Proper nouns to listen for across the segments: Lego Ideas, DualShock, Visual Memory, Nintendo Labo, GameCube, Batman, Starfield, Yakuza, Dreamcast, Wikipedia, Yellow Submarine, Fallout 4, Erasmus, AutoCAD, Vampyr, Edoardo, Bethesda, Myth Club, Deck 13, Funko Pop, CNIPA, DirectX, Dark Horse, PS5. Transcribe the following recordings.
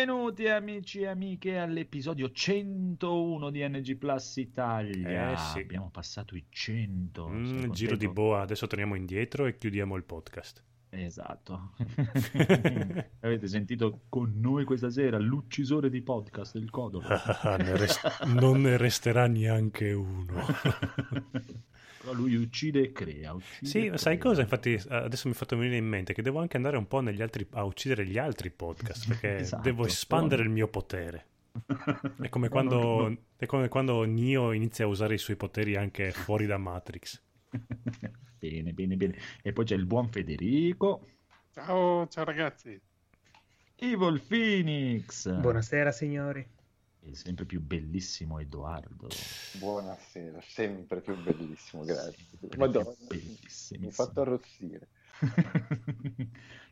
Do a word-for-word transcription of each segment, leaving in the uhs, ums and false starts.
Benvenuti amici e amiche all'episodio centouno di N G Plus Italia. Eh, sì. Abbiamo passato i cento. Mm, giro di boa, adesso torniamo indietro e chiudiamo il podcast. Esatto. Avete sentito con noi questa sera l'uccisore di podcast, il Codolo. Ah, ne rest- non ne resterà neanche uno. Però lui uccide e crea. Uccide sì, e crea. Sai cosa? Infatti adesso mi è fatto venire in mente che devo anche andare un po' negli altri, a uccidere gli altri podcast, perché esatto, devo espandere poi il mio potere. È come quando, no, no, no. È come quando Neo inizia a usare i suoi poteri anche fuori da Matrix. Bene, bene, bene. E poi c'è il buon Federico. Ciao, ciao ragazzi. Evil Phoenix. Buonasera signori. E sempre più bellissimo Edoardo. Buonasera, sempre più bellissimo, grazie. Sempre Madonna, bellissimo. Mi ha fatto arrossire.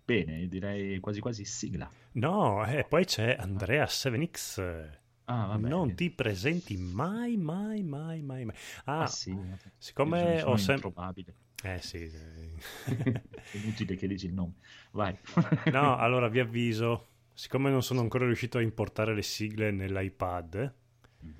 Bene, direi quasi quasi sigla. No, e eh, poi c'è Andrea sette X. Ah, vabbè. Non ti presenti mai, mai, mai, mai, mai. Ah, ah sì. Siccome ho sempre... Eh sì, sì. È inutile che leggi il nome. Vai. No, allora vi avviso... Siccome non sono ancora riuscito a importare le sigle nell'iPad,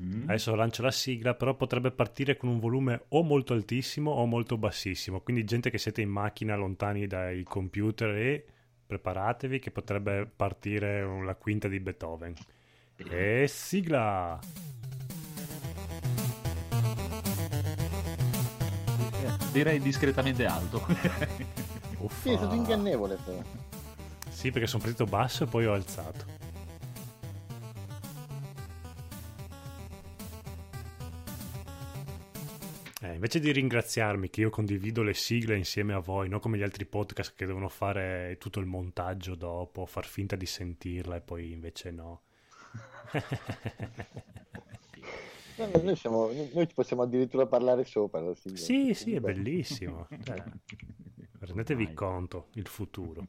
mm-hmm. adesso lancio la sigla, però potrebbe partire con un volume o molto altissimo o molto bassissimo, quindi gente che siete in macchina lontani dai computer e preparatevi che potrebbe partire la quinta di Beethoven. E sigla! Direi discretamente alto. Sì, è stato ingannevole però. Sì, perché sono partito basso e poi ho alzato. Eh, invece di ringraziarmi che io condivido le sigle insieme a voi, non come gli altri podcast che devono fare tutto il montaggio dopo, far finta di sentirla e poi invece no. No, no, noi, siamo, noi possiamo addirittura parlare sopra la sigla. Sì, sì, è bellissimo. Cioè, rendetevi Vai. conto il futuro.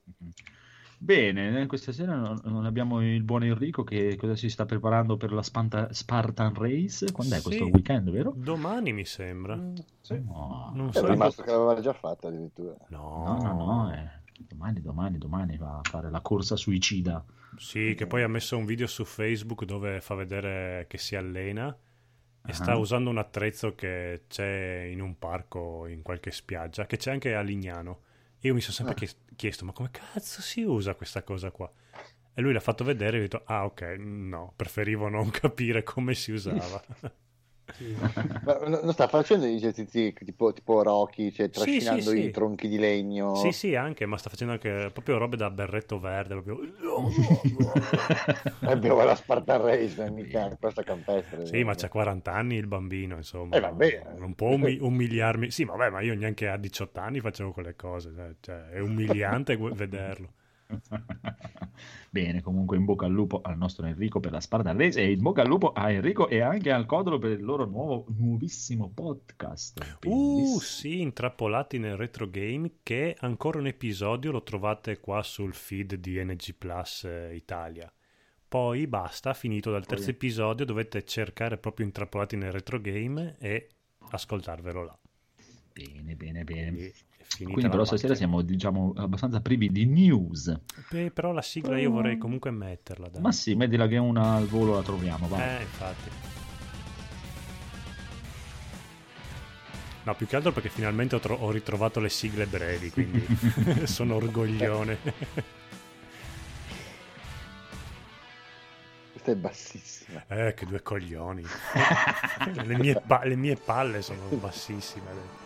Bene, questa sera non abbiamo il buon Enrico che cosa si sta preparando per la Spanta- Spartan Race. Quando è sì, questo weekend, vero? Domani mi sembra. Mm, sì. No, non so. È rimasto che l'aveva già fatta addirittura. No, no, no, no eh. domani, domani, domani va a fare la corsa suicida. Sì, che poi ha messo un video su Facebook dove fa vedere che si allena e uh-huh. sta usando un attrezzo che c'è in un parco, in qualche spiaggia, che c'è anche a Lignano. Io mi sono sempre ah. chiesto, ma come cazzo si usa questa cosa qua? E lui l'ha fatto vedere e ho detto, ah ok, no, preferivo non capire come si usava. Ma non sta facendo gli esercizi tipo, tipo Rocky, cioè trascinando sì, sì, i sì. tronchi di legno? Sì, sì, anche, ma sta facendo anche proprio robe da berretto verde. Proprio... Abbiamo la Spartan Race, mica questa campestre. Sì, ma c'ha quaranta anni il bambino, insomma. Eh, vabbè. Non può um- umiliarmi. Sì, vabbè, ma io neanche a diciotto anni facevo quelle cose. Cioè, è umiliante vederlo. Bene, comunque in bocca al lupo al nostro Enrico per la Spartan Race e in bocca al lupo a Enrico e anche al Codolo per il loro nuovo nuovissimo podcast. Bellissimo. Uh sì, intrappolati nel retro game, che ancora un episodio lo trovate qua sul feed di N G Plus Italia. Poi basta, finito dal terzo episodio dovete cercare proprio Intrappolati nel retro game e ascoltarvelo là. Bene, bene, bene. Quindi, Quindi però parte. Stasera siamo, diciamo, abbastanza privi di news. Beh, però la sigla io vorrei comunque metterla. Dai. Ma sì, mettila che una al volo la troviamo. Va. Eh, infatti. No, più che altro perché finalmente ho, tro- ho ritrovato le sigle brevi, quindi sono orgoglione. Questa è bassissima. Eh, che due coglioni. le, mie pa- le mie palle sono bassissime. Dai.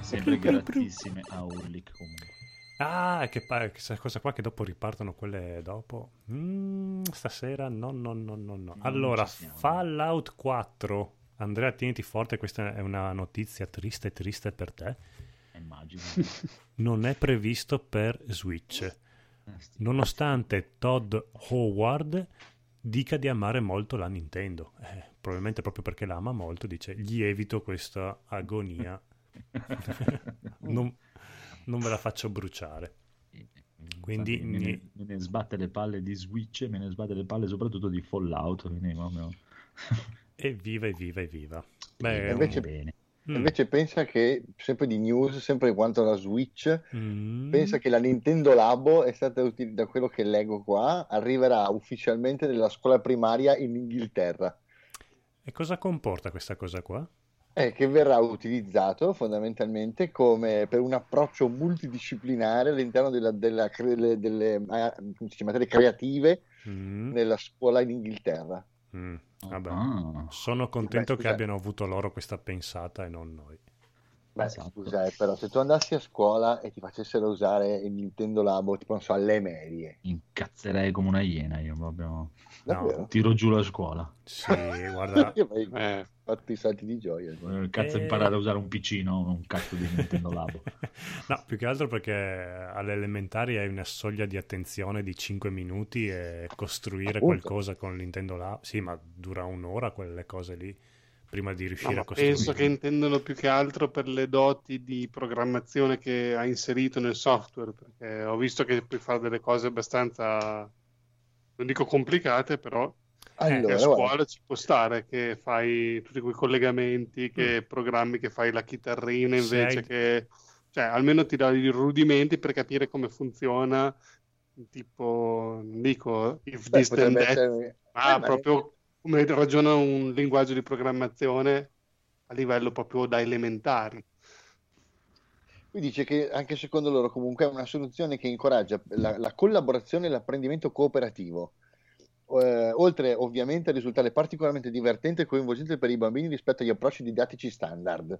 Sempre gratissime a Urlik comunque. Ah, che pa- questa cosa qua che dopo ripartono quelle dopo. Mm, stasera no, no, no, no, no. Allora, Fallout quattro. Andrea, tieniti forte, questa è una notizia triste, triste per te. Immagino. Non è previsto per Switch. Nonostante Todd Howard dica di amare molto la Nintendo. Eh, probabilmente proprio perché la ama molto, dice, gli evito questa agonia. non, non ve la faccio bruciare, quindi me ne, me ne sbatte le palle di Switch, me ne sbatte le palle soprattutto di Fallout, quindi, mamma. Evviva evviva evviva. Beh, invece, bene. Mm. Invece pensa che, sempre di news, sempre quanto alla Switch, mm. pensa che la Nintendo Labo è stata utilizzata, da quello che leggo qua, arriverà ufficialmente nella scuola primaria in Inghilterra. E cosa comporta questa cosa qua? È che verrà utilizzato fondamentalmente come per un approccio multidisciplinare all'interno della, della, delle, delle, come si chiama, delle creative mm. nella scuola in Inghilterra. Mm. Vabbè. Ah. Sono contento Beh, che abbiano avuto loro questa pensata e non noi. Beh, esatto. Scusa, però se tu andassi a scuola e ti facessero usare il Nintendo Labo, tipo non so, alle medie, incazzerei come una iena. Io proprio no. Tiro giù la scuola. Sì, guarda, eh. fatti i salti di gioia. Cazzo, e... imparare a usare un P C, no? Un cazzo di Nintendo Labo. No, più che altro perché alle elementari hai una soglia di attenzione di cinque minuti e costruire Appunto. qualcosa con Nintendo Labo. Sì, ma dura un'ora quelle cose lì, prima di riuscire no, a costruire. Penso che intendono più che altro per le doti di programmazione che ha inserito nel software, perché ho visto che puoi fare delle cose abbastanza, non dico complicate, però allora, a scuola allora. ci può stare che fai tutti quei collegamenti, che mm. programmi, che fai la chitarrina invece Sei... che, cioè, almeno ti dà i rudimenti per capire come funziona, tipo non dico if Beh, this then that, essere... ma eh, proprio come ragiona un linguaggio di programmazione a livello proprio da elementari. Lui dice che anche secondo loro comunque è una soluzione che incoraggia la, la collaborazione e l'apprendimento cooperativo, eh, oltre ovviamente a risultare particolarmente divertente e coinvolgente per i bambini rispetto agli approcci didattici standard.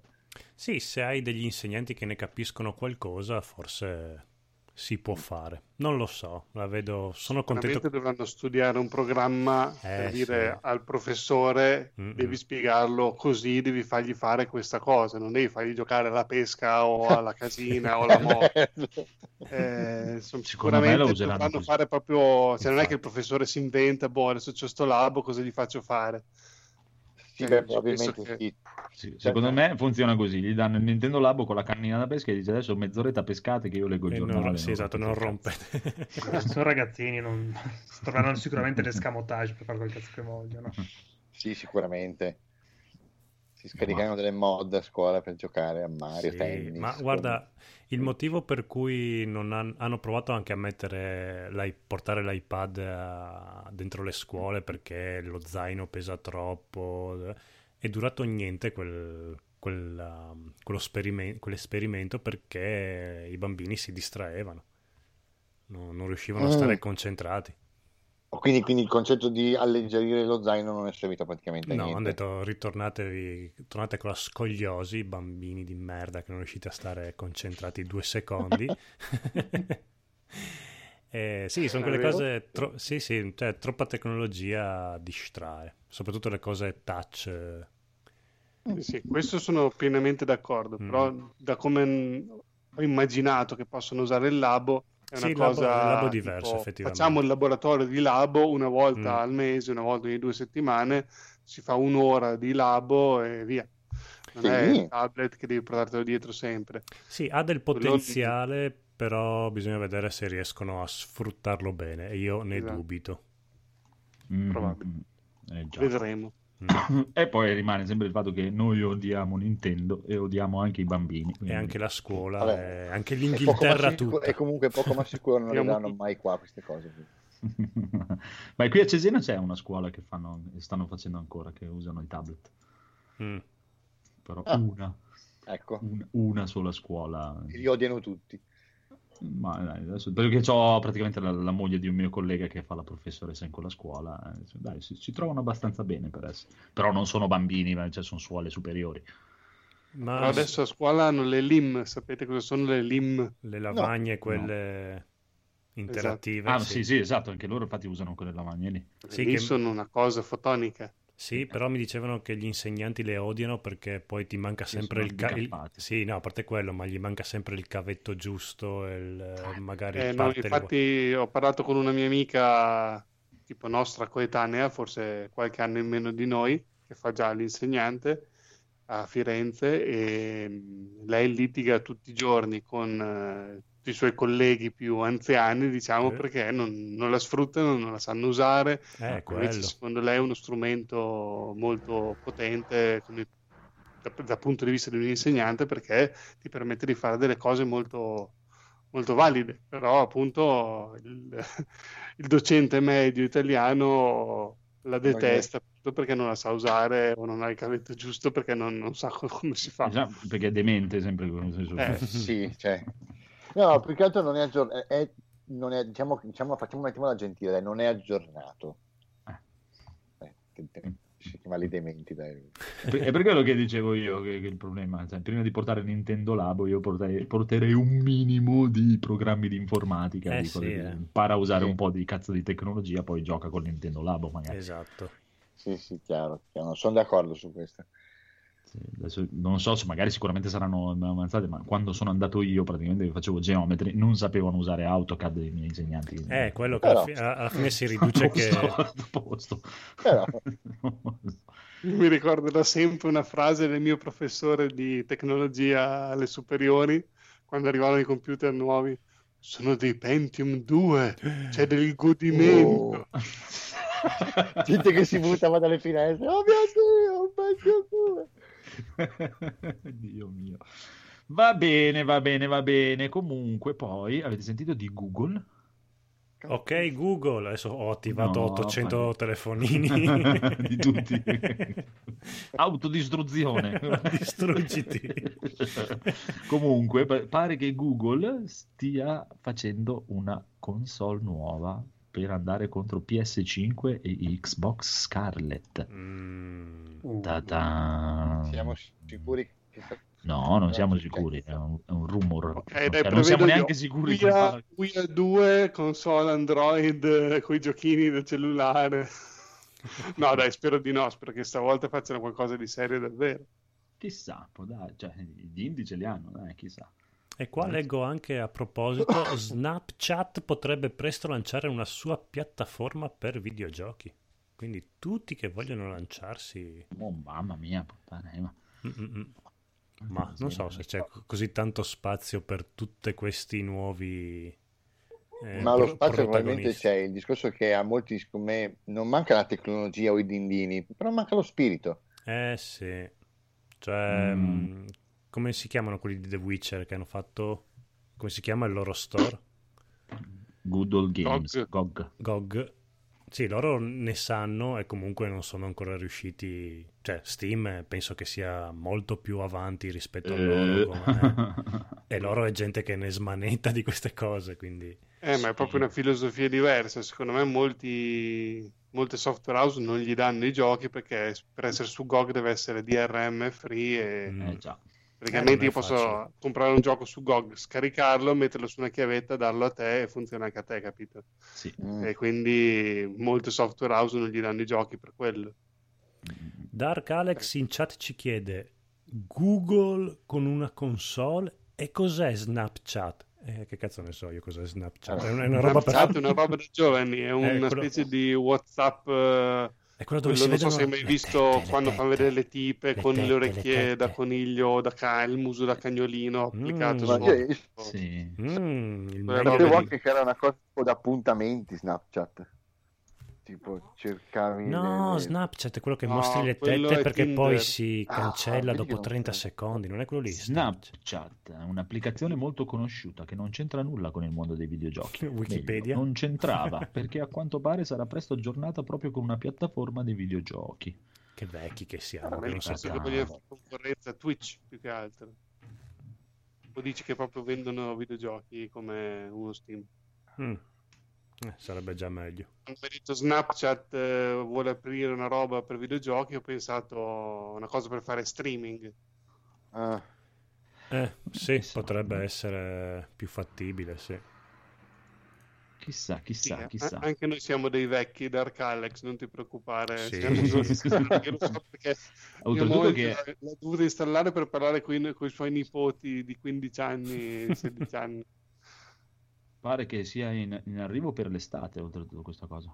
Sì, se hai degli insegnanti che ne capiscono qualcosa, forse si può fare, non lo so, la vedo, sono contento. Dovranno studiare un programma eh, per dire sì. al professore Mm-mm. devi spiegarlo così, devi fargli fare questa cosa, non devi fargli giocare alla pesca o alla casina o alla moto. Eh, sicuramente dovranno così. fare proprio, cioè, non è che il professore si inventa, boh, adesso c'ho sto labo, cosa gli faccio fare? Sì, eh, che... sì. Sì, secondo me funziona così, gli danno il Nintendo Labo con la cannina da pesca e dice adesso mezz'oretta pescate che io leggo il giornale. No, no, sì, esatto, non rompete. Sono ragazzini, non... troveranno sicuramente l'escamotage per fare quel cazzo che vogliono. Sì, sicuramente. Si scaricano ma... delle mod a scuola per giocare a Mario, sì, tennis. Ma guarda, il motivo per cui non han... hanno provato anche a mettere l'i... portare l'iPad a... dentro le scuole perché lo zaino pesa troppo, è durato niente quel... Quella... Quello sperime... quell'esperimento perché i bambini si distraevano, non, non riuscivano mm. a stare concentrati. Quindi, quindi il concetto di alleggerire lo zaino non è servito praticamente a no, niente. No, hanno detto ritornatevi, tornate con la scogliosi, bambini di merda che non riuscite a stare concentrati due secondi. eh, sì, sono quelle cose, tro- sì, sì, cioè, troppa tecnologia distrae, soprattutto le cose touch. Sì, questo sono pienamente d'accordo, mm. però da come ho immaginato che possono usare il labo, è una sì, cosa labo, labo diverso, tipo, effettivamente. Facciamo il laboratorio di labo una volta mm. al mese, una volta ogni due settimane, si fa un'ora di labo e via. Non sì. è il tablet che devi portartelo dietro sempre. Sì, ha del potenziale, Quello... però bisogna vedere se riescono a sfruttarlo bene, e io ne esatto. dubito. Mm. Probabilmente. Eh, già. Vedremo. Mm. E poi rimane sempre il fatto che noi odiamo Nintendo e odiamo anche i bambini, quindi... e anche la scuola. Vabbè, e anche l'Inghilterra è poco ma sicuro, e comunque poco ma sicuro non le danno mai qua queste cose. Ma qui a Cesena c'è una scuola che fanno, stanno facendo ancora, che usano i tablet mm. però ah, una, ecco. un, una sola scuola, li odiano tutti. Ma dai, adesso, perché ho praticamente la, la moglie di un mio collega che fa la professoressa in quella scuola, dai, si, si trovano abbastanza bene per essere, però non sono bambini, cioè sono scuole superiori. Ma però adesso a scuola hanno le L I M, sapete cosa sono le L I M? Le lavagne no. quelle no. interattive. Esatto. Ah sì. sì sì esatto, anche loro infatti usano quelle lavagne lì. Sì, lì che... sono una cosa fotonica. Sì, però mi dicevano che gli insegnanti le odiano perché poi ti manca sempre il, ca- il sì, no, a parte quello, ma gli manca sempre il cavetto giusto, il magari eh, il no, infatti ho parlato con una mia amica tipo nostra coetanea, forse qualche anno in meno di noi, che fa già l'insegnante a Firenze, e lei litiga tutti i giorni con i suoi colleghi più anziani, diciamo, eh. perché non, non la sfruttano, non la sanno usare. Eh, invece secondo lei è uno strumento molto potente, come dal punto di vista di un insegnante, perché ti permette di fare delle cose molto, molto valide. Però appunto il, il docente medio italiano la detesta appunto perché non la sa usare, o non ha il cavetto giusto perché non, non sa come si fa. Esatto, perché è demente sempre. Eh, sì, cioè. No, più che altro non è aggiornato, è, non è, diciamo, diciamo, facciamo un attimo la gentile, non è aggiornato. Ah. Eh, che, che male dei menti, dai. È per quello che dicevo io che, che il problema, cioè, prima di portare Nintendo Labo io portai, porterei un minimo di programmi di informatica, eh, dico, sì, eh. impara a usare sì. un po' di cazzo di tecnologia, poi gioca con Nintendo Labo magari. Esatto. Sì, sì, chiaro, chiaro. Sono d'accordo su questo. Adesso, non so, magari sicuramente saranno avanzate, ma quando sono andato io praticamente facevo geometri, non sapevano usare AutoCAD i miei insegnanti, eh, quello che alla, fi- alla fine si riduce posto, che posto. Però. Io mi ricordo da sempre una frase del mio professore di tecnologia alle superiori, quando arrivavano i computer nuovi: sono dei Pentium due, c'è del godimento. Oh. Gente che si buttava dalle finestre, oh mio Dio, Pentium due. Dio mio. Va bene, va bene, va bene. Comunque, poi avete sentito di Google? Ok, Google. Adesso ho attivato no, ottocento fai... telefonini di tutti. Autodistruzione. Distruggiti. Comunque, pare che Google stia facendo una console nuova per andare contro P S cinque e Xbox Scarlet. Mm. Siamo sicuri? Che... No, non siamo sicuri, è un, è un rumor. Okay, dai, non siamo neanche io. sicuri. Qui a, qui a due console Android con i giochini del cellulare. No, dai, spero di no, spero che stavolta facciano qualcosa di serio davvero. Chissà, può dare, cioè, gli indie ce li hanno, dai, chissà. E qua leggo anche a proposito, Snapchat potrebbe presto lanciare una sua piattaforma per videogiochi. Quindi tutti che vogliono lanciarsi... Oh, mamma mia, puttana, ma... Mm-mm. Ma non so se c'è così tanto spazio per tutti questi nuovi eh, Ma lo spazio probabilmente c'è, il discorso è che a molti, come non manca la tecnologia o i dindini, però manca lo spirito. Eh sì, cioè... Mm. Come si chiamano quelli di The Witcher che hanno fatto, come si chiama il loro store? Good Old Games, G O G. G O G. Sì, loro ne sanno e comunque non sono ancora riusciti, cioè Steam penso che sia molto più avanti rispetto a loro, eh. E loro è gente che ne smanetta di queste cose, quindi... Eh, ma è proprio una filosofia diversa, secondo me molti... Molte software house non gli danno i giochi perché per essere su G O G deve essere D R M free e... Eh, già. Praticamente eh, io posso facile. comprare un gioco su G O G, scaricarlo, metterlo su una chiavetta, darlo a te e funziona anche a te, capito? Sì. Mm. E quindi molte software house non gli danno i giochi per quello. Dark Alex in chat ci chiede: Google con una console, e cos'è Snapchat? Eh, che cazzo ne so io cos'è Snapchat? È una, è una roba Snapchat, per... una roba da giovani, è una eh, quello... specie di WhatsApp... Eh... È quello dove quello si non so se hai mai visto tette, quando fanno vedere le tipe le con tette, le orecchie le da coniglio, da can, il muso da cagnolino applicato. Mm, su... sì. mm, il Sapevo anche che era una cosa da appuntamenti Snapchat. Tipo cercavi... No, le... Snapchat è quello che no, mostri le tette perché Tinder. Poi si cancella ah, dopo trenta non... secondi, non è quello lì? Snapchat è un'applicazione molto conosciuta che non c'entra nulla con il mondo dei videogiochi. Wikipedia? Meglio, non c'entrava, perché a quanto pare sarà presto aggiornata proprio con una piattaforma dei videogiochi. Che vecchi che siamo. Ah, che non penso che voglia fare concorrenza a Twitch più che altro. O dici che proprio vendono videogiochi come uno Steam? Mm. Eh, sarebbe già meglio. Quando ho detto Snapchat eh, vuole aprire una roba per videogiochi, ho pensato una cosa per fare streaming. Ah. Eh, sì, chissà, potrebbe essere più fattibile, sì. Chissà, chissà, sì, chissà. Anche noi siamo dei vecchi Dark Alex, non ti preoccupare. Sì. Siamo sì. Io lo so perché mio moglie che... l'ha dovuta installare per parlare con i suoi nipoti di quindici anni, sedici anni. Pare che sia in, in arrivo per l'estate, oltretutto, questa cosa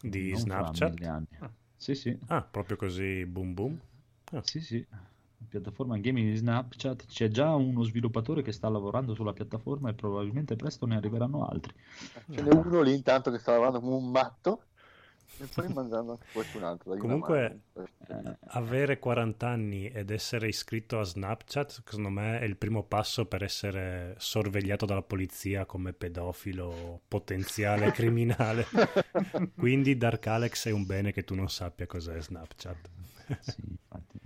di non Snapchat. Anni. Ah. Sì, sì. Ah, proprio così, boom boom. Ah. Sì, sì. Piattaforma gaming di Snapchat. C'è già uno sviluppatore che sta lavorando sulla piattaforma e probabilmente presto ne arriveranno altri. Ce n'è uno lì intanto che sta lavorando come un matto. E poi mandando anche qualcun altro. Comunque, eh, avere quaranta anni ed essere iscritto a Snapchat, secondo me, è il primo passo per essere sorvegliato dalla polizia come pedofilo potenziale criminale. Quindi Dark Alex è un bene che tu non sappia cos'è Snapchat. Sì, infatti.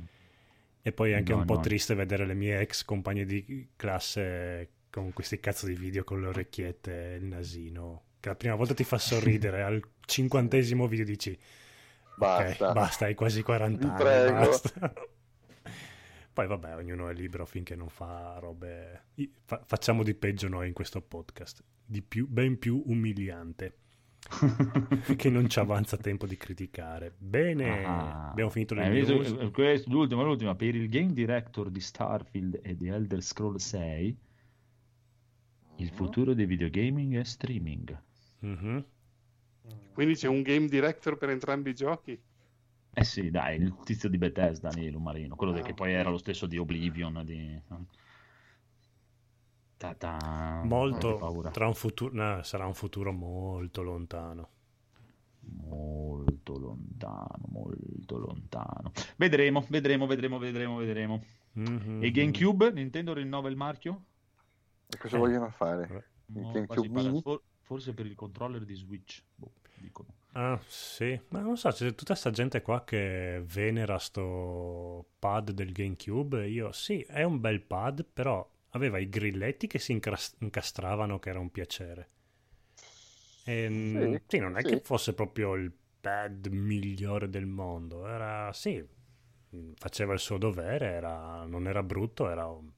E poi è anche no, un po' no. triste vedere le mie ex compagne di classe con questi cazzo di video con le orecchiette e il nasino. Che la prima volta ti fa sorridere, al cinquantesimo video dici basta, okay, basta, hai quasi quaranta anni, basta. Poi vabbè, ognuno è libero finché non fa robe, fa- facciamo di peggio noi in questo podcast, di più, ben più umiliante, che non ci avanza tempo di criticare. Bene, ah, abbiamo finito le news. Questo, l'ultima, l'ultima, per il game director di Starfield e di Elder Scrolls sei, il futuro dei videogaming è streaming. Mm-hmm. Quindi c'è un game director per entrambi i giochi? Eh sì, dai, il tizio di Bethesda, Nilo Marino, quello ah, che poi era lo stesso di Oblivion, di... Ta-ta, molto, tra un futuro, no, sarà un futuro molto lontano. Molto lontano, molto lontano. Vedremo, vedremo, vedremo, vedremo, vedremo. Mm-hmm. E GameCube, Nintendo rinnova il marchio? E cosa eh, vogliono fare? No, parla, for, forse per il controller di Switch, boh, dicono. Ah sì, ma non so, c'è tutta sta gente qua che venera sto pad del GameCube. Io sì, è un bel pad, però aveva i grilletti che si incastravano, che era un piacere. E, sì, sì, non è sì. che fosse proprio il pad migliore del mondo, era sì, faceva il suo dovere, era, non era brutto, era un...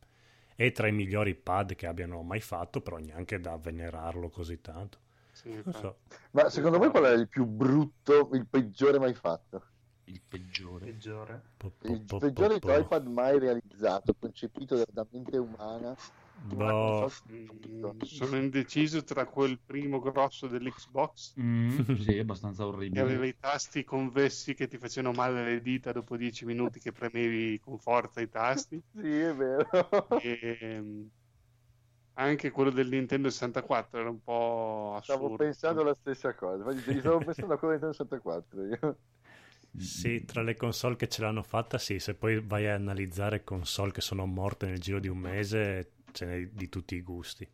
è tra i migliori pad che abbiano mai fatto, però neanche da venerarlo così tanto. Sì, non so. Ma secondo voi qual è il più brutto, il peggiore mai fatto? Il peggiore? Il peggiore, po, po, il po, peggiore po, po. iPad mai realizzato, concepito da mente umana. Boh. Sono indeciso tra quel primo grosso dell'Xbox, mm, sì, è abbastanza orribile, che aveva i tasti convessi che ti facevano male le dita dopo dieci minuti che premevi con forza i tasti. Sì, è vero. E anche quello del Nintendo sessantaquattro era un po' assurdo. Stavo pensando la stessa cosa, stavo pensando a quello del Nintendo sessantaquattro io. Sì, tra le console che ce l'hanno fatta, sì, se poi vai a analizzare console che sono morte nel giro di un mese, ce n'è di tutti i gusti.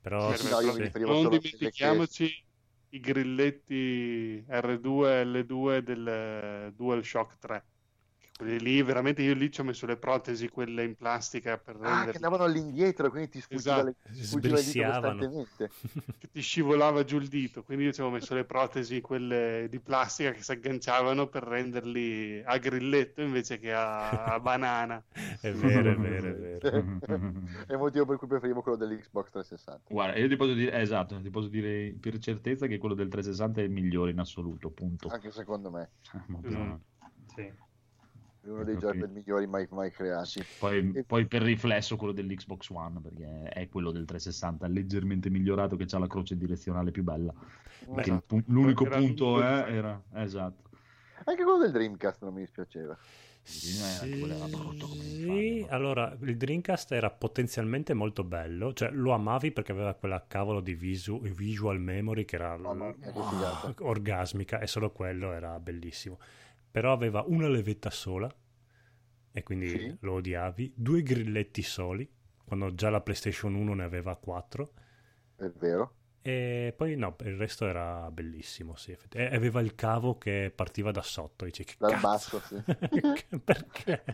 Però sì, no, sì. non dimentichiamoci i grilletti erre due elle due del DualShock tre, quelli lì veramente, io lì ci ho messo le protesi quelle in plastica per ah, renderli... che andavano all'indietro, quindi ti sfuggiva, esatto. le... sfuggiva il dito costantemente. Che ti scivolava giù il dito, quindi io ci avevo messo le protesi quelle di plastica che si agganciavano per renderli a grilletto invece che a, a banana. È vero, è vero, è vero. È il motivo per cui preferivo quello dell'Xbox trecentosessanta. Guarda, io ti posso dire, eh, esatto, ti posso dire per certezza che quello del trecentosessanta è il migliore in assoluto, punto. Anche secondo me. Mm. Sì. È uno dei giochi migliori mai, mai creati. Poi, e... poi per riflesso quello dell'Xbox One, perché è quello del trecentosessanta leggermente migliorato, che ha la croce direzionale più bella. Beh, che esatto. L'unico era punto era, era esatto. Anche quello del Dreamcast non mi dispiaceva. Sì, era brutto come sì. Allora, il Dreamcast era potenzialmente molto bello, cioè lo amavi perché aveva quella cavolo di visu, Visual Memory che era no, no, oh, orgasmica, e solo quello era bellissimo. Però aveva una levetta sola e quindi sì. lo odiavi, due grilletti soli, quando già la PlayStation uno ne aveva quattro. È vero. E poi no, il resto era bellissimo, sì. E aveva il cavo che partiva da sotto, dice, che dal basso, sì. Perché?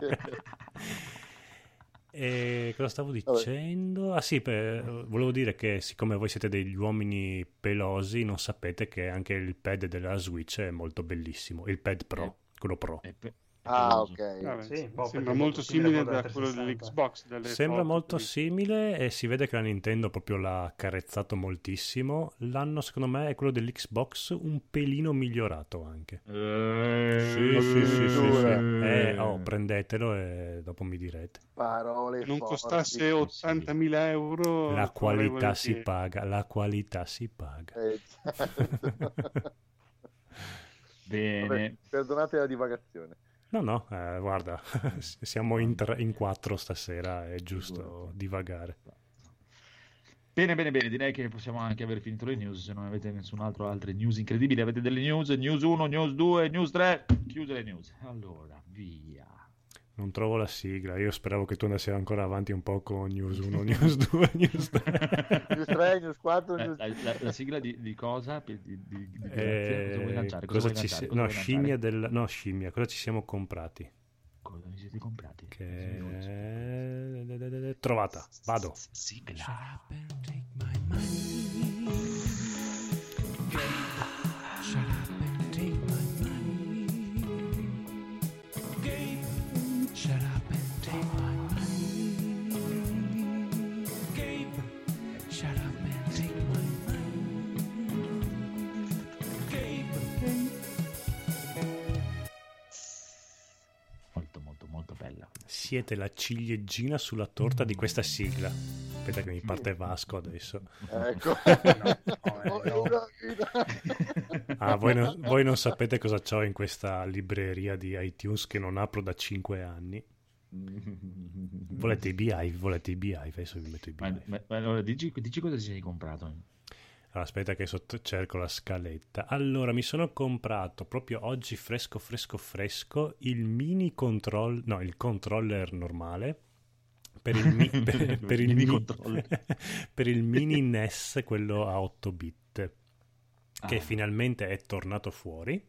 E cosa stavo dicendo? Ah sì, per, volevo dire che siccome voi siete degli uomini pelosi, non sapete che anche il pad della Switch è molto bellissimo, il pad Pro, eh, quello Pro. È pe- è ah ok. Vabbè, sì, sembra molto simile a quello dell'Xbox. Delle sembra porte, molto quindi. simile, e si vede che la Nintendo proprio l'ha carezzato moltissimo. L'anno secondo me è quello dell'Xbox un pelino migliorato anche. Eh, sì, sì, sì, sì, sì, sì. Eh, oh, prendetelo e dopo mi direte. Parole non forti. Costasse ottantamila euro. La qualità si dire. paga, la qualità si paga. Eh, certo. Bene. Vabbè, perdonate la divagazione. No, no, eh, guarda, siamo in, tre, in quattro stasera, è giusto divagare. Bene, bene, bene, direi che possiamo anche aver finito le news, se non avete nessun altro altre news incredibili. Avete delle news? news uno, news due, news tre, chiuse le news. Allora, via. Non trovo la sigla, io speravo che tu andassi ancora avanti un po' con news uno, news due, news tre. news tre, news quattro, news... La, la, la sigla di, di cosa? Di, di, di, di eh, cosa vuoi lanciare? Cosa cosa vuoi ci lanciare? Si... No, scimmia del... no, scimmia, cosa ci siamo comprati? Cosa vi siete comprati? Che... Trovata, vado. Sigla. Siete la ciliegina sulla torta di questa sigla. Aspetta che mi parte Vasco adesso. Ecco. No, no, no. Ah, voi non, voi non sapete cosa c'ho in questa libreria di iTunes che non apro da cinque anni. Volete i Beehive? Volete i Beehive? Adesso vi metto i Beehive. Ma, ma, allora, dici, dici cosa ti sei comprato. Allora, aspetta che sotto cerco la scaletta. Allora, mi sono comprato proprio oggi fresco fresco fresco il mini control, no, il controller normale per il, mi, per, per il mini controller per il mini N E S, quello a otto bit, ah. che finalmente è tornato fuori,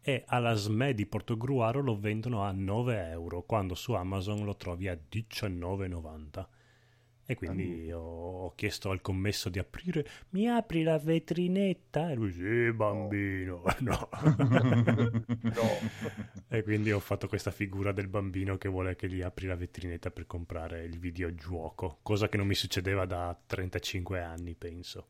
e alla S M E di Portogruaro lo vendono a nove euro quando su Amazon lo trovi a diciannove e novanta. E quindi io ho chiesto al commesso di aprire, mi apri la vetrinetta? E lui, sì bambino, no. No. E quindi ho fatto questa figura del bambino che vuole che gli apri la vetrinetta per comprare il videogioco, cosa che non mi succedeva da trentacinque anni, penso.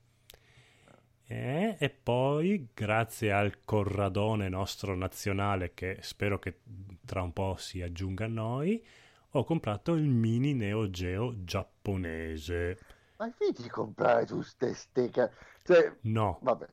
E, e poi, grazie al corradone nostro nazionale, che spero che tra un po' si aggiunga a noi, ho comprato il mini Neo Geo giapponese. Ma invece di comprare tu ste steca... Cioè, no. Vabbè.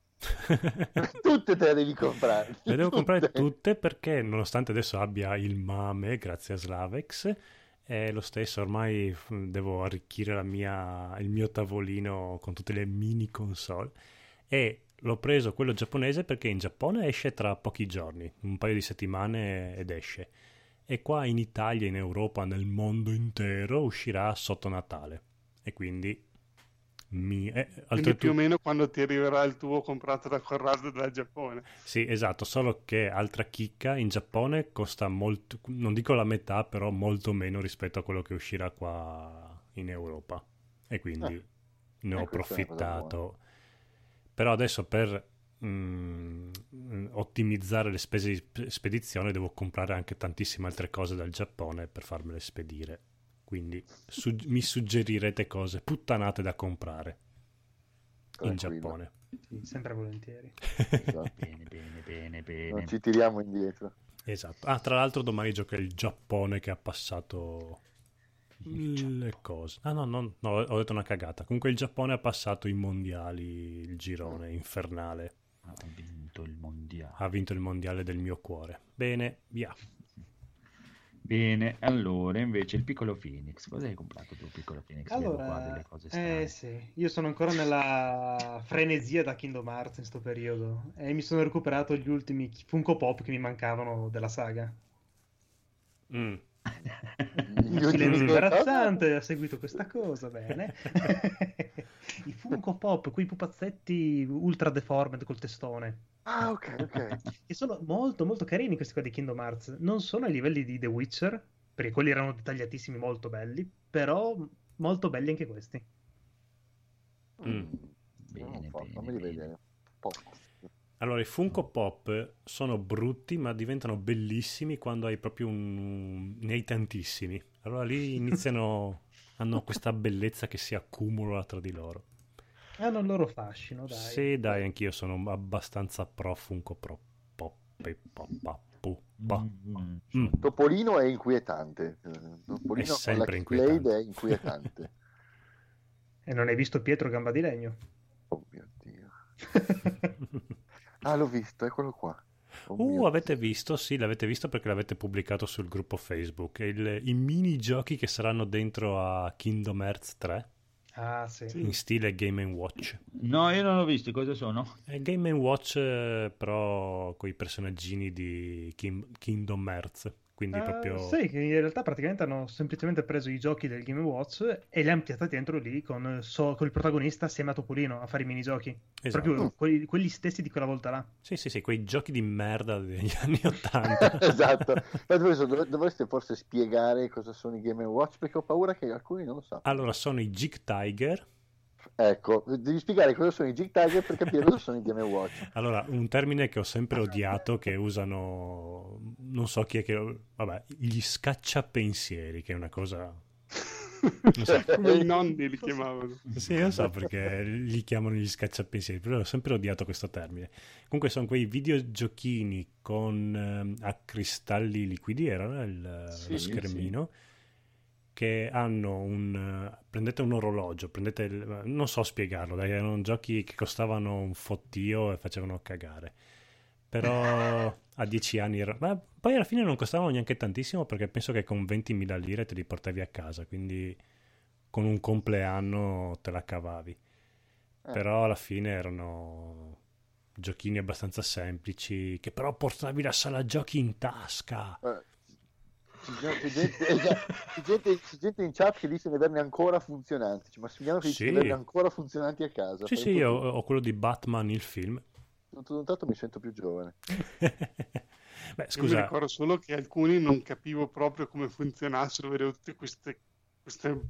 Tutte te le devi comprare. Le tutte. Devo comprare tutte perché nonostante adesso abbia il MAME, grazie a Slavex, è lo stesso, ormai devo arricchire la mia, il mio tavolino con tutte le mini console. E l'ho preso quello giapponese perché in Giappone esce tra pochi giorni, un paio di settimane ed esce. E qua in Italia, in Europa, nel mondo intero uscirà sotto Natale. E quindi mi eh, altrettu... più o meno quando ti arriverà il tuo comprato da Corrado dal Giappone. Sì, esatto, solo che altra chicca, in Giappone costa molto, non dico la metà, però molto meno rispetto a quello che uscirà qua in Europa. E quindi eh, ne ho approfittato. Però adesso per Mm, ottimizzare le spese di spedizione devo comprare anche tantissime altre cose dal Giappone per farmele spedire, quindi su- mi suggerirete cose puttanate da comprare in Giappone. Sì, sempre volentieri. Esatto. Bene, bene, bene, bene. Non ci tiriamo indietro. Esatto. Ah, tra l'altro domani gioca il Giappone che ha passato le cose. Ah no, no, no, ho detto una cagata. Comunque il Giappone ha passato i mondiali, il girone oh. infernale. Ha vinto il mondiale. Ha vinto il mondiale del mio cuore. Bene, via. Bene, allora invece il piccolo Phoenix. Cosa hai comprato tu, piccolo Phoenix? Allora, qua delle cose strane. Eh sì, io sono ancora nella frenesia da Kingdom Hearts in sto periodo e mi sono recuperato gli ultimi Funko Pop che mi mancavano della saga. Mm. Un silenzio imbarazzante, ha seguito questa cosa, bene. I Funko Pop, quei pupazzetti ultra deformed col testone. Ah, ok, ok. E sono molto molto carini questi qua di Kingdom Hearts. Non sono ai livelli di The Witcher, perché quelli erano dettagliatissimi, molto belli, però molto belli anche questi. Mm. Bene, oh, bene, bene. Allora, i Funko Pop sono brutti, ma diventano bellissimi quando hai proprio un... ne hai tantissimi. Allora lì iniziano, hanno questa bellezza che si accumula tra di loro. Hanno il loro fascino, dai. Sì, dai, anch'io sono abbastanza pro Funko Pop. Mm. Topolino è inquietante. Topolino è sempre inquietante. È inquietante. E non hai visto Pietro Gamba di Legno? Oh mio Dio. Ah, l'ho visto, eccolo qua. Oh uh, avete visto? Sì, l'avete visto perché l'avete pubblicato sul gruppo Facebook. Il, I mini giochi che saranno dentro a Kingdom Hearts tre. Ah, sì. In stile Game and Watch. No, io non l'ho visto, cosa sono? È Game and Watch però con i personaggini di Kim- Kingdom Hearts, quindi uh, proprio... Sì, che in realtà praticamente hanno semplicemente preso i giochi del Game and Watch e li hanno piattati dentro lì con, so, con il protagonista assieme a Topolino a fare i minigiochi. Esatto. Proprio quelli, quelli stessi di quella volta là. Sì, sì, sì, quei giochi di merda degli anni ottanta. Esatto. Adesso dov- dovreste forse spiegare cosa sono i Game and Watch, perché ho paura che alcuni non lo sanno. Allora, sono i Jig Tiger. Ecco, devi spiegare cosa sono i Jig Tiger per capire cosa sono i Game and Watch. Allora, un termine che ho sempre odiato, che usano, non so chi è che, vabbè, gli scacciapensieri, che è una cosa, non so. Come i nonni li chiamavano. Sì, non so perché li chiamano gli scacciapensieri, però ho sempre odiato questo termine. Comunque sono quei videogiochini con eh, a cristalli liquidi, era il, sì, lo schermino. Sì. Che hanno un... prendete un orologio, prendete il, non so spiegarlo, dai, erano giochi che costavano un fottio e facevano cagare, però a dieci anni era, ma poi alla fine non costavano neanche tantissimo, perché penso che con ventimila lire te li portavi a casa, quindi con un compleanno te la cavavi, eh. Però alla fine erano giochini abbastanza semplici, che però portavi la sala giochi in tasca, eh. C'è gente, c'è gente in chat che dice di averne ancora funzionanti. C'è Massimiliano che dice di averne ancora funzionanti a casa. Sì, sì, tutto... io ho quello di Batman, il film. Tutto un tanto mi sento più giovane. Beh, scusa. Io mi ricordo solo che alcuni non capivo proprio come funzionassero, vedevo tutte queste, queste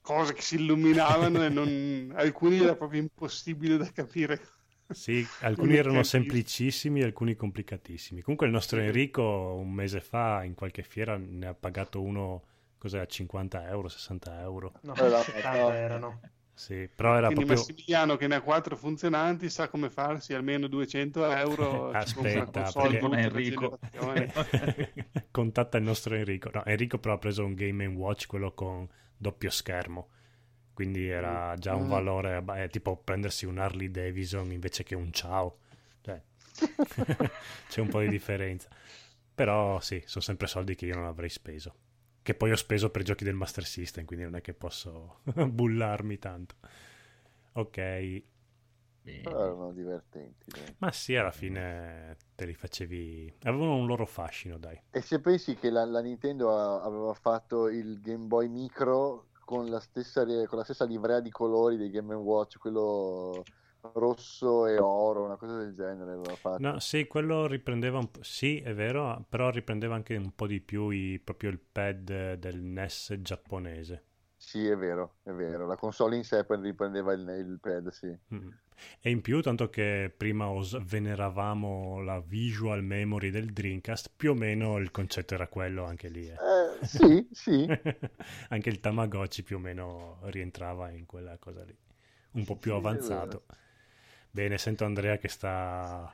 cose che si illuminavano e non... alcuni era proprio impossibile da capire. Sì, alcuni erano semplicissimi, alcuni complicatissimi. Comunque il nostro Enrico un mese fa in qualche fiera ne ha pagato uno, cos'era, cinquanta euro, sessanta euro? No, no, settanta erano. Sì, però era quindi proprio... Massimiliano che ne ha quattro funzionanti sa come farsi almeno duecento euro. Aspetta, perché... Enrico contatta il nostro Enrico. No, Enrico però ha preso un Game and Watch, quello con doppio schermo. Quindi era già un valore, eh, tipo prendersi un Harley Davidson invece che un Ciao, cioè, c'è un po' di differenza. Però sì, sono sempre soldi che io non avrei speso, che poi ho speso per giochi del Master System, quindi non è che posso bullarmi tanto. Ok. Però erano divertenti, dai. Ma sì, alla fine te li facevi, avevano un loro fascino, dai. E se pensi che la, la Nintendo aveva fatto il Game Boy Micro con la stessa con la stessa livrea di colori dei Game and Watch, quello rosso e oro, una cosa del genere l'aveva fatto. No, sì, quello riprendeva un po', sì, è vero, però riprendeva anche un po' di più i, proprio il pad del N E S giapponese. Sì, è vero, è vero, la console in sé riprendeva il, il pad, sì. Mm. E in più, tanto che prima os- veneravamo la Visual Memory del Dreamcast, più o meno il concetto era quello anche lì. Eh. Eh, sì, sì. Anche il Tamagotchi più o meno rientrava in quella cosa lì, un po' più sì, avanzato. Bene, sento Andrea che sta...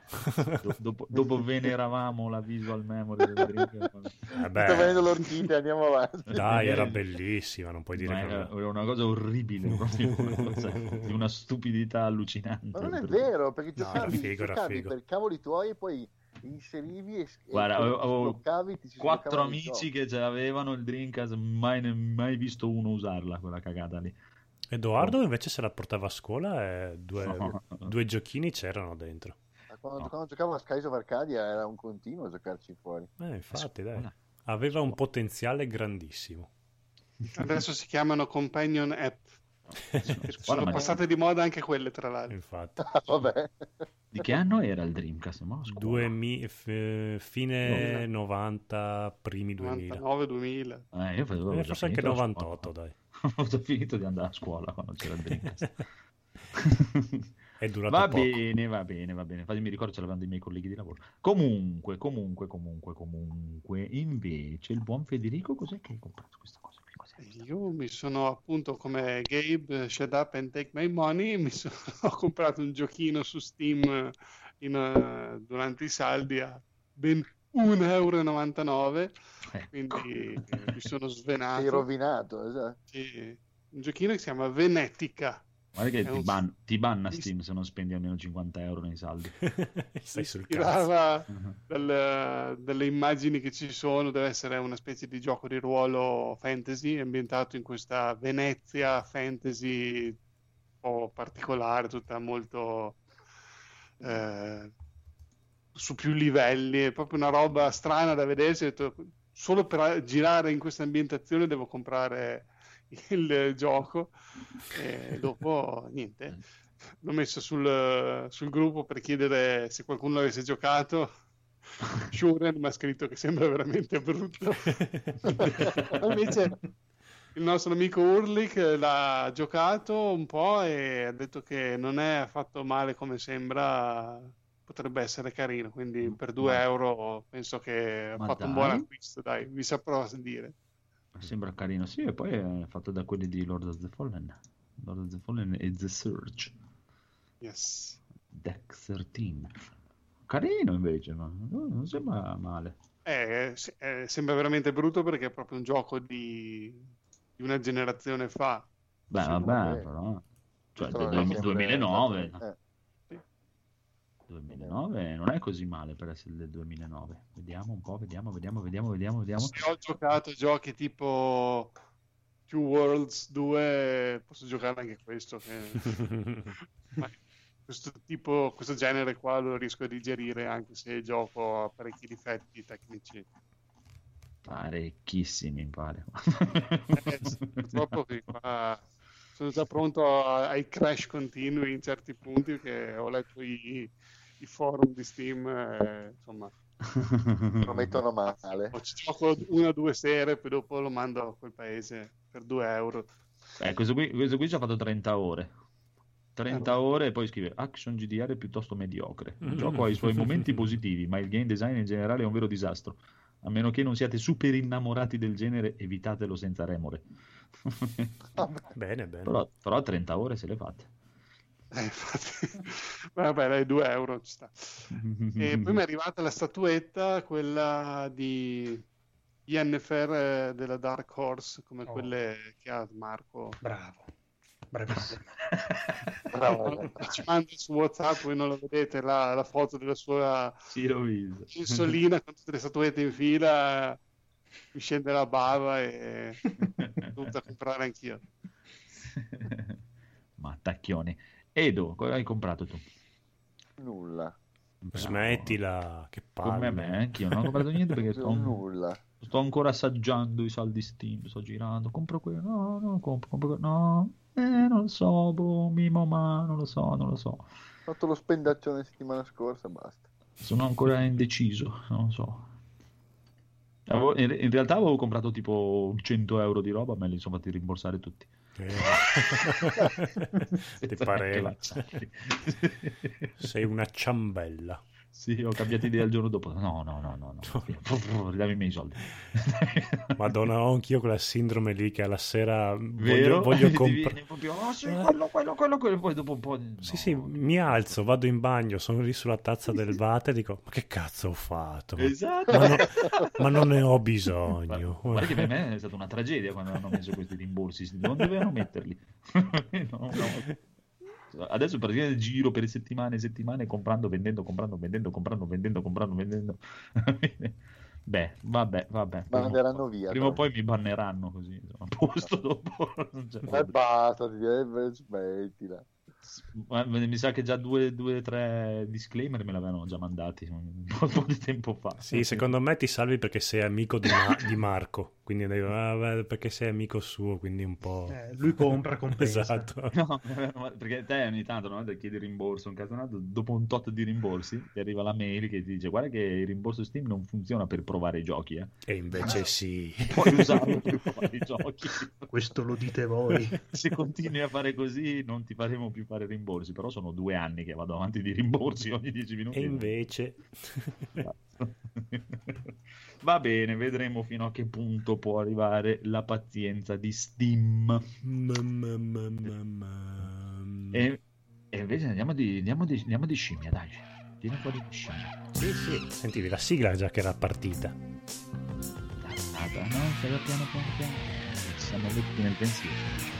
Do- dopo, dopo veneravamo la Visual Memory del Dreamcast. Vabbè. Sto venendo l'orchidea, andiamo avanti. Dai, era bellissima, non puoi dire. Ma che... Era una cosa orribile, proprio una cosa di una stupidità allucinante. Ma non è vero, perché giocavi, no, figo, giocavi per cavoli tuoi e poi inserivi e, guarda, e avevo bloccavi, ti quattro amici che ce l'avevano il Dreamcast, mai, mai visto uno usarla quella cagata lì. Edoardo invece se la portava a scuola e due, no. due giochini c'erano dentro. Quando, no. quando giocavo a Skies of Arcadia era un continuo a giocarci fuori. Eh, infatti, dai. Aveva un potenziale grandissimo. Adesso si chiamano companion app. Sono passate di moda anche quelle, tra l'altro. Infatti. Ah, vabbè. Di che anno era il Dreamcast? No, duemila, f- fine novanta, primi duemila. novantanove duemila. Eh, io facevo eh, forse anche novantotto, dai. Ho già finito di andare a scuola quando c'era il Dreamcast. È durato va poco. Bene, va bene, va bene. Infatti mi ricordo ce l'avevano i miei colleghi di lavoro. Comunque, comunque, comunque, comunque, invece il buon Federico cos'è che hai comprato questa cosa? Io mi sono appunto come Gabe, shut up and take my money, mi sono ho comprato un giochino su Steam in, uh, durante i saldi a ben un euro e novantanove, quindi eh, mi sono svenato. Sei rovinato, esatto. Sì, un giochino che si chiama Venetica, Guarda che ti, ban- ti banna Steam se non spendi almeno cinquanta euro nei saldi. Stai sul cazzo. Dal, dalle immagini che ci sono, deve essere una specie di gioco di ruolo fantasy ambientato in questa Venezia fantasy un po' particolare, tutta molto eh, su più livelli, è proprio una roba strana da vedersi. Solo per girare in questa ambientazione devo comprare il gioco e dopo niente, l'ho messo sul, sul gruppo per chiedere se qualcuno l'avesse giocato. Shuren mi ha scritto che sembra veramente brutto. Invece il nostro amico Urlik l'ha giocato un po' e ha detto che non è affatto male come sembra, potrebbe essere carino, quindi per due euro penso che ha fatto dai. un buon acquisto, dai, vi saprò dire. Sembra carino, sì, e poi è fatto da quelli di Lord of the Fallen, Lord of the Fallen e The Surge. Yes. Deck tredici. Carino invece, ma non sembra male. Eh, eh, sembra veramente brutto perché è proprio un gioco di, di una generazione fa. Beh, sì, vabbè, che... però... Cioè, del duemilanove. Eh. Sì. duemilanove non è così male per essere del duemilanove. Vediamo un po', vediamo, vediamo, vediamo, vediamo, vediamo. Se ho giocato giochi tipo Two Worlds due, posso giocare anche questo. Che... Ma questo tipo, questo genere qua lo riesco a digerire anche se il gioco ha parecchi difetti tecnici. Parecchissimi, mi pare. eh, purtroppo che qua... Sono già pronto ai crash continui in certi punti, che ho letto i, i forum di Steam, eh, insomma. Lo mettono male. Ci gioco una o due sere, poi dopo lo mando a quel paese per due euro. Eh, questo qui, questo qui ci ha fatto trenta ore. trenta ore e poi scrive action G D R piuttosto mediocre. Il mm-hmm. gioco ha i suoi momenti positivi, ma il game design in generale è un vero disastro. A meno che non siate super innamorati del genere, evitatelo senza remore. Bene, bene. Però, però trenta ore se le fate. Eh, infatti... Vabbè, dai, due euro ci sta. E poi mi è arrivata la statuetta, quella di I N F R della Dark Horse, come oh. quelle che ha Marco. Bravo. Bravissimo. Bravo. Ci manda su WhatsApp, voi non la vedete, la, la foto della sua insolina con tutte le statuette in fila, mi scende la bava e ho dovuto comprare anch'io. Ma tacchioni. Edo, cosa hai comprato tu? Nulla. Bravo. Smettila, che palle. Come me, anch'io non ho comprato niente perché sto, nulla. sto ancora assaggiando i saldi Steam, sto girando, compro quello, no, no, compro, compro quello, no. Eh, non so, boh, mimo, ma non lo so, non lo so. Ho fatto lo spendaccione settimana scorsa, basta. Sono ancora indeciso, non lo so. Avevo, in, in realtà avevo comprato tipo cento euro di roba, me li sono fatti rimborsare tutti. Eh. Ti pareva. Sei una ciambella. Sì, ho cambiato idea il giorno dopo. No, no, no, no, no. Dammi i miei soldi. Madonna, ho anch'io quella sindrome lì che alla sera voglio, voglio comprare. Oh, sì, quello, quello, quello, quello. Poi dopo un po'. No, sì, sì, no, mi alzo, vado in bagno, sono lì sulla tazza del water e dico: ma che cazzo ho fatto? Esatto. Ma, no, ma non ne ho bisogno. Guarda che per me è stata una tragedia quando hanno messo questi rimborsi. Non dovevano metterli. No, no. Adesso praticamente giro per settimane e settimane comprando, vendendo, comprando, vendendo, comprando, vendendo, comprando, vendendo. Beh, vabbè, vabbè. Banneranno via. Prima o poi mi banneranno così. A posto dopo. E basta, smettila. Mi sa che già due, due, tre disclaimer me l'avevano già mandati un po' di tempo fa. Sì, secondo me ti salvi perché sei amico di, Ma- di Marco, quindi dico, ah, perché sei amico suo, quindi un po'. Eh, lui compra, compensa. Esatto. No, perché te ogni tanto no, chiedi rimborso, un casonato, dopo un tot di rimborsi ti arriva la mail che ti dice guarda che il rimborso Steam non funziona per provare i giochi. Eh. E invece ah, sì. Puoi usarlo per provare i giochi. Questo lo dite voi. Se continui a fare così non ti faremo più fare rimborsi, però sono due anni che vado avanti di rimborsi ogni dieci minuti. E invece va bene, vedremo fino a che punto può arrivare la pazienza di Steam. E, e invece andiamo di, andiamo di, andiamo di scimmia, dai, tira un po' di scimmia. Sì, sì. Sentivi la sigla già che era partita. Dannata, no? Sarà piano piano piano. Siamo tutti nel pensiero.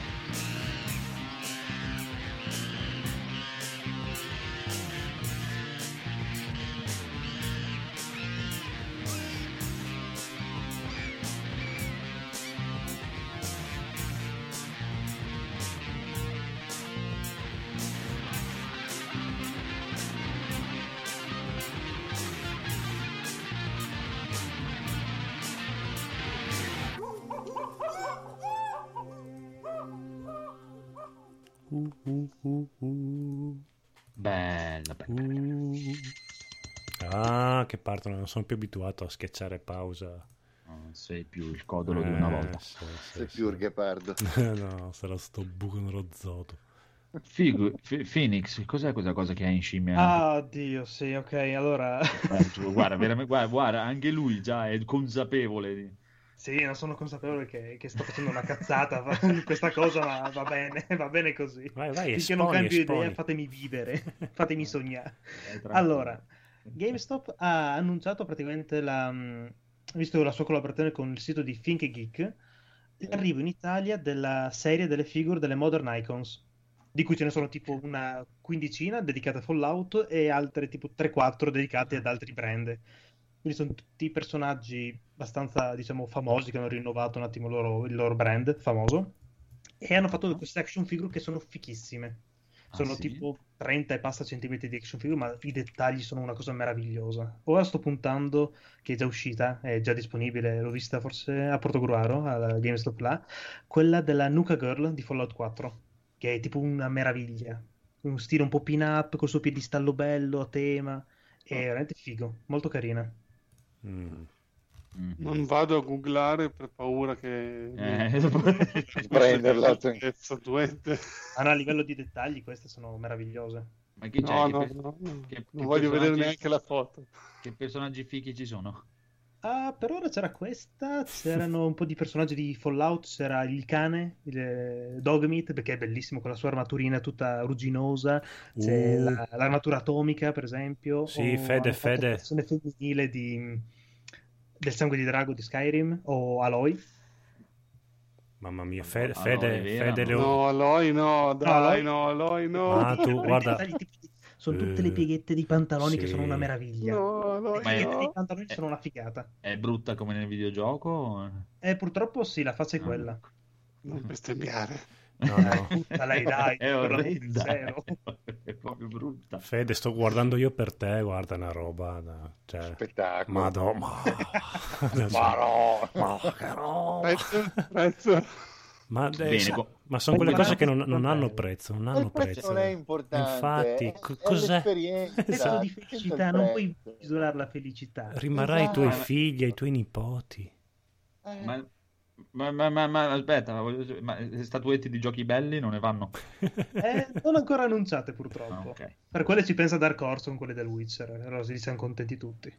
Bello, bello. Ah, che partono, non sono più abituato a schiacciare pausa. Non sei più il codolo eh, di una volta. Sì, sì, sei sì. più il ghepardo. No, sarà sto buco nerozzoto. Figu- F- Phoenix, cos'è quella cosa che hai in scimmia? Ah, oddio, sì, ok, allora... guarda, veramente, guarda, guarda, anche lui già è consapevole di... Sì, non sono consapevole che, che sto facendo una cazzata questa cosa, ma va bene, va bene così. Vai, vai, esponi, non cambio esponi. idea, fatemi vivere, fatemi sognare. Allora, GameStop ha annunciato praticamente la, visto la sua collaborazione con il sito di Think Geek, l'arrivo in Italia della serie delle figure delle Modern Icons, di cui ce ne sono tipo una quindicina dedicate a Fallout e altre tipo tre quattro dedicate ad altri brand. Quindi sono tutti personaggi abbastanza, diciamo, famosi, che hanno rinnovato un attimo il loro, il loro brand famoso, e hanno fatto queste action figure che sono fichissime. Sono ah, sì? tipo trenta e passa centimetri di action figure, ma i dettagli sono una cosa meravigliosa. Ora sto puntando, che è già uscita, è già disponibile, l'ho vista forse a Portogruaro, alla GameStop là, quella della Nuka Girl di Fallout quattro, che è tipo una meraviglia. Un stile un po' pin-up, col suo piedistallo bello, a tema, è oh. veramente figo, molto carina. Mm. Mm-hmm. Non vado a googlare per paura che eh. prenderla. Ah, no, a livello di dettagli queste sono meravigliose. Ma chi c'è? No, che no, per... no, no. Che, non che voglio vedere neanche la foto. Che personaggi fighi ci sono? Ah, per ora c'era questa, c'erano un po' di personaggi di Fallout, c'era il cane, il Dogmeat, perché è bellissimo con la sua armaturina tutta rugginosa, c'è uh. la, l'armatura atomica per esempio. Sì, o fede, fede. La versione femminile di, del sangue di drago di Skyrim, o Aloy. Mamma mia, Fede, Fede, Aloy, Fede Leone. No, Aloy no, dai, no, Aloy no. Ah, tu, guarda... Sono tutte le pieghette di pantaloni sì. che sono una meraviglia. No, no, le pieghette no. dei pantaloni è, sono una figata. È brutta come nel videogioco? Eh, purtroppo sì, la faccia è no. quella. Non bestemmiare. No, no. Tutta lei, dai, è orrenda. È, è proprio brutta. Fede, sto guardando io per te, guarda, una roba. Una, cioè... Spettacolo. Madonna. Madonna. Prezzo, prezzo. Ma, adesso, Bene, ma sono quelle cose che non, non hanno prezzo, non hanno prezzo. prezzo. Non è importante. Infatti, è, co- è cos'è? Esatto. Di felicità, non puoi misurare la felicità. Rimarrai esatto. ai tuoi figli, ai tuoi nipoti. Eh. Ma, ma, ma, ma, ma aspetta, ma statuette di giochi belli non ne vanno? Eh, non ancora annunciate purtroppo. Ah, okay. Per quelle ci pensa Dark Horse con quelle del Witcher, allora si siamo contenti tutti.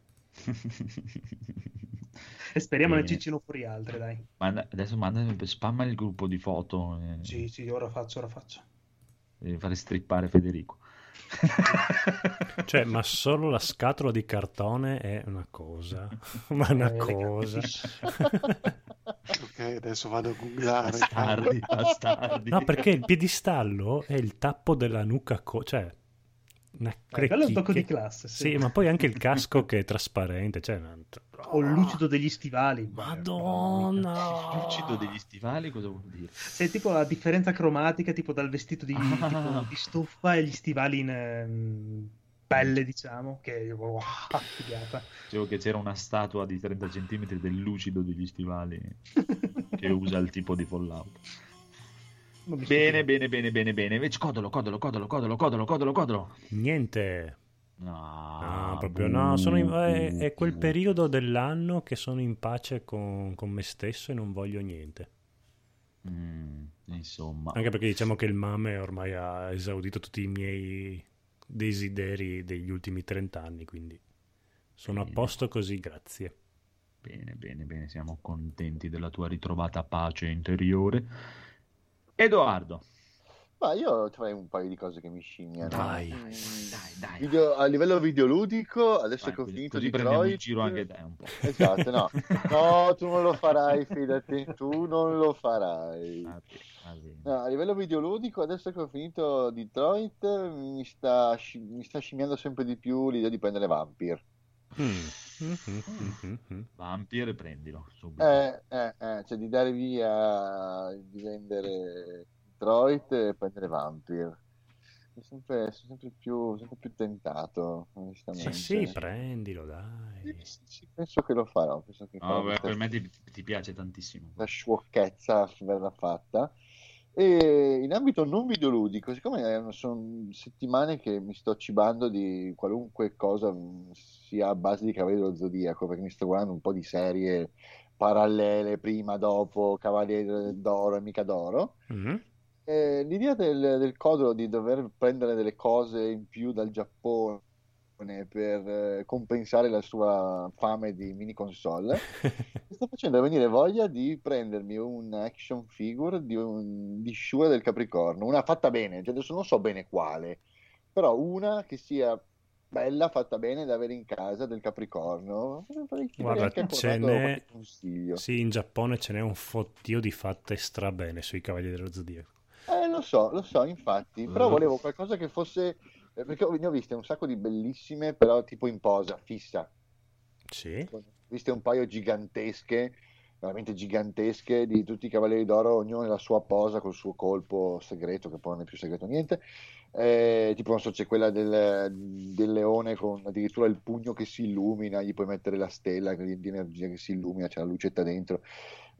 E speriamo ne ciccino fuori altre, dai. Manda, adesso mandami, spamma il gruppo di foto. Eh. Sì, sì, ora faccio, ora faccio. Devi fare strippare Federico. Cioè, ma solo la scatola di cartone è una cosa, ma una eh, cosa. Ok, adesso vado a googlare. Bastardi, bastardi. No, perché il piedistallo è il tappo della nuca, co- cioè... Una eh, quello è un tocco di classe, sì. Sì, ma poi anche il casco che è trasparente, cioè o il lucido degli stivali. Madonna, il lucido degli stivali cosa vuol dire? È tipo la differenza cromatica tipo dal vestito di, ah. tipo, di stoffa e gli stivali in um, pelle, diciamo, che wow, figata. Dicevo che c'era una statua di trenta centimetri del lucido degli stivali che usa il tipo di Fallout. Bene, bene, bene, bene, bene. Invece Codolo, Codolo, Codolo, Codolo, Codolo, Codolo, Codolo. Niente. No, no proprio no. no. Sono in, è, è quel periodo dell'anno che sono in pace con, con me stesso e non voglio niente. Mm, insomma. Anche perché diciamo che il mame ormai ha esaudito tutti i miei desideri degli ultimi trent'anni, quindi sono bene. A posto così, grazie. Bene, bene, bene. Siamo contenti della tua ritrovata pace interiore. Edoardo, ma io farei un paio di cose che mi scimmiano. Dai, dai, dai. Video, a livello videoludico, adesso dai, che ho così, finito di Detroit, in giro anche te un po'. Esatto, no. No, tu non lo farai, fidati, tu non lo farai. Ah, okay. No, a livello videoludico, adesso che ho finito Detroit, mi sta, mi sta scimmiando sempre di più l'idea di prendere Vampyr. Mm. Mm-hmm. Mm-hmm. Vampyr, prendilo subito. Eh, eh, eh, cioè di dare via, di vendere Detroit e prendere Vampyr. Sono sempre, sono sempre, più, sempre più tentato, onestamente. Sì, sì, prendilo, dai. Sì, sì, penso che lo farò. Penso che oh, farò beh, per me ti, ti piace tantissimo. La sciocchezza verrà fatta. E in ambito non videoludico, siccome sono settimane che mi sto cibando di qualunque cosa sia a base di Cavalieri dello Zodiaco, perché mi sto guardando un po' di serie parallele, prima, dopo, Cavalieri d'Oro e Mica d'Oro, mm-hmm. eh, l'idea del, del Codolo di dover prendere delle cose in più dal Giappone per compensare la sua fame di mini console mi sta facendo venire voglia di prendermi un action figure di, un, di Shura del Capricorno, una fatta bene, cioè adesso non so bene quale, però una che sia bella, fatta bene, da avere in casa, del Capricorno. Guarda, ce n'è, sì, in Giappone ce n'è un fottio di fatte strabene sui Cavalieri dello Zodiaco. Eh, lo so, lo so, infatti, però mm. volevo qualcosa che fosse, perché ne ho viste un sacco di bellissime, però tipo in posa fissa, sì, ho viste un paio gigantesche, veramente gigantesche, di tutti i Cavalieri d'Oro, ognuno nella sua posa col suo colpo segreto, che poi non è più segreto niente, eh, tipo non so, c'è quella del, del leone con addirittura il pugno che si illumina, gli puoi mettere la stella di, di energia che si illumina, c'è la lucetta dentro,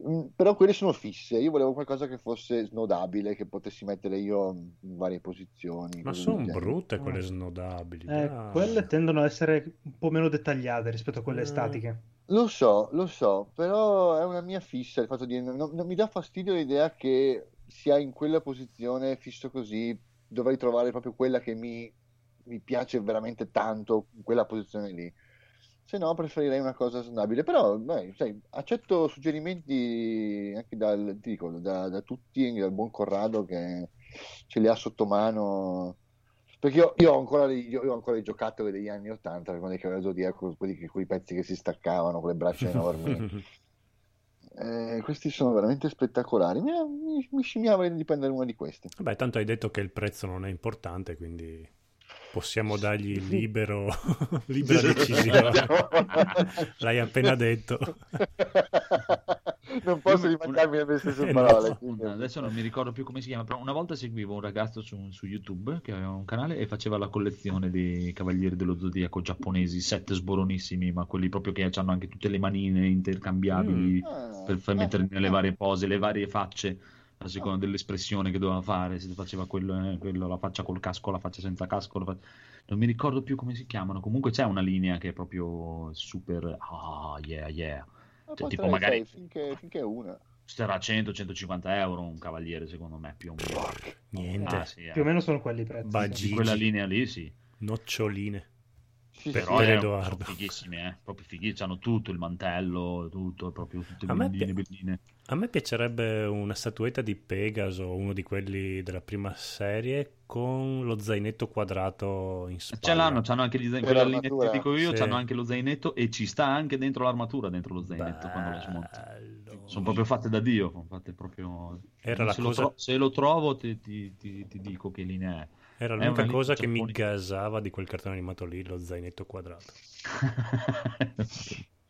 mm, però quelle sono fisse. Io volevo qualcosa che fosse snodabile, che potessi mettere io in varie posizioni. Ma sono brutte quelle snodabili, eh, quelle tendono ad essere un po' meno dettagliate rispetto a quelle mm. statiche. Lo so, lo so, però è una mia fissa il fatto di... Non, non mi dà fastidio l'idea che sia in quella posizione fisso così, dovrei trovare proprio quella che mi, mi piace veramente tanto, quella posizione lì. Se no preferirei una cosa snodabile, però beh, sai, accetto suggerimenti anche dal, ti dico, da, da tutti, dal buon Corrado che ce li ha sotto mano... Perché io, io ho ancora io, io ho ancora i giocattoli degli anni ottanta, quando che avevo Zodiaco, quelli, quei pezzi che si staccavano con le braccia enormi. eh, questi sono veramente spettacolari. Mi, mi, mi scimmiava di prendere una di queste. Vabbè, tanto hai detto che il prezzo non è importante, quindi possiamo dargli libero libera decisione. L'hai appena detto. Non posso rimandarmi le stesse parole. No. Adesso non mi ricordo più come si chiama, però una volta seguivo un ragazzo su, su YouTube che aveva un canale e faceva la collezione dei Cavalieri dello Zodiaco giapponesi, set sboronissimi, ma quelli proprio che hanno anche tutte le manine intercambiabili mm. per far mettere nelle varie pose, le varie facce a seconda dell'espressione che doveva fare, se faceva quello, eh, quello, la faccia col casco, la faccia senza casco, faccia... non mi ricordo più come si chiamano. Comunque c'è una linea che è proprio super ah yeah yeah. Cioè, tipo magari finché, finché una sarà cento centocinquanta euro un cavaliere, secondo me, più o meno. Porca, niente, ah, sì, eh. più o meno sono quelli i prezzi. Bagigi, quella linea lì, sì, noccioline, sì, però sì, erano proprio fighissime, eh? Proprio fighissime, hanno tutto il mantello, tutto, proprio tutte belline, belline. A me piacerebbe una statuetta di Pegaso, uno di quelli della prima serie, con lo zainetto quadrato in spalla. Ce l'hanno, c'hanno anche gli zain... quella linea che dico io, sì. C'hanno anche lo zainetto e ci sta anche dentro l'armatura, dentro lo zainetto. Bello. Quando lo smonti. Sono proprio fatte da Dio, fatte proprio... Era la se, cosa... lo tro... se lo trovo ti, ti, ti, ti dico che linea è. Era l'unica cosa che mi gasava di quel cartone animato lì, lo zainetto quadrato.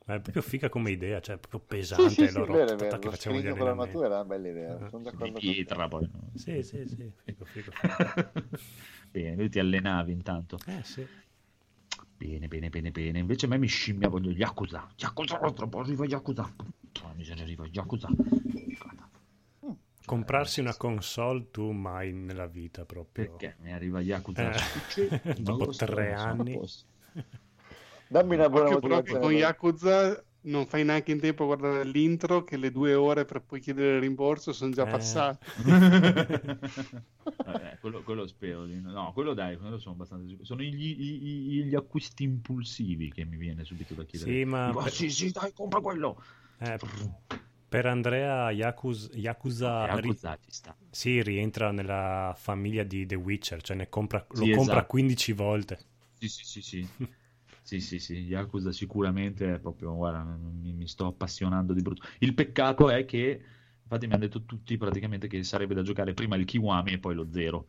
Ma è proprio figa come idea, cioè è proprio pesante. Sì, sì, loro sì, vero, vero. Che facevamo gli allenamenti con l'armatura era una bella idea. Sono d'accordo. Di pietra poi. Sì, sì, sì, figo, figo. Bene, lui ti allenavi intanto. Eh, sì. Bene, bene, bene, bene. Invece a me mi scimmia, voglio Yakuza. Yakuza, tra poco arriva Yakuza. Puttana miseria, arriva Yakuza. Comprarsi una console tu mai nella vita proprio. Perché mi arriva Yakuza eh. Dopo tre anni. Dammi una buona motivazione. Con Yakuza non fai neanche in tempo a guardare l'intro, che le due ore per poi chiedere il rimborso sono già eh. passate. Vabbè, quello, quello spero di no. No, quello dai, quello sono abbastanza. Sono gli, gli, gli acquisti impulsivi che mi viene subito da chiedere. Sì, ma oh, per... sì, sì, dai, compra quello. Eh, per Andrea Yakuza, Yakuza, Yakuza ri... ci sta. Sì, rientra nella famiglia di The Witcher, cioè ne compra, lo sì, compra esatto. quindici volte. Sì, sì, sì, sì. Sì, sì, sì, Yakuza sicuramente è proprio, guarda, mi, mi sto appassionando di brutto. Il peccato è che, infatti mi hanno detto tutti praticamente che sarebbe da giocare prima il Kiwami e poi lo Zero,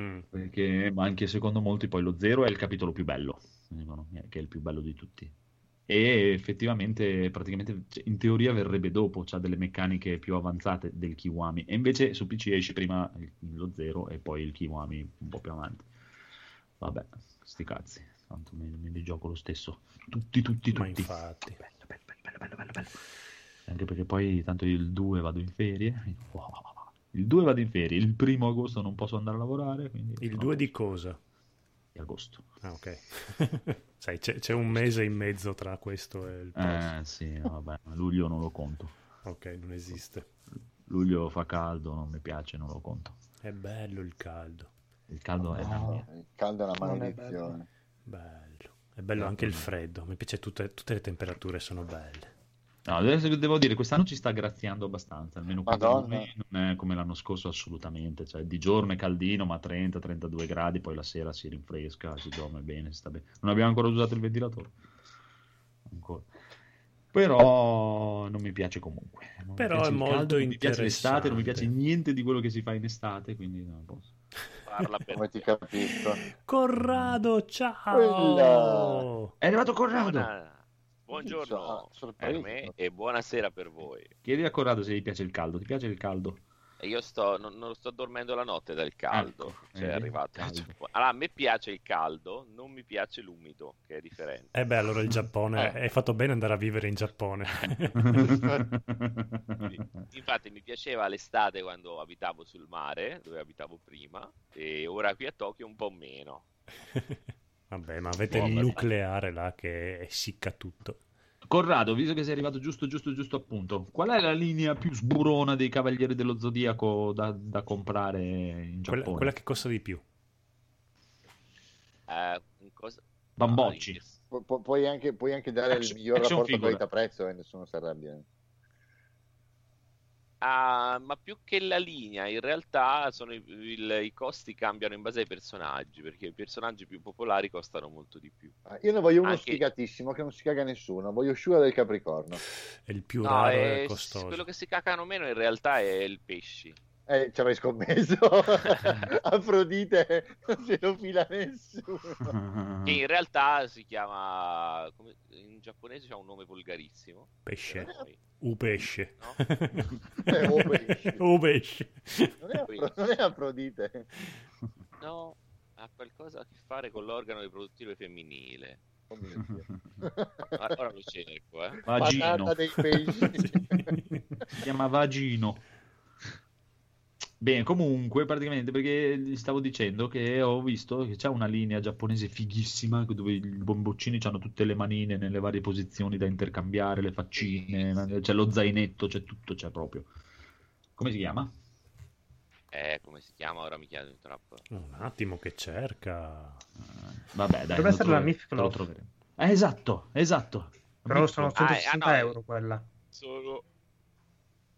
mm. perché anche secondo molti poi lo Zero è il capitolo più bello, che è il più bello di tutti. E effettivamente, praticamente, in teoria verrebbe dopo, c'ha delle meccaniche più avanzate del Kiwami, e invece su P C esce prima lo Zero e poi il Kiwami un po' più avanti. Vabbè, sti cazzi. Tanto me, me li gioco lo stesso tutti tutti tutti. Ma infatti bello bello bello bello bello bello, anche perché poi tanto il due vado in ferie, wow, Il due vado in ferie, il primo agosto non posso andare a lavorare. Quindi il due di cosa? Di agosto. Ah, ok. Sai, c'è, c'è un mese e mezzo tra questo e il prossimo. Eh, sì, vabbè, luglio non lo conto. Ok, non esiste. Luglio fa caldo, non mi piace, non lo conto. È bello il caldo. Il caldo oh, è una mia. Il caldo è una maledizione. Bello. È bello anche il freddo, mi piace, tutte, tutte le temperature sono belle. No, devo dire, quest'anno ci sta graziando abbastanza, almeno me, non è come l'anno scorso assolutamente, cioè di giorno è caldino ma trenta trentadue gradi, poi la sera si rinfresca, si dorme bene, si sta bene. Non abbiamo ancora usato il ventilatore, ancora. Però non mi piace comunque. Non Però piace è molto caldo, non mi piace l'estate, non mi piace niente di quello che si fa in estate, quindi non posso. Parla per... Come ti capisco. Corrado, ciao! È arrivato Corrado! Buongiorno ciao, per me e buonasera per voi. Chiedi a Corrado se gli piace il caldo. Ti piace il caldo? E io sto, non, non sto dormendo la notte dal caldo, ecco, cioè, è arrivato. Caldo. Allora, a me piace il caldo, non mi piace l'umido, che è differente. E eh beh, allora il Giappone, eh. È fatto bene andare a vivere in Giappone. Infatti mi piaceva l'estate quando abitavo sul mare, dove abitavo prima, e ora qui a Tokyo un po' meno. Vabbè, ma avete Buon il nucleare là che essicca tutto. Corrado, visto che sei arrivato giusto giusto giusto appunto, qual è la linea più sburona dei Cavalieri dello Zodiaco da, da comprare in Giappone? Quella, quella che costa di più? Uh, cosa... Bambocci. Ah, pu- puoi, anche, puoi anche dare action, il miglior rapporto qualità-prezzo e nessuno si arrabbia. Uh, ma più che la linea, in realtà sono i, il, i costi cambiano in base ai personaggi, perché i personaggi più popolari costano molto di più. Ah, io ne voglio uno anche... sfigatissimo che non si caga nessuno, voglio Shura del Capricorno. È il più no, raro è... e costoso. Quello che si cagano meno in realtà è il pesci. Eh, ci avrei scommesso. Afrodite non se lo fila nessuno. Che in realtà si chiama, come... in giapponese c'ha un nome volgarissimo. Pesce. Upesce. No? eh, upesce. Upesce. Non è, Afro... non è Afrodite. No, ha qualcosa a che fare con l'organo riproduttivo femminile. Oh, ora lo cerco, eh. Vagino. Dei pesci. Sì. Si chiama vagino. Bene, comunque, praticamente, perché gli stavo dicendo che ho visto che c'è una linea giapponese fighissima dove i bomboccini hanno tutte le manine nelle varie posizioni da intercambiare, le faccine, c'è lo zainetto, c'è tutto, c'è proprio. Come si chiama? Eh, come si chiama? Ora mi chiedo troppo. Un attimo che cerca. Vabbè, dai, deve essere la Myth Club. Lo troveremo. Eh, esatto, esatto. Però sono centosessanta ah, no. euro quella. Solo...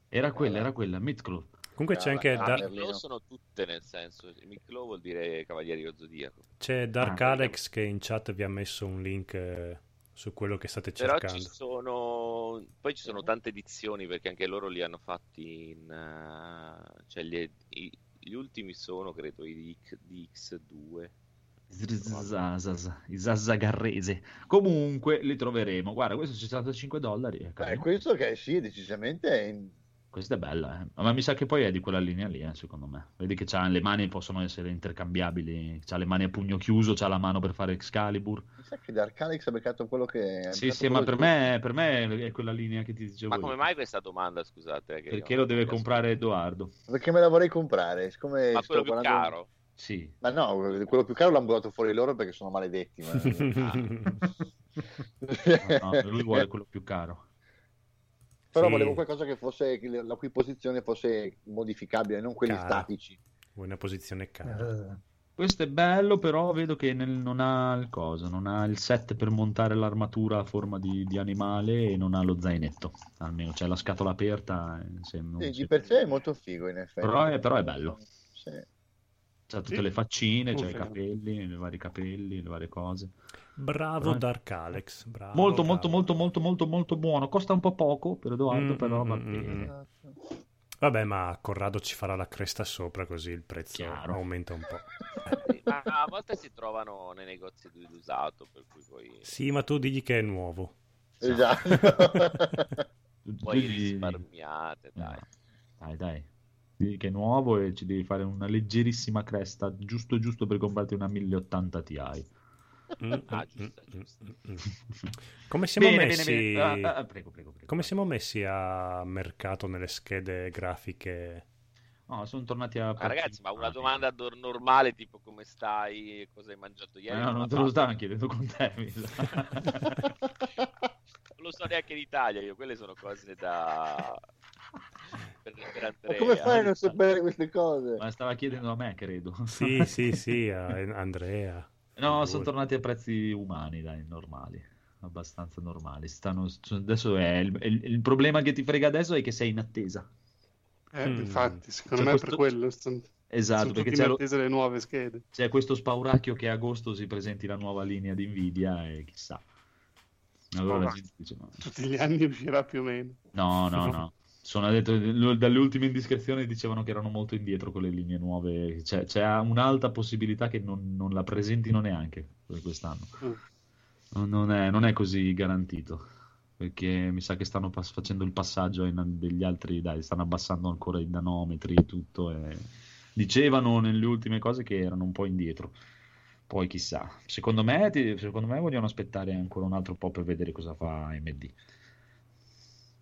Era quella, era quella, Myth Club. Comunque c'è anche ah, Dark... Miclo sono tutte, nel senso, Miclo vuol dire Cavalieri dello Zodiaco. C'è Dark ah, Alex che in chat vi ha messo un link eh, su quello che state cercando. Però ci sono... Poi ci sono tante edizioni, perché anche loro li hanno fatti in... Uh... Cioè gli, i, gli ultimi sono, credo, i di X due. I Zazzagarrese. Comunque li troveremo. Guarda, questo è sessantacinque dollari. Beh, questo che sì, decisamente è... In... Questa è bella, eh. Ma mi sa che poi è di quella linea lì, eh, secondo me. Vedi che c'ha le mani, possono essere intercambiabili, c'ha le mani a pugno chiuso, c'ha la mano per fare Excalibur. Mi sa che Dark Alex ha beccato quello che... Sì, sì, ma per me, per me è quella linea che ti dicevo. Ma come io. Mai questa domanda, scusate? Che perché lo deve comprare Edoardo? Perché me la vorrei comprare, siccome... Ma quello più guardando... caro? Sì. Ma no, quello più caro l'hanno buttato fuori loro perché sono maledetti. Ma... no, no, lui vuole quello più caro. Però sì. Volevo qualcosa che fosse, la cui posizione fosse modificabile, non quelli cara. Statici. Una posizione cara. Uh. Questo è bello, però vedo che nel, non ha il coso, non ha il set per montare l'armatura a forma di, di animale e non ha lo zainetto, almeno c'è la scatola aperta. Se non sì, c'è... Di per sé è molto figo in effetti. Però è, però è bello. Sì. C'ha tutte sì. Le faccine, oh, c'ha i capelli, i vari capelli, le varie cose. Bravo Dark Alex, bravo, molto bravo. molto molto molto molto molto buono, costa un po' poco per Edoardo, mm, però va bene. Mm. Vabbè, ma Corrado ci farà la cresta sopra così il prezzo Chiaro. Aumenta un po'. Sì, ma a volte si trovano nei negozi di usato, per cui poi... Sì, ma tu digli che è nuovo. Esatto. Poi risparmiate, dai. Dai, dai. Digli che è nuovo e ci devi fare una leggerissima cresta, giusto giusto per comprarti una mille e ottanta Ti. Mm, ah, giusto, giusto. Come siamo bene, messi bene, bene. Ah, ah, prego, prego, prego. Come siamo messi a mercato nelle schede grafiche? No, sono tornati a... Ah, ragazzi, ma una domanda do- normale, tipo come stai, cosa hai mangiato ieri? Ma no, non te lo stanno chiedendo con te, mi sa. Non lo so neanche in Italia, io, quelle sono cose da... Per, per Andrea. Ma come fai a non sapere queste cose? Ma stava chiedendo a me, credo. Sì, sì, sì, a Andrea. No, sono tornati a prezzi umani, dai, normali, abbastanza normali. Stanno... Adesso è il, il, il problema che ti frega adesso è che sei in attesa. Eh, mm. Infatti, secondo c'è me questo... per quello sono, esatto, sono perché tutti in attesa le nuove schede. C'è questo spauracchio che a agosto si presenti la nuova linea di Nvidia e chissà. Allora, no, gente dice, no. Tutti gli anni uscirà più o meno. No, no, no. no. Sono detto, dalle ultime indiscrezioni dicevano che erano molto indietro con le linee nuove. C'è, c'è un'alta possibilità che non, non la presentino neanche per quest'anno. Mm. Non, è, non è così garantito. Perché mi sa che stanno pas- facendo il passaggio in, degli altri, dai, stanno abbassando ancora i nanometri e tutto. E... Dicevano nelle ultime cose che erano un po' indietro. Poi chissà, secondo me, ti, secondo me vogliono aspettare ancora un altro po' per vedere cosa fa A M D.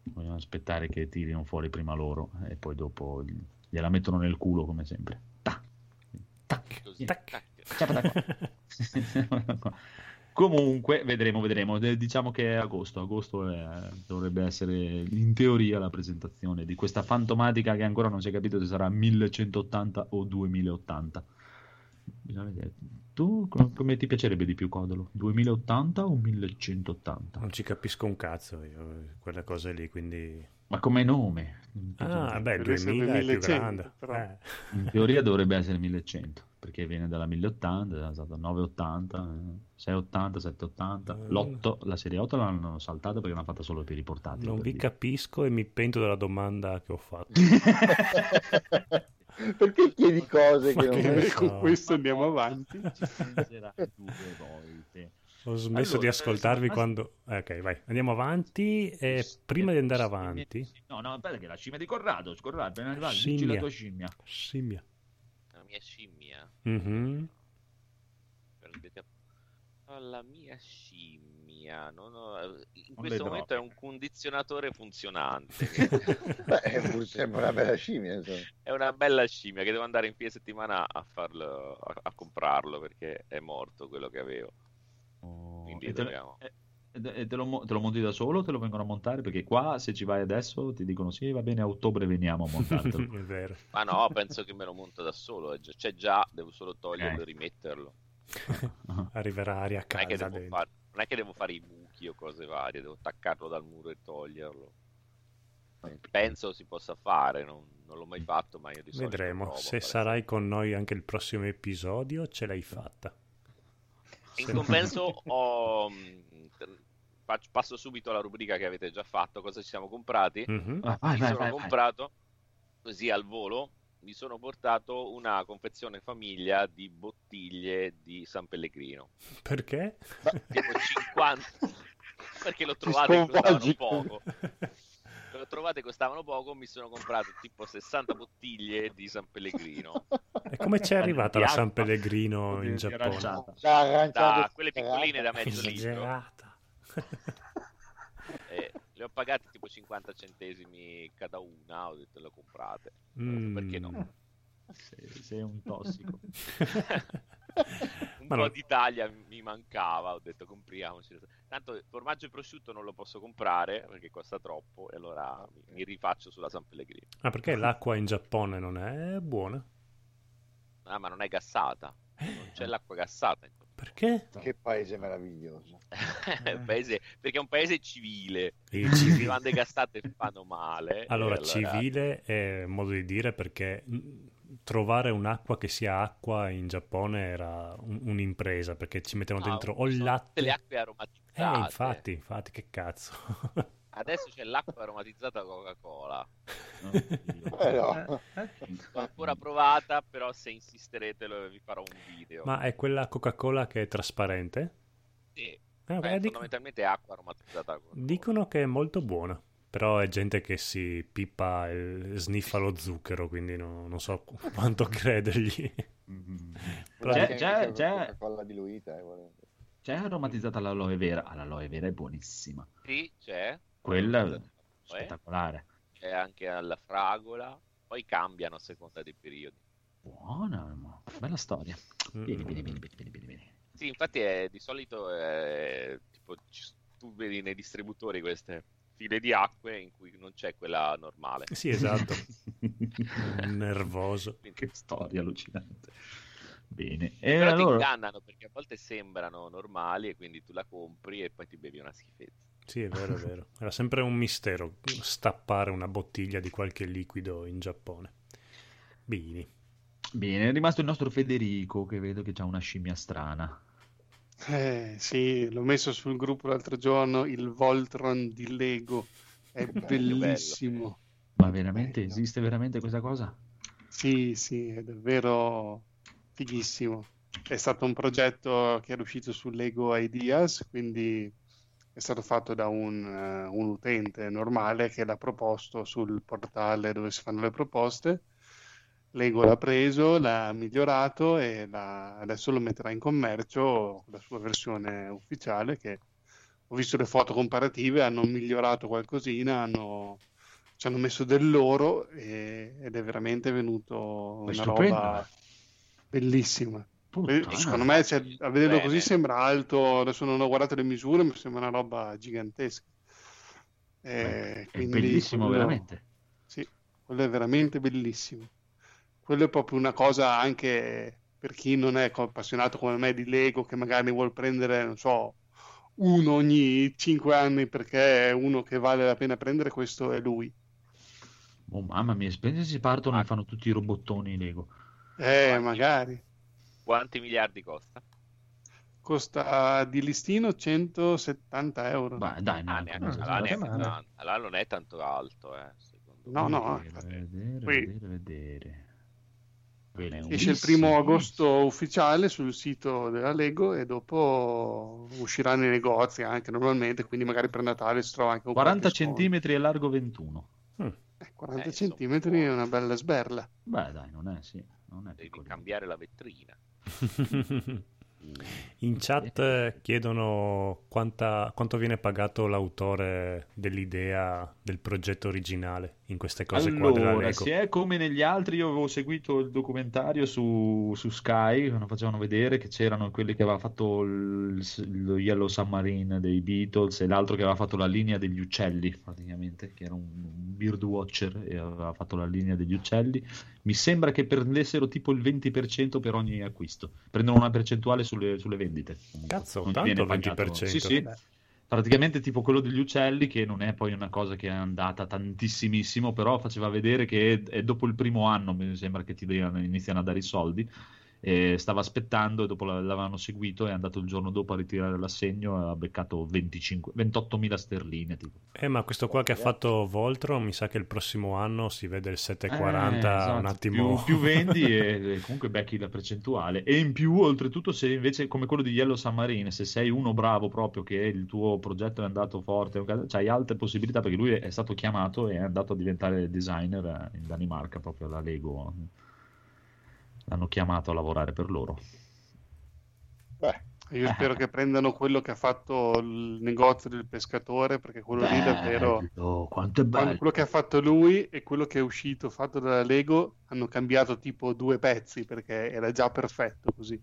Vogliono aspettare che tirino fuori prima loro e poi dopo gliela mettono nel culo come sempre. Tac, tac, tac. Ciao. Comunque vedremo, vedremo. Diciamo che è agosto. Agosto è, dovrebbe essere in teoria la presentazione di questa fantomatica che ancora non si è capito se sarà millecentottanta o duemilaottanta. Bisogna vedere. Tu come ti piacerebbe di più, Codolo? duemilaottanta o millecentottanta? Non ci capisco un cazzo io, quella cosa lì, quindi... Ma come nome? Ah, beh, duemila è più grande. Eh. In teoria dovrebbe essere millecento, perché viene dalla mille ottanta, dalla novecentottanta, seicentottanta, settecentottanta, eh. l'otto, la serie otto l'hanno saltata perché l'hanno fatta solo per i portatili. Non vi dire. Capisco e mi pento della domanda che ho fatto. Perché chiedi cose che non che so. Con questo andiamo avanti. Ci due volte. Ho smesso allora, di ascoltarvi quando... Eh, ok, vai, andiamo avanti. Eh, prima di andare avanti... No, no, aspetta che la scimmia di Corrado. Corrado, ben arrivato, dici la tua scimmia. Scimmia. La mia scimmia? Mm-hmm. La mia scimmia. Non ho... In non questo momento è un condizionatore funzionante. Beh, sembra una bella scimmia. Insomma. È una bella scimmia che devo andare in fine settimana a, farlo, a, a comprarlo perché è morto quello che avevo. E te, lo, e te, lo, te lo monti da solo o te lo vengono a montare? Perché qua se ci vai adesso ti dicono sì va bene a ottobre veniamo a montarlo. È vero. Ma no, penso che me lo monto da solo, c'è cioè, già, devo solo toglierlo eh. e rimetterlo. Arriverà aria a casa. Non è, fare, non è che devo fare i buchi o cose varie, devo attaccarlo dal muro e toglierlo. Penso si possa fare, non, non l'ho mai fatto, ma io di solito vedremo, provo, se sarai con noi anche il prossimo episodio ce l'hai fatta. In compenso ho, faccio, passo subito alla rubrica che avete già fatto, cosa ci siamo comprati. Mm-hmm. Ah, vai, mi vai, sono vai, comprato vai. Così al volo mi sono portato una confezione famiglia di bottiglie di San Pellegrino. Perché? Tipo cinquanta perché l'ho trovato e costavano poco. L'ho trovate costavano poco, mi sono comprato tipo sessanta bottiglie di San Pellegrino. E come c'è arrivata la San Pellegrino in Giappone? Da quelle piccoline da mezzo litro. Eh, le ho pagate tipo cinquanta centesimi cada una, ho detto le comprate. Mm. Perché no? Sei, sei un tossico. Un ma po' non... d'Italia mi mancava, ho detto compriamoci. Tanto formaggio e prosciutto non lo posso comprare perché costa troppo e allora mi rifaccio sulla San Pellegrino. Ah, perché l'acqua in Giappone non è buona? Ah, ma non è gassata, non c'è l'acqua gassata. Perché? Che paese meraviglioso. Paese, perché è un paese civile. Le bevande gassate fanno male. Allora, allora civile è modo di dire perché trovare un'acqua che sia acqua in Giappone era un, un'impresa perché ci mettevano ah, dentro o il latte. Tutte le acque aromatizzate. Eh, infatti, infatti, che cazzo. Adesso c'è l'acqua aromatizzata Coca-Cola. No. L'ho ancora provata, però se insisterete vi farò un video. Ma è quella Coca-Cola che è trasparente? Sì. Eh, beh, fondamentalmente è acqua aromatizzata Coca-Cola. Dicono che è molto buona, però è gente che si pippa e sniffa lo zucchero, quindi no, non so quanto credergli. Mm-hmm. C'è, c'è, c'è Coca-Cola diluita. Eh, c'è aromatizzata l'aloe vera. Ah, l'aloe vera è buonissima. Sì, c'è. Quella è spettacolare. C'è anche alla fragola. poi cambiano a seconda dei periodi. Buona, bella storia. Bene, bene, bene, bene, bene, bene. Sì, infatti è, di solito è, tipo, tu vedi nei distributori queste file di acque in cui non c'è quella normale. Sì, esatto. Nervoso. Che storia allucinante. Bene. E però allora... ti ingannano, perché a volte sembrano normali e quindi tu la compri e poi ti bevi una schifezza. Sì, è vero, è vero. Era sempre un mistero stappare una bottiglia di qualche liquido in Giappone. Bini. Bene, è rimasto il nostro Federico, che vedo che c'ha una scimmia strana. Eh, sì, l'ho messo sul gruppo l'altro giorno, il Voltron di Lego. È bellissimo. Ma veramente? Bello. Esiste veramente questa cosa? Sì, sì, è davvero fighissimo. È stato un progetto che è uscito su Lego Ideas, quindi... è stato fatto da un, uh, un utente normale che l'ha proposto sul portale dove si fanno le proposte. Lego l'ha preso, l'ha migliorato e l'ha, adesso lo metterà in commercio, la sua versione ufficiale, che ho visto le foto comparative, hanno migliorato qualcosina, hanno, ci hanno messo del loro e, ed è veramente venuto è una stupenda. Roba bellissima. Puttana. Secondo me, cioè, a vederlo bene. Così sembra alto, adesso non ho guardato le misure, ma sembra una roba gigantesca. Eh, è bellissimo, quello, veramente. Sì, quello è veramente bellissimo. Quello è proprio una cosa anche per chi non è appassionato come me di Lego, che magari vuol prendere, non so, uno ogni cinque anni perché è uno che vale la pena prendere, questo è lui. Oh, mamma mia, pensa se si partono e fanno tutti i robottoni Lego. Eh, magari. Quanti miliardi costa? Costa di listino centosettanta euro. Beh, dai, no, ah, neanche, allora, neanche, no, allora non è tanto alto, eh, secondo no, me. No, vedere, vedere, vedere, vedere. Esce il primo agosto ufficiale sul sito della Lego e dopo uscirà nei negozi anche normalmente, quindi magari per Natale si trova anche un quaranta centimetri e largo ventuno. Mm. Eh, quaranta eh, centimetri è una bella sberla. Beh, dai, non è, sì, non è devi piccolo. Cambiare la vetrina. In chat chiedono quanta, quanto viene pagato l'autore dell'idea del progetto originale in queste cose allora, qua della Lego. Se è come negli altri, io avevo seguito il documentario su, su Sky, non facevano vedere che c'erano quelli che aveva fatto il, lo Yellow Submarine dei Beatles e l'altro che aveva fatto la linea degli uccelli, praticamente, che era un bird watcher e aveva fatto la linea degli uccelli. Mi sembra che prendessero tipo il venti per cento per ogni acquisto, prendono una percentuale sulle, sulle vendite. Cazzo, non tanto il venti per cento. Sì, sì. Beh. Praticamente tipo quello degli uccelli, che non è poi una cosa che è andata tantissimissimo, però faceva vedere che è dopo il primo anno, mi sembra, che ti devono, iniziano a dare i soldi. E stava aspettando e dopo l'avevano seguito, è andato il giorno dopo a ritirare l'assegno e ha beccato ventottomila sterline tipo. Eh, ma questo qua che ha fatto Voltron, mi sa che il prossimo anno si vede il settecentoquaranta eh, esatto. Un attimo più, più vendi e, e comunque becchi la percentuale. E in più, oltretutto, se invece come quello di Yellow Submarine, se sei uno bravo proprio, che il tuo progetto è andato forte, c'hai altre possibilità, perché lui è stato chiamato e è andato a diventare designer in Danimarca, proprio alla Lego l'hanno chiamato a lavorare per loro. Beh, io spero che prendano quello che ha fatto il negozio del pescatore, perché quello bello, lì davvero quanto è bello. Quello che ha fatto lui e quello che è uscito fatto dalla Lego hanno cambiato tipo due pezzi, perché era già perfetto così.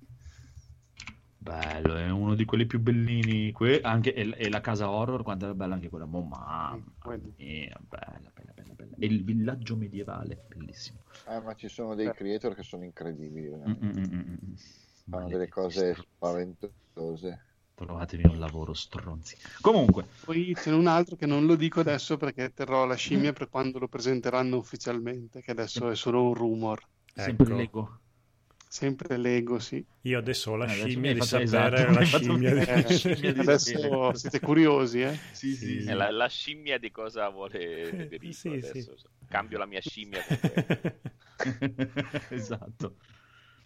Bello, è uno di quelli più bellini que- anche e, e la casa horror, quanto era bella anche quella. Oh, mamma mia, bella, bella, bella, bella. E il villaggio medievale, bellissimo. Ah, ma ci sono dei creator che sono incredibili, fanno delle cose spaventose. Trovatevi un lavoro, stronzi. Comunque, poi c'è un altro che non lo dico adesso perché terrò la scimmia per quando lo presenteranno ufficialmente, che adesso è solo un rumor. Sempre ecco. Lego. Sempre Lego, sì. Io adesso ho la adesso scimmia di sapere esatto. La scimmia di... eh, adesso siete curiosi, eh? Sì, sì, sì, sì. La, la scimmia di cosa vuole Federico sì, adesso. Sì. Cambio la mia scimmia con esatto.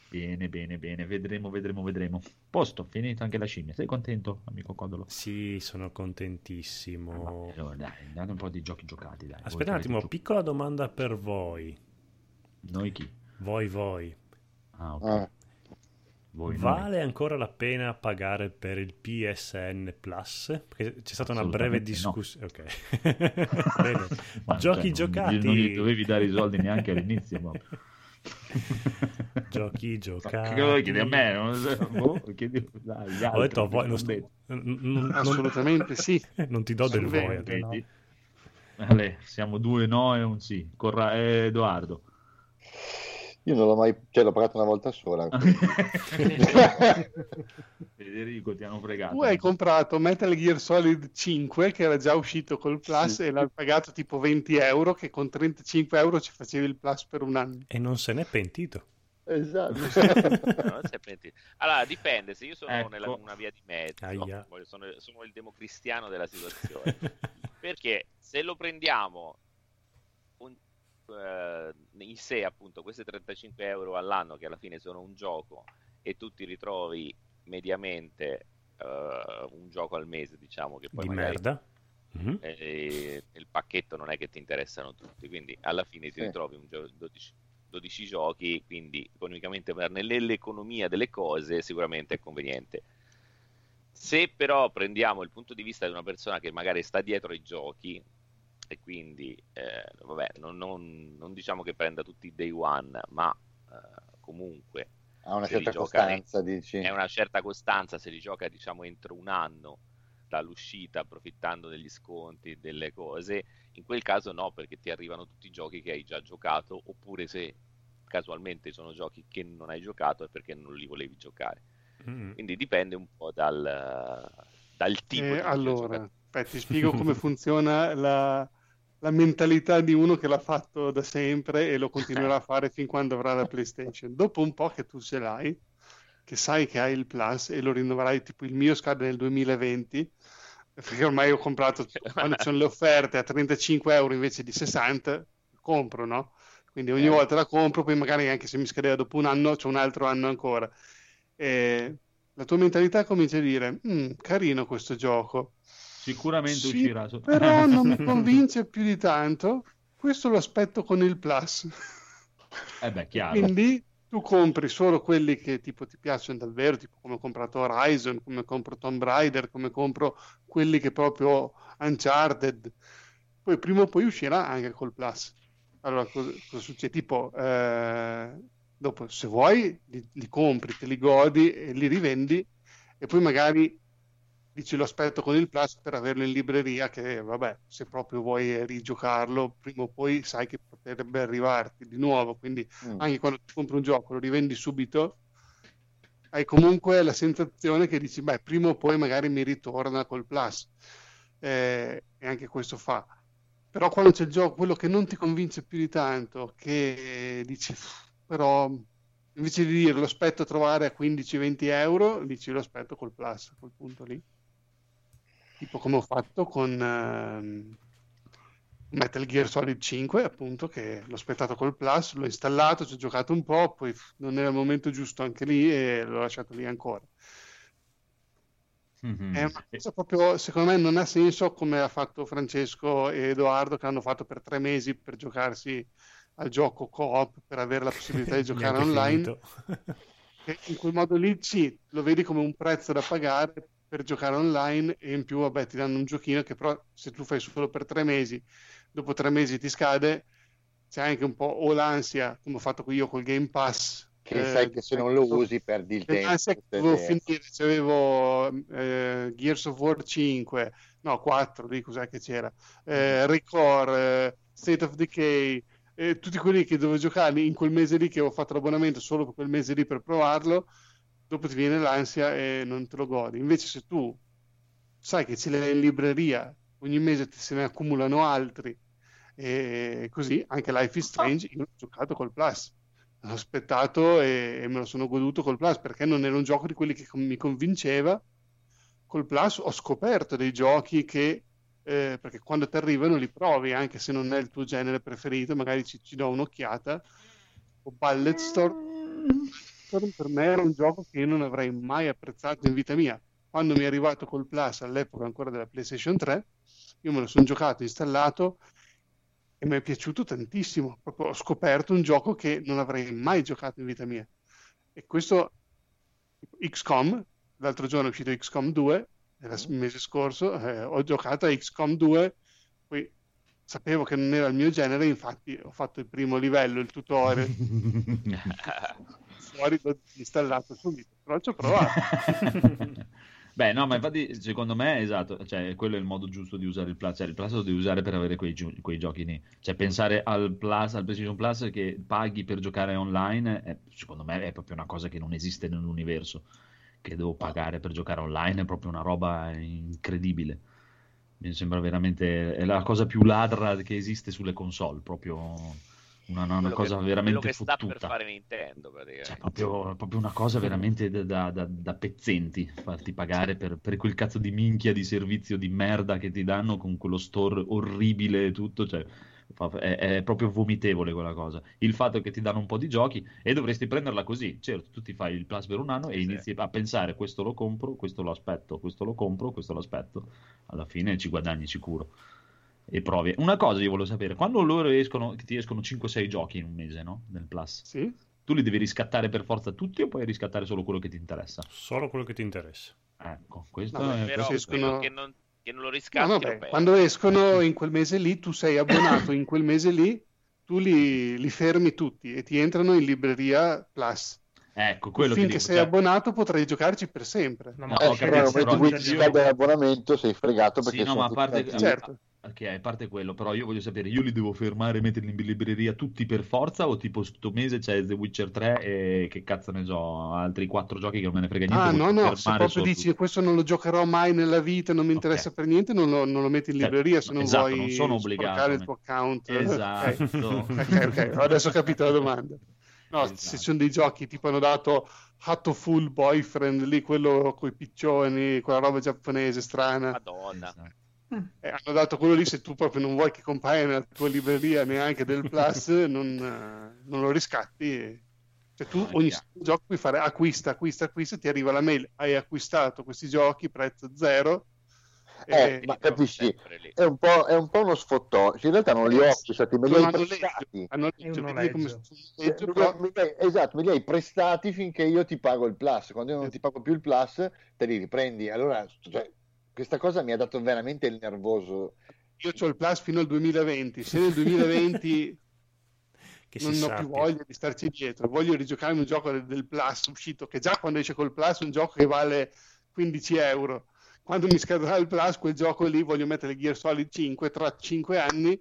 Bene, bene, bene. Vedremo, vedremo, vedremo. Posto, finita anche la scimmia. Sei contento, amico Codolo? Sì, sono contentissimo. Allora, dai, date un po' di giochi giocati, dai. Aspetta un attimo, piccola domanda per voi. Noi chi? Voi, voi. Ah, okay. Ah. Voi vale non... ancora la pena pagare per il P S N Plus? Perché c'è stata una breve discussione. No. Ok. Giochi cioè, giocati. Non gli dovevi dare i soldi neanche all'inizio. Ma... giochi giocati. Che chiedi a me? Non... Boh, chiedi... Dai, altri, ho detto a voi. Non sto... non, assolutamente non... sì. Non ti do del voi. No. Allora, siamo due no e un sì. Corra... Eh, Edoardo. Io non l'ho mai, cioè l'ho pagato una volta sola. Federico, ti hanno fregato. Tu hai comprato Metal Gear Solid cinque che era già uscito col Plus, sì. E l'hai pagato tipo venti euro, che con trentacinque euro ci facevi il Plus per un anno. E non se n'è pentito. Esatto. No, non si è pentito. Allora dipende, se io sono ecco. nella una via di mezzo, sono, sono il democristiano della situazione. Perché se lo prendiamo un in sé, appunto, queste trentacinque euro all'anno che alla fine sono un gioco e tu ti ritrovi mediamente uh, un gioco al mese, diciamo, che poi di magari merda. Mm-hmm. eh, il pacchetto non è che ti interessano tutti, quindi alla fine ti ritrovi un gio- dodici, dodici giochi, quindi economicamente nell'economia delle cose sicuramente è conveniente. Se però prendiamo il punto di vista di una persona che magari sta dietro ai giochi e quindi eh, vabbè, non, non, non diciamo che prenda tutti i day one, ma eh, comunque ha una certa costanza, dici? È una certa costanza, se li gioca diciamo entro un anno dall'uscita, approfittando degli sconti, delle cose, in quel caso no, perché ti arrivano tutti i giochi che hai già giocato, oppure se casualmente sono giochi che non hai giocato è perché non li volevi giocare. Mm. Quindi dipende un po' dal, dal tipo eh, di allora, beh, ti spiego come funziona la... la mentalità di uno che l'ha fatto da sempre e lo continuerà a fare fin quando avrà la PlayStation. Dopo un po' che tu ce l'hai, che sai che hai il Plus e lo rinnoverai, tipo il mio scade nel duemilaventi, perché ormai ho comprato, quando ci sono le offerte a trentacinque euro invece di sessanta, compro, no? Quindi ogni eh. volta la compro, poi magari anche se mi scadeva dopo un anno, c'è un altro anno ancora. E la tua mentalità comincia a dire, mm, carino questo gioco. Sicuramente sì, uscirà. Però non mi convince più di tanto. Questo lo aspetto con il Plus. Eh beh, chiaro. Quindi tu compri solo quelli che tipo ti piacciono davvero, tipo come ho comprato Horizon, come compro Tomb Raider, come compro quelli che proprio Uncharted. Poi prima o poi uscirà anche col Plus. Allora cosa, cosa succede? Tipo eh, dopo se vuoi li, li compri, te li godi e li rivendi e poi magari dici lo aspetto con il Plus per averlo in libreria, che vabbè, se proprio vuoi rigiocarlo, prima o poi sai che potrebbe arrivarti di nuovo, quindi mm. anche quando ti compri un gioco, lo rivendi subito, hai comunque la sensazione che dici, beh, prima o poi magari mi ritorna col Plus, eh, e anche questo fa. Però quando c'è il gioco, quello che non ti convince più di tanto, che dici, però... invece di dire lo aspetto a trovare a quindici venti euro, dici lo aspetto col Plus, a quel punto lì. Tipo come ho fatto con uh, Metal Gear Solid cinque, appunto, che l'ho aspettato col Plus, l'ho installato, ci ho giocato un po', poi non era il momento giusto anche lì e l'ho lasciato lì ancora. Mm-hmm. È una cosa proprio, secondo me, non ha senso come ha fatto Francesco e Edoardo, che hanno fatto per tre mesi per giocarsi al gioco co-op, per avere la possibilità di giocare online. E in quel modo lì sì, lo vedi come un prezzo da pagare per giocare online, e in più vabbè ti danno un giochino che però se tu fai solo per tre mesi, dopo tre mesi ti scade, c'è anche un po' o l'ansia, come ho fatto io col Game Pass, che eh, sai che se non lo usi perdi il tempo. L'ansia che dovevo finire, se avevo eh, Gears of War cinque, no quattro, lì cos'è che c'era, eh, Record, eh, State of Decay, eh, tutti quelli che dovevo giocare in quel mese lì, che avevo fatto l'abbonamento solo per quel mese lì per provarlo. Dopo ti viene l'ansia e non te lo godi. Invece se tu sai che ce l'hai in libreria, ogni mese se ne accumulano altri, e così anche Life is Strange io l'ho giocato col Plus, l'ho aspettato e me lo sono goduto col Plus, perché non era un gioco di quelli che mi convinceva. Col Plus ho scoperto dei giochi che eh, perché quando ti arrivano li provi, anche se non è il tuo genere preferito, magari ci, ci do un'occhiata. O Ballet Storm, per me era un gioco che io non avrei mai apprezzato in vita mia. Quando mi è arrivato col Plus, all'epoca ancora della PlayStation tre, io me lo sono giocato, installato e mi è piaciuto tantissimo. Proprio ho scoperto un gioco che non avrei mai giocato in vita mia, e questo X COM, l'altro giorno è uscito X COM due, il mese scorso, eh, ho giocato a X COM due, poi sapevo che non era il mio genere, infatti ho fatto il primo livello, il tutorial, fuori l'ho installato subito, però ci ho provato. Beh, no, ma infatti secondo me, esatto, cioè quello è il modo giusto di usare il Plus, cioè il Plus lo devi usare per avere quei, gi- quei giochi lì, cioè pensare al Plus, al PlayStation Plus che paghi per giocare online, è, secondo me è proprio una cosa che non esiste nell'universo, che devo pagare per giocare online, è proprio una roba incredibile, mi sembra veramente, è la cosa più ladra che esiste sulle console, proprio... Una, una, una cosa che, veramente fottuta. Quello che sta per fare Nintendo, praticamente. Cioè, proprio, proprio una cosa veramente da, da, da pezzenti, farti pagare per, per quel cazzo di minchia di servizio di merda che ti danno con quello store orribile e tutto, cioè è, è proprio vomitevole quella cosa. Il fatto che ti danno un po' di giochi e dovresti prenderla così, certo, tu ti fai il Plus per un anno e sì. inizi a pensare questo lo compro, questo lo aspetto, questo lo compro, questo lo aspetto, alla fine ci guadagni sicuro. E provi. Una cosa io volevo sapere, quando loro escono, ti escono cinque sei giochi in un mese, no? Nel Plus, sì. Tu li devi riscattare per forza tutti o puoi riscattare solo quello che ti interessa? Solo quello che ti interessa. Ecco, questo no, è però escono... che, non, che non lo riscatti. No, no, quando escono in quel mese lì, tu sei abbonato in quel mese lì, tu li, li fermi tutti e ti entrano in libreria Plus. Ecco, quello finché che dico, sei cioè... abbonato potrai giocarci per sempre. No, no, eh, capito, però, però, tu io... abbonamento sei fregato perché sì, no, sono ma a parte... Certo. certo. Che è, a parte quello, però io voglio sapere, io li devo fermare e metterli in libreria tutti per forza o tipo sto mese c'è The Witcher tre e che cazzo ne so, altri quattro giochi che non me ne frega niente. Ah no no, se proprio dici tutto. Questo non lo giocherò mai nella vita, non mi interessa okay. per niente, non lo, non lo metti in libreria, se non esatto, vuoi non sono obbligato, sporcare il tuo account. Esatto. Okay. Okay, ok, adesso ho capito la domanda. No, esatto. Se ci sono dei giochi tipo hanno dato Hatoful Boyfriend lì, quello coi piccioni, quella roba giapponese strana. Madonna. Esatto. Eh, hanno dato quello lì, se tu proprio non vuoi che compaia nella tua libreria neanche del Plus non, non lo riscatti, cioè tu ogni gioco puoi fare acquista, acquista, acquista, ti arriva la mail, hai acquistato questi giochi prezzo zero eh, e... ma capisci, è un po', è un po' uno sfottò, in realtà non li ho acquistati, me li hai prestati, hanno leggio, hanno leggio, come leggio, però... esatto, me li hai prestati finché io ti pago il Plus, quando io non ti pago più il Plus te li riprendi, allora cioè, questa cosa mi ha dato veramente il nervoso. Io ho il Plus fino al duemilaventi, se nel duemilaventi che non ho sappia. Più voglia di starci dietro, voglio rigiocarmi un gioco del, del Plus uscito, che già quando esce col Plus è un gioco che vale quindici euro, quando mi scadrà il Plus quel gioco lì voglio mettere Gear Solid cinque tra cinque anni,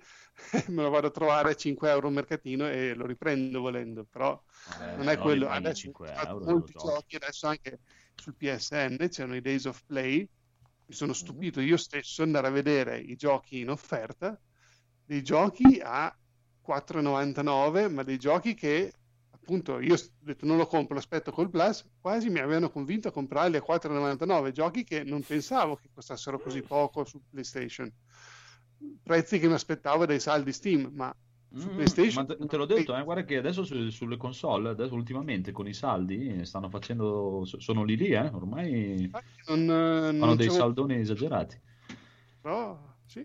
me lo vado a trovare a cinque euro al mercatino e lo riprendo volendo, però eh, non è quello, adesso cinque euro, molti giochi, adesso anche sul P S N c'erano i Days of Play. Mi sono stupito io stesso andare a vedere i giochi in offerta, dei giochi a quattro virgola novantanove, ma dei giochi che appunto io ho detto non lo compro, aspetto col Plus, quasi mi avevano convinto a comprarli a quattro virgola novantanove, giochi che non pensavo che costassero così poco su PlayStation, prezzi che mi aspettavo dai saldi Steam, ma su PlayStation mm, ma te l'ho detto, eh, guarda che adesso su, sulle console adesso ultimamente con i saldi stanno facendo, sono lì lì eh, ormai non, non hanno dei saldoni esagerati, no, sì.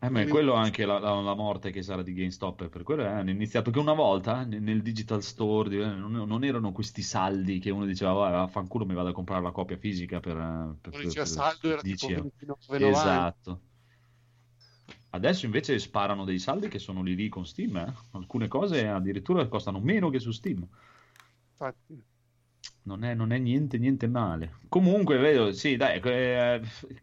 eh, ma quello anche la, la, la morte che sarà di GameStop, per quello eh, hanno iniziato, perché una volta nel digital store non, non erano questi saldi che uno diceva fanculo mi vado a comprare la copia fisica per, per, per, diceva per saldo era tipo ventinove, esatto. Adesso invece sparano dei saldi che sono lì lì con Steam, eh? Alcune cose addirittura costano meno che su Steam. Infatti. Non è, non è niente niente male. Comunque, vedo, sì, dai, eh,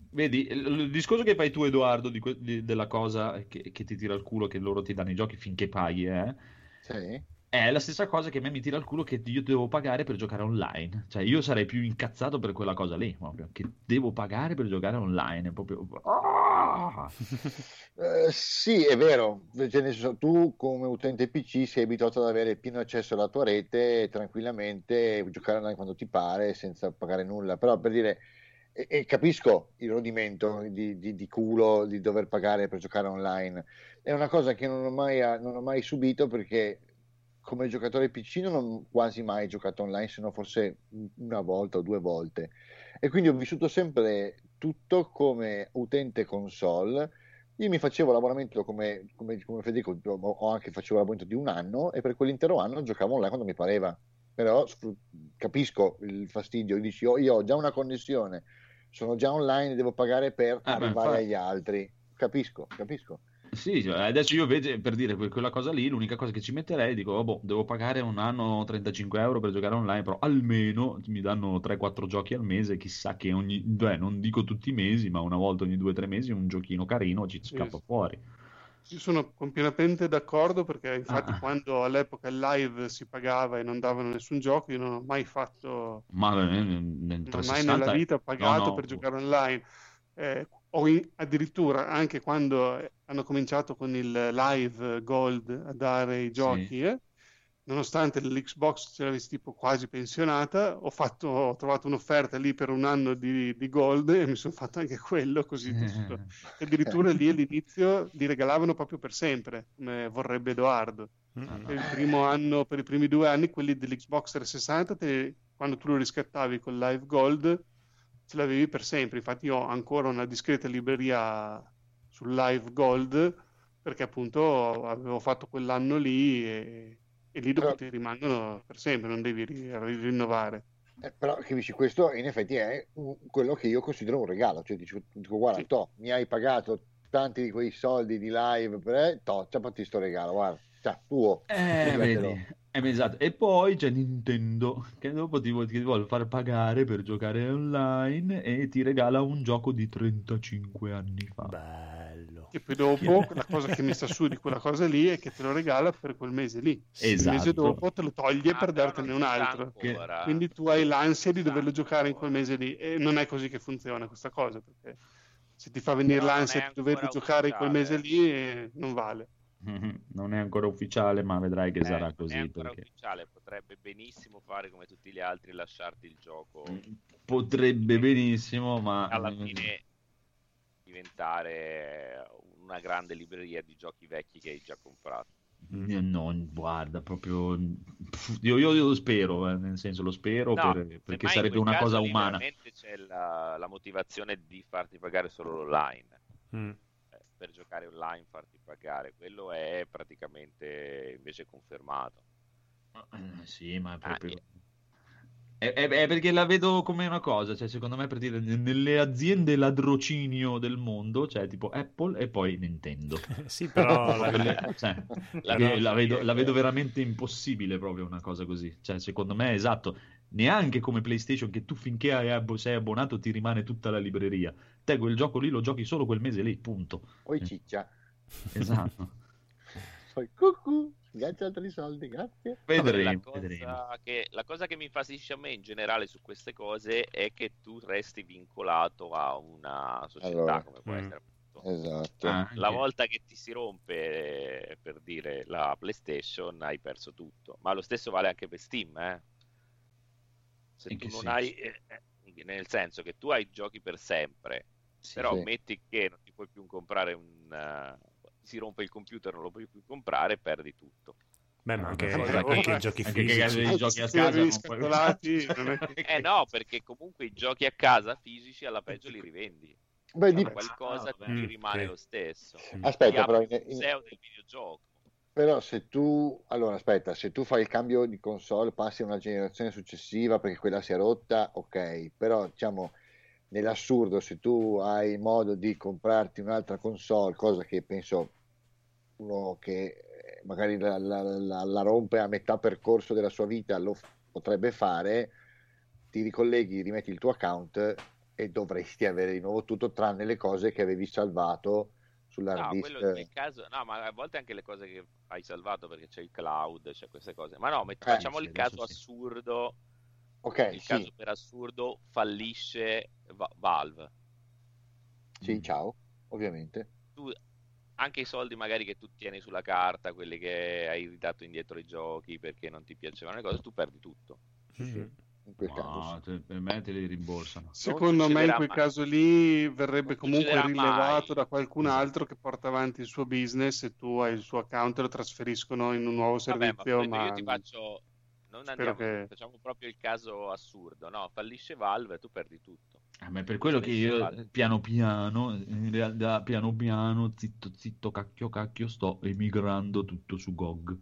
vedi, il discorso che fai tu Edoardo di, di, della cosa che, che ti tira il culo, che loro ti danno i giochi finché paghi, eh? Sì. È la stessa cosa che a me mi tira il culo che io devo pagare per giocare online. Cioè io sarei più incazzato per quella cosa lì, proprio, che devo pagare per giocare online. Proprio... Ah! Uh, sì, è vero. Tu come utente P C sei abituato ad avere pieno accesso alla tua rete tranquillamente, giocare online quando ti pare, senza pagare nulla. Però per dire, e, e capisco il rodimento di, di, di culo di dover pagare per giocare online. È una cosa che non ho mai, non ho mai subito perché... come giocatore P C non ho quasi mai giocato online, se no forse una volta o due volte, e quindi ho vissuto sempre tutto come utente console. Io mi facevo l'abbonamento come, come, come Federico, o anche facevo l'abbonamento di un anno e per quell'intero anno giocavo online quando mi pareva, però capisco il fastidio, dici oh, io ho già una connessione, sono già online, devo pagare per ah, arrivare beh, agli altri, capisco, capisco. Sì, adesso io invece, per dire quella cosa lì, l'unica cosa che ci metterei, dico oh, boh, devo pagare un anno trentacinque euro per giocare online, però almeno mi danno tre quattro giochi al mese, chissà che ogni, beh, non dico tutti i mesi, ma una volta ogni due tre mesi un giochino carino ci scappa yes. fuori. Io sono compiutamente d'accordo, perché infatti ah. quando all'epoca il live si pagava e non davano nessun gioco, io non ho mai fatto, ma nel trecentosessanta... non ho mai nella vita pagato no, no. per giocare online, eh, o in, addirittura anche quando hanno cominciato con il Live Gold a dare i giochi, sì. eh, nonostante l'Xbox ce l'avessi tipo quasi pensionata, ho, fatto, ho trovato un'offerta lì per un anno di, di Gold e mi sono fatto anche quello, così tutto. E addirittura lì all'inizio li regalavano proprio per sempre, come vorrebbe Edoardo. No, no. Per il primo anno, per i primi due anni, quelli dell'Xbox trecentosessanta, te, quando tu lo riscattavi con Live Gold, ce l'avevi per sempre. Infatti io ho ancora una discreta libreria sul Live Gold, perché appunto avevo fatto quell'anno lì e... e lì dopo però, ti rimangono per sempre, non devi rinnovare. Eh, però capisci, questo in effetti è un, quello che io considero un regalo, cioè dico, dico guarda, sì. to, mi hai pagato tanti di quei soldi di live, per to, c'ha fatti sto regalo, guarda, c'ha, tuo. Eh, vedi, eh, esatto. E poi c'è Nintendo, che dopo ti, ti vuole far pagare per giocare online e ti regala un gioco di trentacinque anni fa. Beh. E poi dopo la cosa che mi sta su di quella cosa lì è che te lo regala per quel mese lì, esatto. Il mese dopo te lo toglie ah, per dartene un altro, che... quindi tu hai l'ansia di doverlo giocare in quel mese lì, e non è così che funziona questa cosa, perché se ti fa venire no, l'ansia di doverlo giocare in quel mese lì eh, non vale. Mm-hmm. Non è ancora ufficiale, ma vedrai che eh, sarà così. Non è ancora perché... ufficiale, potrebbe benissimo fare come tutti gli altri e lasciarti il gioco, potrebbe benissimo, ma alla fine diventare una grande libreria di giochi vecchi che hai già comprato. No, guarda, proprio io, io lo spero, nel senso lo spero no, per, perché sarebbe una cosa umana. Veramente c'è la, la motivazione di farti pagare solo l'online, mm. eh, per giocare online farti pagare, quello è praticamente invece confermato. Eh, sì, ma è proprio... Ah, È, è, è perché la vedo come una cosa, cioè secondo me, per dire, nelle aziende ladrocinio del mondo, cioè tipo Apple e poi Nintendo. Sì, però la... cioè, la, la, la, vedo, la vedo veramente impossibile proprio una cosa così, cioè secondo me, esatto, neanche come PlayStation, che tu finché hai, sei abbonato ti rimane tutta la libreria, te quel gioco lì lo giochi solo quel mese lì, punto. Poi ciccia. Esatto. Poi cucù. Grazie, altri soldi, grazie. Vedremo, la, cosa che, la cosa che mi infastidisce a me in generale su queste cose è che tu resti vincolato a una società, allora, come può mh. essere appunto. Esatto. Ah, la volta che ti si rompe, per dire, la PlayStation, hai perso tutto. Ma lo stesso vale anche per Steam, eh? Se in tu non senso? hai eh, nel senso che tu hai giochi per sempre, sì, però sì. metti che non ti puoi più comprare un uh, si rompe il computer, non lo puoi più comprare, perdi tutto. Beh, ma anche, anche, anche i giochi anche fisici, i giochi a casa non puoi... eh no, perché comunque i giochi a casa fisici alla peggio li rivendi. Beh, di... qualcosa ah, ti rimane sì. lo stesso. Aspetta, però in... il museo del videogioco. Però se tu allora aspetta, se tu fai il cambio di console, passi a una generazione successiva perché quella si è rotta, ok, però diciamo nell'assurdo, se tu hai modo di comprarti un'altra console, cosa che penso uno che magari la, la, la, la rompe a metà percorso della sua vita lo f- potrebbe fare, ti ricolleghi, rimetti il tuo account e dovresti avere di nuovo tutto tranne le cose che avevi salvato sull'hard no, disk. Quello nel caso, no, ma a volte anche le cose che hai salvato, perché c'è il cloud, c'è queste cose, ma no, met- eh, facciamo sì, il caso sì. assurdo. Okay, il sì. caso per assurdo fallisce Va- Valve. Sì, ciao, ovviamente. Tu anche i soldi magari che tu tieni sulla carta, quelli che hai ridato indietro i giochi perché non ti piacevano le cose, tu perdi tutto. Sì, sì. In quel no, caso, sì. per me te li rimborsano. Secondo me in quel mai. caso lì verrebbe non comunque rilevato mai. da qualcun altro che porta avanti il suo business e tu hai il suo account e lo trasferiscono in un nuovo servizio. Vabbè, ma, ma... io ti faccio... Non andiamo, che... facciamo proprio il caso assurdo, no? Fallisce Valve e tu perdi tutto. Ah, ma è per quello fallisce che io Valve. piano piano, in realtà piano piano, zitto zitto, cacchio cacchio, sto emigrando tutto su G O G.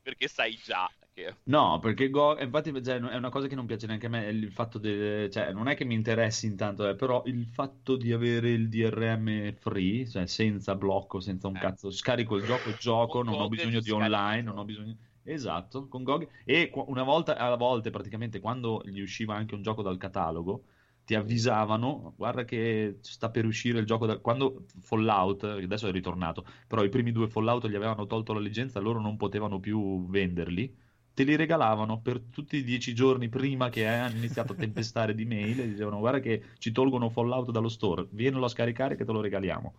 Perché sai già perché. No, perché Go... infatti cioè, è una cosa che non piace neanche a me, il fatto de... cioè non è che mi interessi intanto, eh, però il fatto di avere il D R M free, cioè senza blocco, senza un eh. cazzo, scarico il gioco e gioco, non ho bisogno di online, non ho bisogno... Esatto, con G O G, e una volta alla volta praticamente quando gli usciva anche un gioco dal catalogo ti avvisavano, guarda che sta per uscire il gioco, da... quando Fallout, adesso è ritornato, però i primi due Fallout gli avevano tolto la licenza, loro non potevano più venderli, te li regalavano per tutti i dieci giorni prima che eh, hanno iniziato a tempestare di mail e dicevano guarda che ci tolgono Fallout dallo store, vienilo a scaricare che te lo regaliamo.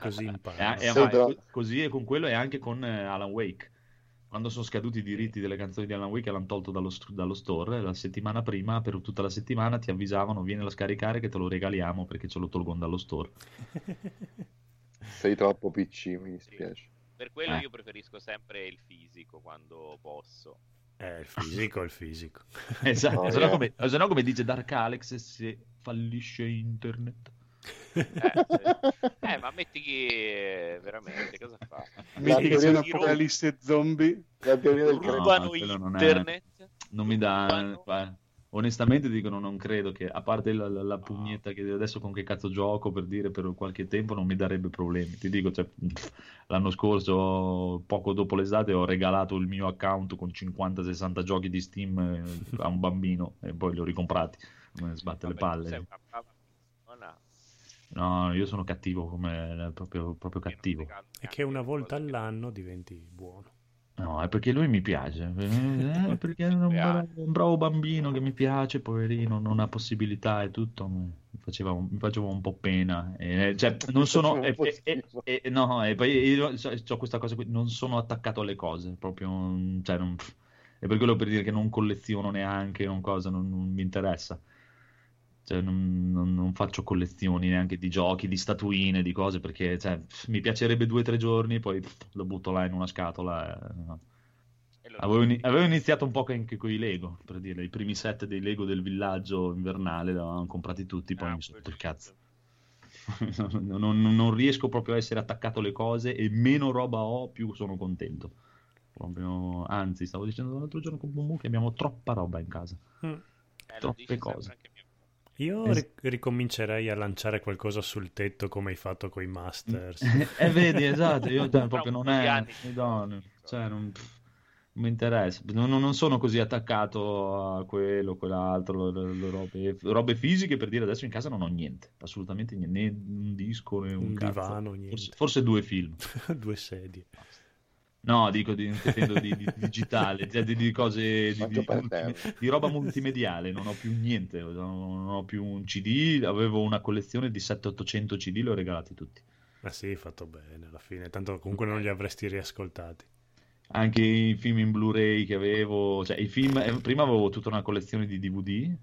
Così impari. Eh, eh, così e con quello e anche con eh, Alan Wake. Quando sono scaduti i diritti delle canzoni di Alan Wake, l'hanno tolto dallo, dallo store, la settimana prima, per tutta la settimana ti avvisavano, vieni a scaricare che te lo regaliamo perché ce lo tolgono dallo store. Sei troppo P C, mi dispiace. Sì. Per quello eh. io preferisco sempre il fisico quando posso. Eh, il fisico è il fisico. Esatto, no, se no eh. come, se no come dice Dark Alex, se fallisce internet. Eh, eh, ma metti che veramente cosa fa? La teoria dell'apocalisse zombie, la teoria del rubano internet, non, è... non mi dà. Beh, onestamente dicono non credo che a parte la, la, la pugnetta che adesso con che cazzo gioco per dire per qualche tempo non mi darebbe problemi. Ti dico, cioè, l'anno scorso poco dopo l'estate ho regalato il mio account con cinquanta sessanta giochi di Steam a un bambino e poi li ho ricomprati. Me sbatte Vabbè, le palle. Sei... No, io sono cattivo come proprio, proprio cattivo. E che una volta all'anno diventi buono. No, è perché lui mi piace. È perché è un bravo bambino che mi piace, poverino, non ha possibilità e tutto. Mi faceva un, mi faceva un po' pena. E, cioè, non sono. E, e, e, no, e poi io ho questa cosa qui. Non sono attaccato alle cose. Proprio. Cioè, non, è per quello per dire che non colleziono neanche una cosa, non, non mi interessa. Cioè, non, non, non faccio collezioni neanche di giochi, di statuine, di cose perché cioè, pff, mi piacerebbe due o tre giorni poi pff, lo butto là in una scatola eh, no. avevo, in, avevo iniziato un po' anche con i Lego per dire, i primi set dei Lego del villaggio invernale li avevamo comprati tutti poi ah, mi sono detto il cazzo non, non, non riesco proprio a essere attaccato alle cose e meno roba ho più sono contento proprio... anzi stavo dicendo l'altro giorno con Bumu che abbiamo troppa roba in casa mm. troppe eh, cose. Io ric- ricomincerei a lanciare qualcosa sul tetto come hai fatto con i Masters. E eh, vedi, esatto, io cioè, proprio non è... Madonna, cioè, non, pff, non mi interessa. Non, non sono così attaccato a quello, quell'altro, le, le robe, robe fisiche, per dire adesso in casa non ho niente, assolutamente niente, né un disco, né un, un divano, niente. Forse, forse due film. Due sedie. No, dico di, di, di digitale, di, di cose di, di, di roba multimediale, non ho più niente, non ho più un C D, avevo una collezione di sette ottocento C D, li ho regalati tutti. Ma ah sì, fatto bene alla fine, tanto comunque non li avresti riascoltati. Anche i film in Blu-ray che avevo, cioè i film, eh, prima avevo tutta una collezione di D V D,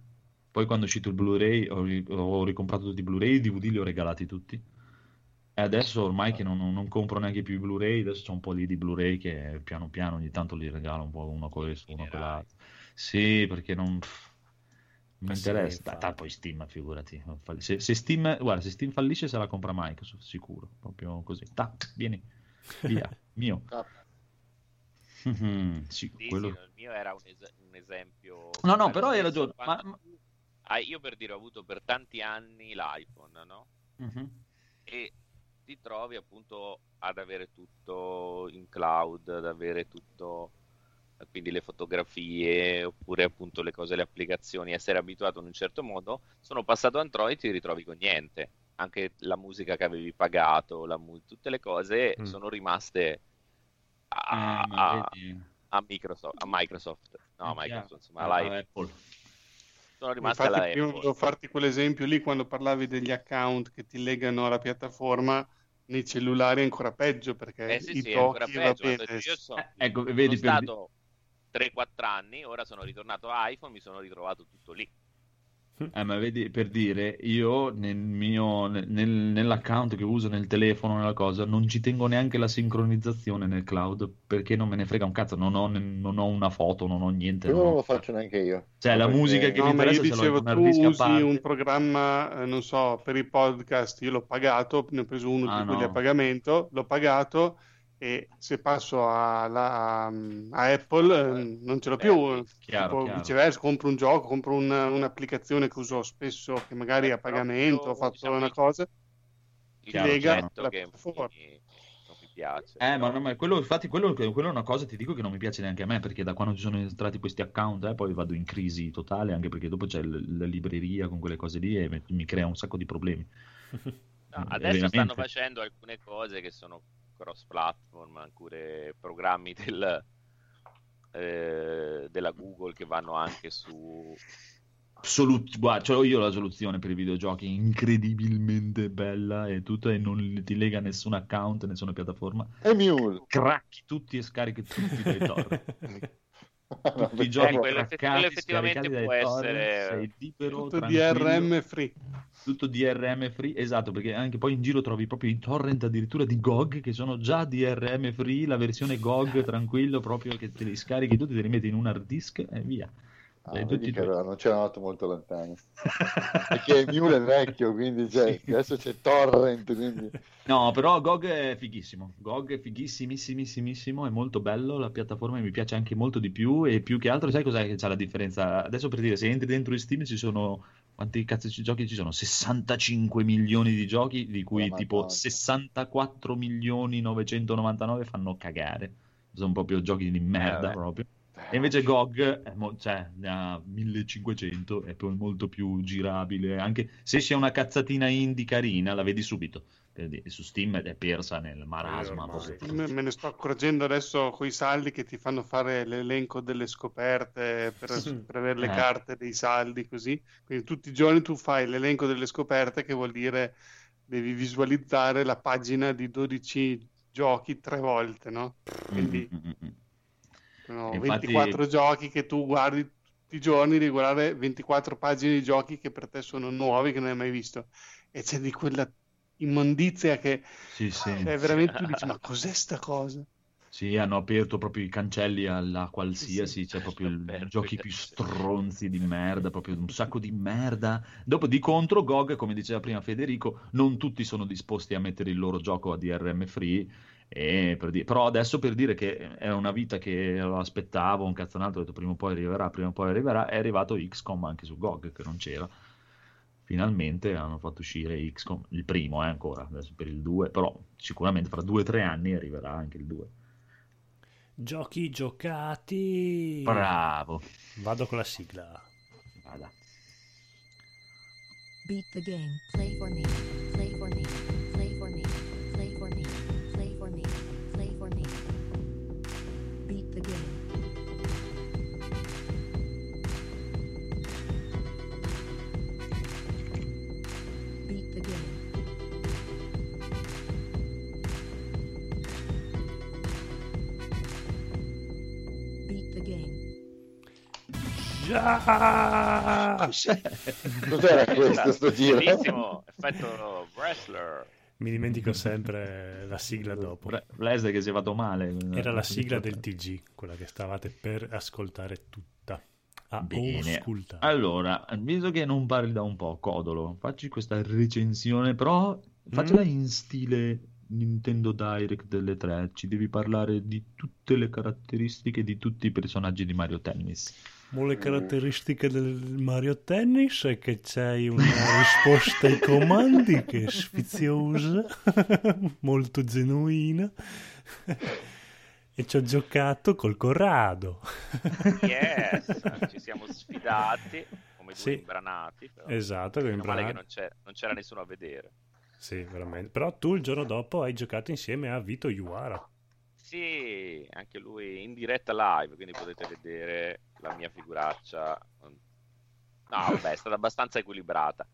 poi quando è uscito il Blu-ray ho, ho ricomprato tutti i Blu-ray, i D V D li ho regalati tutti. E adesso ormai che non, non compro neanche più i Blu-ray, adesso c'ho un po' lì di Blu-ray che piano piano ogni tanto li regalo un po' uno questo, uno quell'altro. Sì, perché non pff, mi interessa. Da, da, poi Steam, figurati. Se, se Steam, guarda, se Steam fallisce se la compra Microsoft, sicuro. Proprio così. Ta, vieni, via, mio. Sì, quello... sì, il mio era un, es- un esempio... No, no, però hai ragione. Ma... Ah, io per dire ho avuto per tanti anni l'iPhone, no? Uh-huh. E... ti trovi appunto ad avere tutto in cloud, ad avere tutto, quindi le fotografie oppure appunto le cose, le applicazioni, essere abituato in un certo modo. Sono passato Android, ti ritrovi con niente, anche la musica che avevi pagato, la mu- tutte le cose mm. sono rimaste a, a, a Microsoft, a Microsoft, no Microsoft, insomma alla Apple. Apple. Sono rimaste alla Apple. Io volevo farti quell'esempio lì quando parlavi degli account che ti legano alla piattaforma. Nei cellulari è ancora peggio perché eh sì, i sì, tocchi va bene. Io sono, eh, ecco, vedi, sono stato per... tre quattro anni, ora sono ritornato a iPhone, mi sono ritrovato tutto lì. Eh, ma vedi, per dire, io nel mio nel, nell'account che uso nel telefono, nella cosa, non ci tengo neanche la sincronizzazione nel cloud perché non me ne frega un cazzo, non ho, non ho una foto, non ho niente. Io non lo faccio neanche io. Cioè, la perché... musica che no, mi interessa io dicevo, tu usi un programma, non so, per i podcast, io l'ho pagato, ne ho preso uno ah, di quelli no. a pagamento, l'ho pagato e se passo alla, a Apple eh, non ce l'ho più, eh, chiaro, tipo, viceversa, compro un gioco, compro un, un'applicazione che uso spesso, che magari è a pagamento, ho fatto diciamo una cosa, il lega la piattaforma. Piace, eh, no? ma, ma quello, infatti, quello, quello è una cosa, ti dico, che non mi piace neanche a me, perché da quando ci sono entrati questi account eh, poi vado in crisi totale, anche perché dopo c'è l- la libreria con quelle cose lì e mi, mi crea un sacco di problemi. No, adesso eh, stanno facendo alcune cose che sono cross platform, alcune programmi del, eh, della Google che vanno anche su Solut- guarda, cioè io ho la soluzione per i videogiochi incredibilmente bella e tutta, e non ti lega nessun account, nessuna piattaforma, e mule. cracchi tutti e scarichi tutti dai torri tutti i giochi craccati, effettivamente può essere torri, sei libero, tutto D R M free, tutto D R M free, esatto, perché anche poi in giro trovi proprio i torrent addirittura di G O G che sono già D R M free, la versione G O G tranquillo, proprio che te li scarichi tutti, te li metti in un hard disk e via. Ah, tutti che non c'era andato molto lontano perché Mule è vecchio, quindi cioè, sì. adesso c'è torrent, quindi... no, però G O G è fighissimo, G O G è fighissimissimissimo, è molto bello, la piattaforma mi piace anche molto di più, e più che altro sai cos'è che c'è la differenza adesso, per dire, se entri dentro in Steam ci sono, quanti cazzo di giochi ci sono? sessantacinque milioni di giochi, di cui oh, tipo sessantaquattro milioni novecentonovantanove fanno cagare, sono proprio giochi di merda eh, proprio. E invece G O G è mo- cioè, ne ha millecinquecento, è poi molto più girabile, anche se c'è una cazzatina indie carina la vedi subito, e su Steam è persa nel marasma. Eh, me ne sto accorgendo adesso con i saldi che ti fanno fare l'elenco delle scoperte per, per avere le eh. carte dei saldi, così, quindi tutti i giorni tu fai l'elenco delle scoperte, che vuol dire devi visualizzare la pagina di dodici giochi tre volte, no? Quindi mm-hmm. No, infatti... ventiquattro giochi che tu guardi tutti i giorni, di guardare ventiquattro pagine di giochi che per te sono nuovi, che non hai mai visto, e c'è di quella immondizia che sì, sì. Cioè, veramente tu dici ma cos'è sta cosa? Sì, hanno aperto proprio i cancelli alla qualsiasi, sì, sì. C'è proprio il, giochi più stronzi di merda, proprio un sacco di merda. Dopo di contro G O G, come diceva prima Federico, non tutti sono disposti a mettere il loro gioco a D R M free, e per dire... però adesso, per dire, che era una vita che lo aspettavo, un cazzo un altro, ho detto prima o poi arriverà, prima o poi arriverà, è arrivato X COM anche su G O G, che non c'era. Finalmente hanno fatto uscire X COM, il primo è eh, ancora, adesso per il due, però sicuramente fra due o tre anni arriverà anche il due. Giochi giocati. Bravo. Vado con la sigla. Vada. Beat the game. Play for me. Play for me. Play for me. Play for me. Play for me. Play for me. Beat the game. Beat the game. Ah! Cos'era questo sto giro? Bellissimo, effetto wrestler. Mi dimentico sempre la sigla dopo. Wrestler che si è fatto male. Era la sigla del T G, quella che stavate per ascoltare tutta. Ah, bene. Allora, visto che non parli da un po', Codolo, facci questa recensione, però faccela mm. in stile Nintendo Direct delle tre, ci devi parlare di tutte le caratteristiche di tutti i personaggi di Mario Tennis. Ma le caratteristiche del Mario Tennis è che c'hai una risposta ai comandi che è sfiziosa, molto genuina, e ci ho giocato col Corrado. Yes, ci siamo sfidati come due sì. imbranati. Però. Esatto, come imbranati. Male che non c'era, non c'era nessuno a vedere. Sì, veramente. Però tu il giorno dopo hai giocato insieme a Vito Iuara. Sì, anche lui in diretta live, quindi potete vedere la mia figuraccia. No, vabbè, è stata abbastanza equilibrata.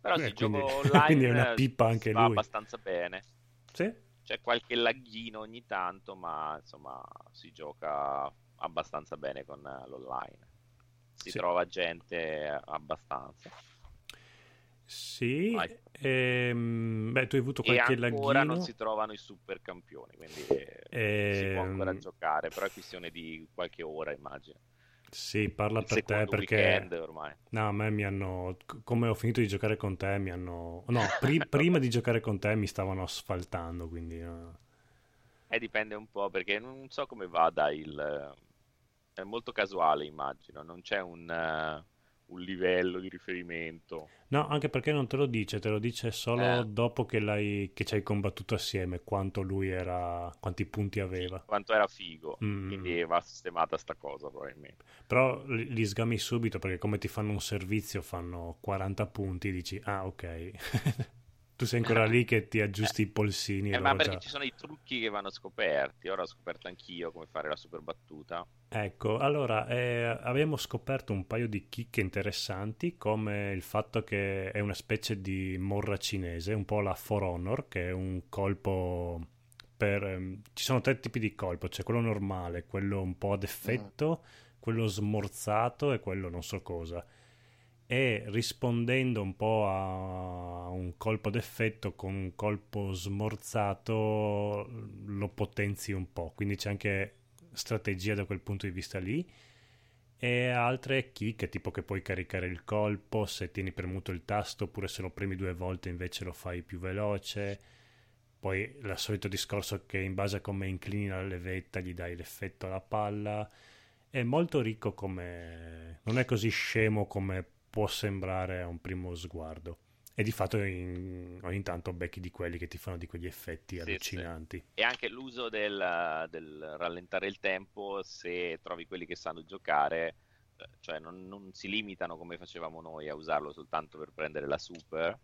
Però eh, se quindi, gioco online, quindi è una pipa anche va lui. Abbastanza bene. Sì? C'è qualche laghino ogni tanto, ma insomma si gioca abbastanza bene con l'online. Si sì. trova gente abbastanza. Sì, ehm, beh, tu hai avuto qualche laghino. E ancora laghino. Non si trovano i super campioni, quindi ehm... si può ancora giocare, però è questione di qualche ora, immagino. Sì, parla Il per te perché ormai. No, a me mi hanno, come ho finito di giocare con te, mi hanno no, pri- prima di giocare con te mi stavano asfaltando, quindi no. Eh, dipende un po', perché non so come vada il... È molto casuale, immagino, non c'è un... un livello di riferimento. No, anche perché non te lo dice, te lo dice solo eh. dopo che l'hai che ci hai combattuto assieme, quanto lui era, quanti punti aveva. Sì, quanto era figo, mm. quindi va sistemata sta cosa probabilmente. Però li, li sgami subito, perché come ti fanno un servizio, fanno quaranta punti, dici ah ok, tu sei ancora lì che ti aggiusti eh. i polsini. Eh, e ma perché già... ci sono i trucchi che vanno scoperti, ora ho scoperto anch'io come fare la super battuta. Ecco, allora eh, abbiamo scoperto un paio di chicche interessanti, come il fatto che è una specie di morra cinese, un po' la For Honor, che è un colpo per... Ehm, ci sono tre tipi di colpo, c'è cioè quello normale, quello un po' ad effetto, mm. quello smorzato e quello non so cosa. E rispondendo un po' a un colpo ad effetto con un colpo smorzato lo potenzi un po', quindi c'è anche... strategia da quel punto di vista lì, e altre chicche tipo che puoi caricare il colpo se tieni premuto il tasto, oppure se lo premi due volte invece lo fai più veloce. Poi il solito discorso che in base a come inclini la levetta gli dai l'effetto alla palla. È molto ricco, come non è così scemo come può sembrare a un primo sguardo. E di fatto in, ogni tanto becchi di quelli che ti fanno di quegli effetti sì, allucinanti. Sì. E anche l'uso del, del rallentare il tempo, se trovi quelli che sanno giocare, cioè non, non si limitano come facevamo noi a usarlo soltanto per prendere la super,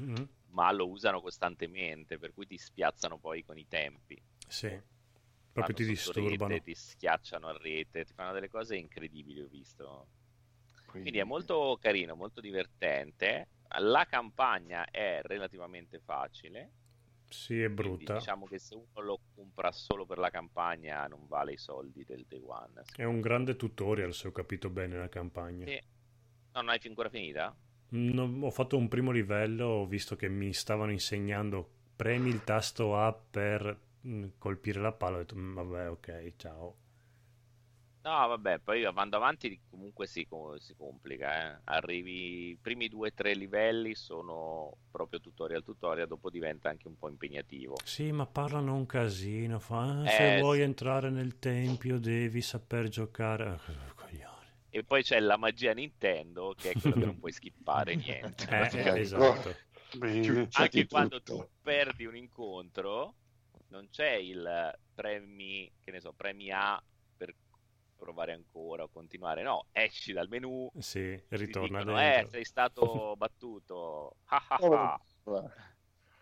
mm-hmm. ma lo usano costantemente, per cui ti spiazzano poi con i tempi. Sì, proprio ti disturbano. Rete, ti schiacciano a rete, ti fanno delle cose incredibili, ho visto. Quindi, Quindi è molto carino, molto divertente. La campagna è relativamente facile. Sì, è brutta. Diciamo che se uno lo compra solo per la campagna non vale i soldi del Day One. È un grande tutorial, se ho capito bene, la campagna. Sì. No, non hai ancora finita? No, ho fatto un primo livello, ho visto che mi stavano insegnando premi il tasto A per colpire la palla, ho detto vabbè, ok, ciao. No, vabbè, poi andando avanti comunque si, si complica, eh. Arrivi, i primi due o tre livelli sono proprio tutorial tutorial, dopo diventa anche un po' impegnativo. Sì, ma parlano un casino, fa, eh, se eh, vuoi sì. entrare nel tempio devi saper giocare. E poi c'è la magia Nintendo, che è quella che non puoi skippare niente. Eh, eh, esatto. Beh, anche quando tutto. tu perdi un incontro, non c'è il premi, che ne so, premi A, provare ancora o continuare, no, esci dal menu, sì, ritorna dicono, dentro. Eh, sei stato battuto, ah, ah, ah.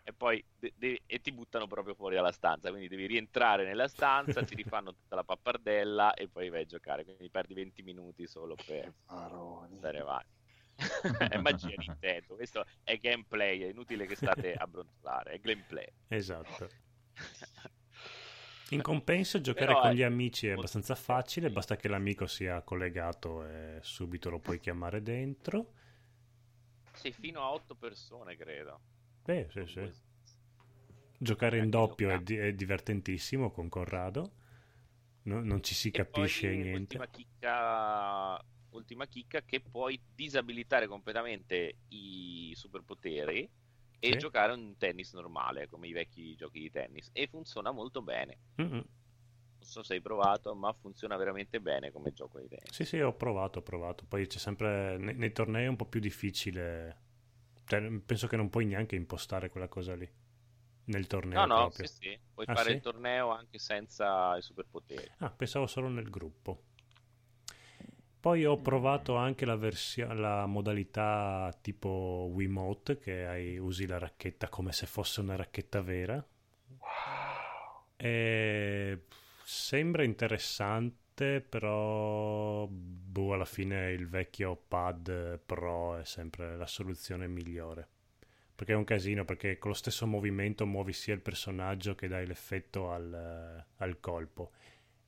e poi de- de- e ti buttano proprio fuori dalla stanza, quindi devi rientrare nella stanza, ti rifanno tutta la pappardella e poi vai a giocare, quindi perdi venti minuti solo per Maroni. Stare avanti. È magia Nintendo, questo è gameplay, è inutile che state a brontolare, è gameplay. Esatto. In compenso giocare Però con gli amici è abbastanza facile, basta che l'amico sia collegato e subito lo puoi chiamare dentro. Sì, fino a otto persone credo. Beh, sì, sì. Giocare in doppio è, di- è divertentissimo con Corrado, no, non ci si e capisce poi, niente. Ultima chicca, ultima chicca che puoi disabilitare completamente i superpoteri e sì. giocare un tennis normale come i vecchi giochi di tennis, e funziona molto bene. Mm-hmm. Non so se hai provato, ma funziona veramente bene come gioco di tennis. Sì sì, ho provato, ho provato. Poi c'è sempre nei, nei tornei è un po' più difficile, cioè, penso che non puoi neanche impostare quella cosa lì nel torneo. No no proprio. Sì, sì. Puoi ah, fare sì? il torneo anche senza i superpoteri. Ah, pensavo solo nel gruppo. Poi ho provato anche la, versio- la modalità tipo Wiimote, che hai, usi la racchetta come se fosse una racchetta vera. Wow. E sembra interessante, però boh, alla fine il vecchio pad Pro è sempre la soluzione migliore. Perché è un casino, perché con lo stesso movimento muovi sia il personaggio che dai l'effetto al, al colpo.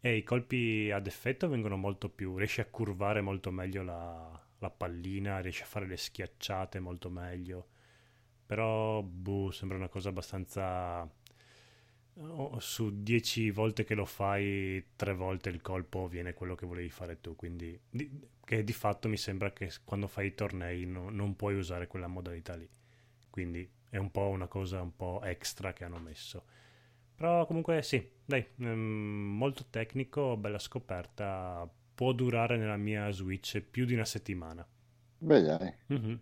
E i colpi ad effetto vengono molto più... riesci a curvare molto meglio la, la pallina, riesci a fare le schiacciate molto meglio. Però, boh, sembra una cosa abbastanza... Oh, su dieci volte che lo fai, tre volte il colpo viene quello che volevi fare tu. Quindi, di, che di fatto mi sembra che quando fai i tornei no, non puoi usare quella modalità lì. Quindi è un po' una cosa un po' extra che hanno messo. Però comunque sì, dai, ehm, molto tecnico, bella scoperta, può durare nella mia Switch più di una settimana. Beh, dai. Mm-hmm.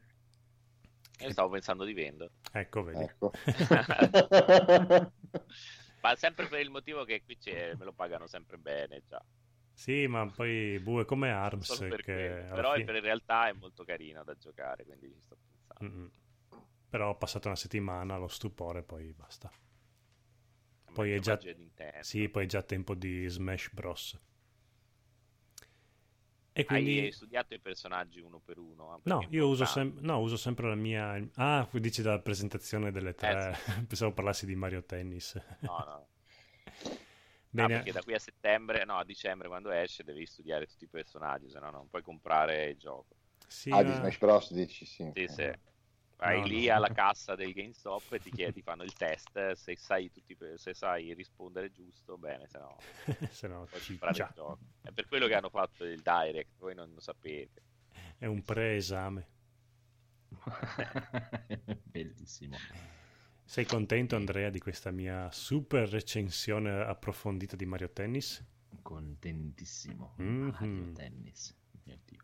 Io stavo pensando di vendo. Ecco, vedi. Ecco. Ma sempre per il motivo che qui c'è, me lo pagano sempre bene già. Sì, ma poi buh, è come ARMS. Per che però fine... in realtà è molto carina da giocare, quindi ci sto pensando. Mm-hmm. Però ho passato una settimana, lo stupore, poi basta. Ma poi è già... Sì, poi è già tempo di Smash Bros. E quindi... Hai studiato i personaggi uno per uno? No, io uso, sem- no, uso sempre la mia... Ah, dici dalla presentazione delle tre. Eh, sì. Pensavo parlassi di Mario Tennis. No, no. Bene. No, perché da qui a settembre, no, a dicembre, quando esce, devi studiare tutti i personaggi, se no non puoi comprare il gioco. Sì, ah, ma... di Smash Bros dici, sì. Sì, sì. Vai no, lì no. alla cassa del GameStop e ti chiedi, fanno il test, se sai tutti, se sai rispondere giusto, bene, se no, se no ci il gioco. È per quello che hanno fatto il Direct, voi non lo sapete. È un pre-esame. Bellissimo. Sei contento, Andrea, di questa mia super recensione approfondita di Mario Tennis? Contentissimo. Mm-hmm. Mario Tennis, mio Dio.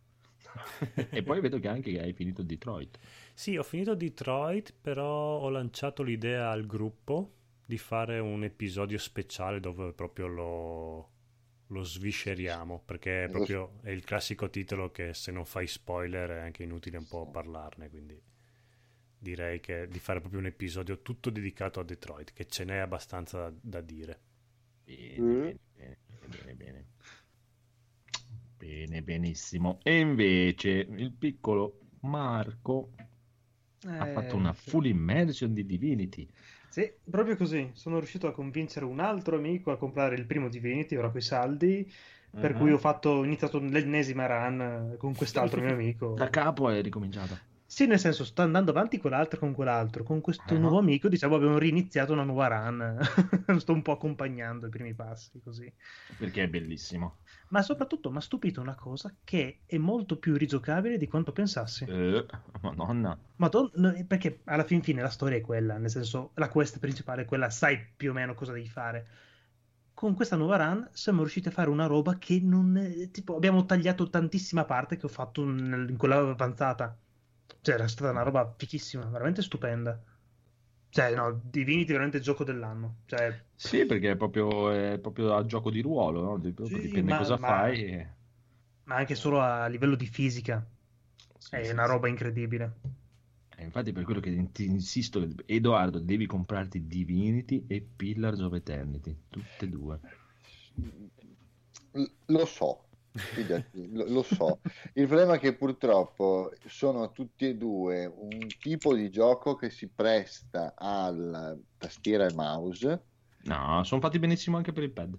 E poi vedo che anche hai finito Detroit. Sì, ho finito Detroit, però ho lanciato l'idea al gruppo di fare un episodio speciale dove proprio lo, lo svisceriamo, perché è proprio è il classico titolo che se non fai spoiler è anche inutile un po' parlarne, quindi direi che di fare proprio un episodio tutto dedicato a Detroit, che ce n'è abbastanza da, da dire. Bene, mm. bene, bene, bene, bene. Bene, benissimo. E invece il piccolo Marco eh, ha fatto una full immersion di Divinity. Sì, proprio così. Sono riuscito a convincere un altro amico a comprare il primo Divinity, ora coi saldi, per uh-huh. cui ho fatto, ho iniziato l'ennesima run con quest'altro mio amico. Da capo è ricominciata. Sì, nel senso, sto andando avanti con l'altro, con quell'altro, con questo uh-huh. nuovo amico, diciamo, abbiamo riniziato una nuova run. Sto un po' accompagnando i primi passi, così. Perché è bellissimo. Ma soprattutto mi ha stupito una cosa, che è molto più rigiocabile di quanto pensassi. Eh, madonna. Madonna, perché alla fin fine la storia è quella, nel senso, la quest principale è quella, sai più o meno cosa devi fare. Con questa nuova run siamo riusciti a fare una roba che non è, tipo, abbiamo tagliato tantissima parte che ho fatto in quella avanzata. Cioè, era stata una roba fichissima, veramente stupenda. Cioè, no, Divinity veramente gioco dell'anno. Cioè... Sì, perché è proprio, è proprio a gioco di ruolo, no? Sì, dipende ma, cosa ma, fai. E... Ma anche solo a livello di fisica. Sì, è sì, una sì. roba incredibile. E infatti per quello che ti insisto, Edoardo, devi comprarti Divinity e Pillars of Eternity. Tutte e due. Lo so. Lo so, il problema è che purtroppo sono tutti e due un tipo di gioco che si presta alla tastiera e mouse. No, sono fatti benissimo anche per il pad.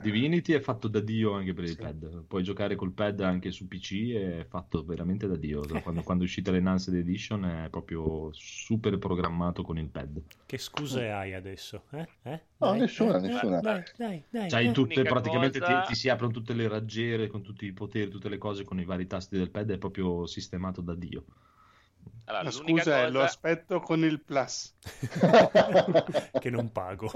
Divinity è fatto da Dio anche per il sì. pad. Puoi giocare col pad anche su P C, è fatto veramente da Dio. Quando, quando è uscita l'Enhanced Edition è proprio super programmato con il pad. Che scuse oh. hai adesso? Eh? Eh? No, dai, nessuna, dai, nessuna. Dai, dai, dai, C'hai tutte, praticamente cosa... ti, ti si aprono tutte le raggiere con tutti i poteri, tutte le cose con i vari tasti del pad, è proprio sistemato da Dio. Allora, la scusa cosa... è lo aspetto con il plus. Che non pago.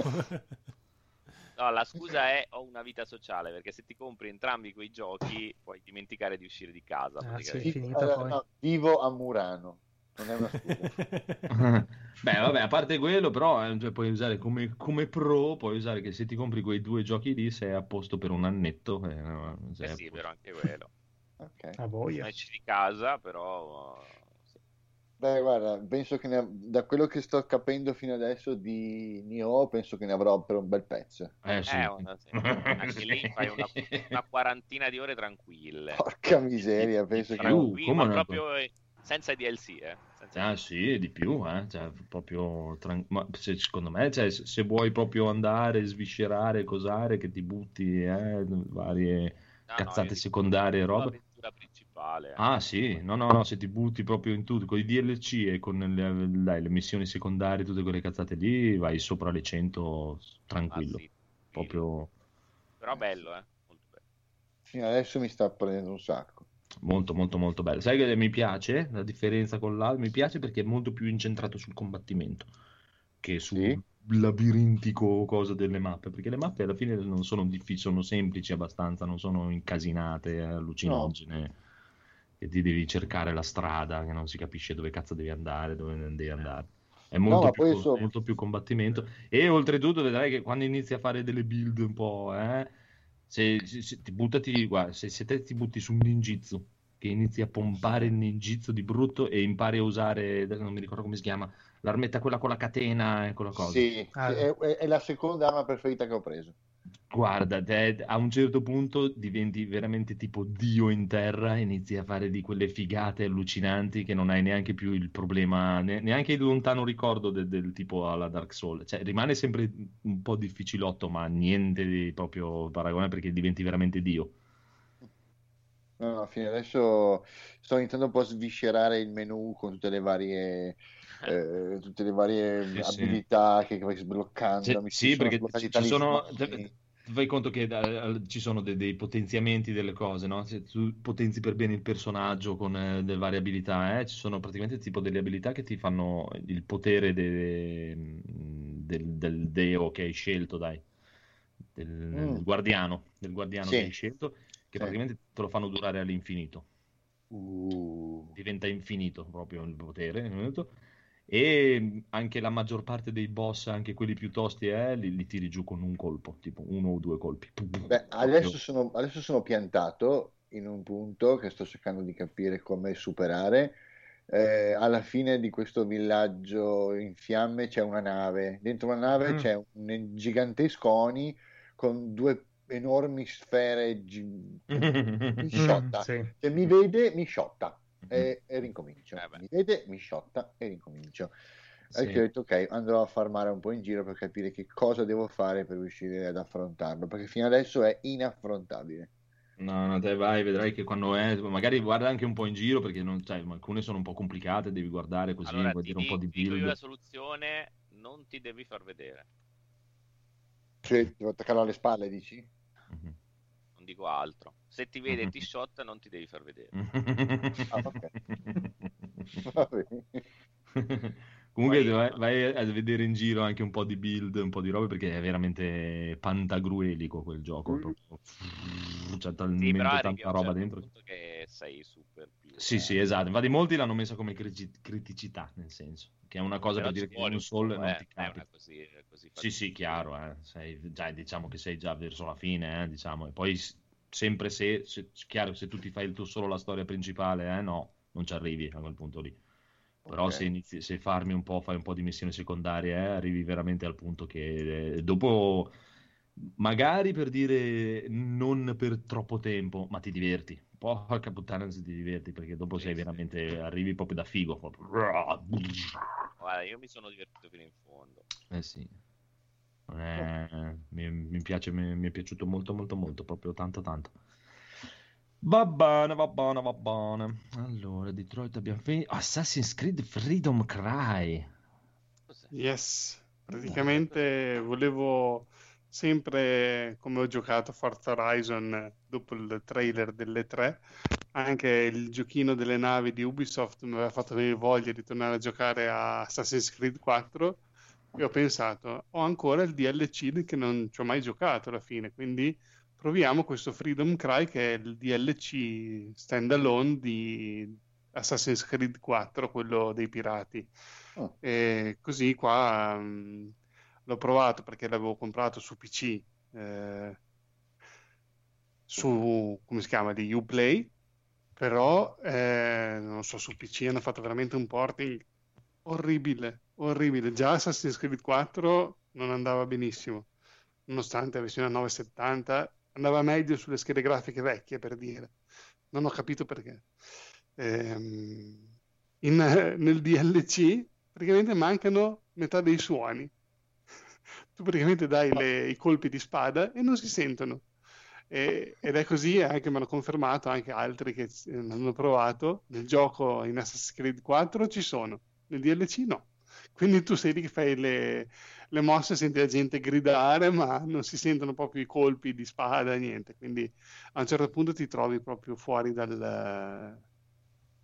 No, la scusa è ho una vita sociale, perché se ti compri entrambi quei giochi puoi dimenticare di uscire di casa. Ah, sì, finita, poi. No, vivo a Murano, non è una scusa. Beh, vabbè, a parte quello, però eh, cioè, puoi usare come, come pro, puoi usare che se ti compri quei due giochi lì sei a posto per un annetto. Eh, no, eh sì, però anche quello. Okay. A voi. Non esci di casa, però... Beh, guarda, penso che ne... da quello che sto capendo fino adesso di Nioh, penso che ne avrò per un bel pezzo. Eh, sì. eh una, sì. Anche lì fai una, una quarantina di ore tranquille. Porca miseria, penso che... Uh, come proprio una... senza D L C, eh. Senza ah, D L C. Sì, di più, eh. Cioè, proprio... Ma se, secondo me, cioè, se vuoi proprio andare, sviscerare, cosare, che ti butti, eh, varie no, cazzate no, secondarie e roba... Principale, eh. Ah sì, no no no, se ti butti proprio in tutto con i D L C e con le, dai, le missioni secondarie, tutte quelle cazzate lì, vai sopra le cento tranquillo. Ah, sì, proprio... Però bello, eh, molto bello. Sì, adesso mi sta prendendo un sacco. Molto molto molto bello. Sai che mi piace la differenza con l'altro? Mi piace perché è molto più incentrato sul combattimento. che su sì. labirintico cosa delle mappe, perché le mappe alla fine non sono difficili, sono semplici abbastanza, non sono incasinate, allucinogene, no. E ti devi cercare la strada che non si capisce dove cazzo devi andare, dove non devi andare. È molto, no, più, so... molto più combattimento, e oltretutto vedrai che quando inizi a fare delle build un po' eh, se, se, se ti buttati guarda, se, se te ti butti su un ninjitsu, che inizi a pompare il ninjitsu di brutto e impari a usare, non mi ricordo come si chiama, l'armetta quella con la catena e quella cosa. Sì, ah, è, è la seconda arma preferita che ho preso. Guarda, te, a un certo punto diventi veramente tipo Dio in terra, inizi a fare di quelle figate allucinanti che non hai neanche più il problema, neanche il lontano ricordo del, del tipo alla Dark Souls. Cioè, rimane sempre un po' difficilotto, ma niente di proprio paragone, perché diventi veramente Dio. No, no, fino adesso sto iniziando un po' a sviscerare il menu con tutte le varie eh, tutte le varie sì, abilità sì. che vai sbloccando. Cioè, mi sì, perché ci, ci sono, ti fai conto che da, ci sono dei, dei potenziamenti delle cose, no? Se tu potenzi per bene il personaggio con eh, delle varie abilità, eh, ci sono praticamente tipo delle abilità che ti fanno il potere de, del, del deo che hai scelto, dai, del, mm. del guardiano, del guardiano sì. che hai scelto. Che praticamente te lo fanno durare all'infinito, uh. diventa infinito proprio il potere, e anche la maggior parte dei boss, anche quelli più tosti, eh, li, li tiri giù con un colpo, tipo uno o due colpi. Beh, adesso, sono, adesso sono piantato in un punto che sto cercando di capire come superare. Eh, alla fine di questo villaggio in fiamme c'è una nave, dentro una nave mm. c'è un gigantesco Oni con due enormi sfere gi... mi sciotta sì. cioè, mi vede, mi sciotta e, e rincomincio eh mi vede, mi sciotta e rincomincio sì. E ho detto ok, andrò a farmare un po' in giro per capire che cosa devo fare per riuscire ad affrontarlo, perché fino adesso è inaffrontabile. No, no, te vai, vedrai che quando è, magari guarda anche un po' in giro, perché non, cioè, alcune sono un po' complicate, devi guardare così, allora, ti, un po' di build. La soluzione, non ti devi far vedere, cioè ti devo attaccare alle spalle, dici? Mm-hmm. Non dico altro. Se ti vede e ti shotta, non ti devi far vedere. Ah, okay. Va bene. Comunque vai, vai a vedere in giro anche un po' di build, un po' di robe, perché è veramente pantagruelico quel gioco. Mm. Proprio. C'è talmente sì, bravi, tanta roba dentro. Che sei super build, sì, eh. sì, esatto. Infatti molti l'hanno messa come criticità, nel senso che è una cosa per dire che in un solo non ti capita. È così, così sì, sì, chiaro. Eh. Sei, già, diciamo che sei già verso la fine, eh, diciamo. E poi sempre se, se chiaro, se tu ti fai il tuo solo la storia principale, eh, no, non ci arrivi a quel punto lì. Però okay. se, inizi, se farmi un po', fai un po' di missioni secondarie, eh, arrivi veramente al punto che eh, dopo, magari per dire non per troppo tempo, ma ti diverti. Porca puttana se ti diverti, perché dopo sì, sei sì. veramente, arrivi proprio da figo. Proprio. Guarda, io mi sono divertito fino in fondo. Eh sì. Eh, mi, mi piace, mi, mi è piaciuto molto molto molto, proprio tanto tanto. Va bene, va bene, va bene. Allora, Detroit abbiamo finito. Assassin's Creed Freedom Cry. Cos'è? Yes, praticamente volevo sempre, come ho giocato Forza Horizon dopo il trailer delle tre, anche il giochino delle navi di Ubisoft mi aveva fatto venire voglia di tornare a giocare a Assassin's Creed quattro, e ho pensato, ho ancora il D L C che non ci ho mai giocato alla fine, quindi proviamo questo Freedom Cry, che è il D L C standalone di Assassin's Creed quattro, quello dei pirati. Oh. E così qua mh, l'ho provato perché l'avevo comprato su P C, eh, su, come si chiama, di Uplay, però eh, non so, su P C hanno fatto veramente un porting orribile, orribile. Già Assassin's Creed quattro non andava benissimo, nonostante avessi una nove settanta, andava meglio sulle schede grafiche vecchie, per dire. Non ho capito perché. Ehm, in, nel D L C praticamente mancano metà dei suoni. Tu praticamente dai le, i colpi di spada e non si sentono. E, ed è così, anche me l'hanno confermato anche altri che hanno provato. Nel gioco in Assassin's Creed quattro ci sono, nel D L C no. Quindi tu sei lì che fai le, le mosse, senti la gente gridare, ma non si sentono proprio i colpi di spada, niente. Quindi a un certo punto ti trovi proprio fuori dal...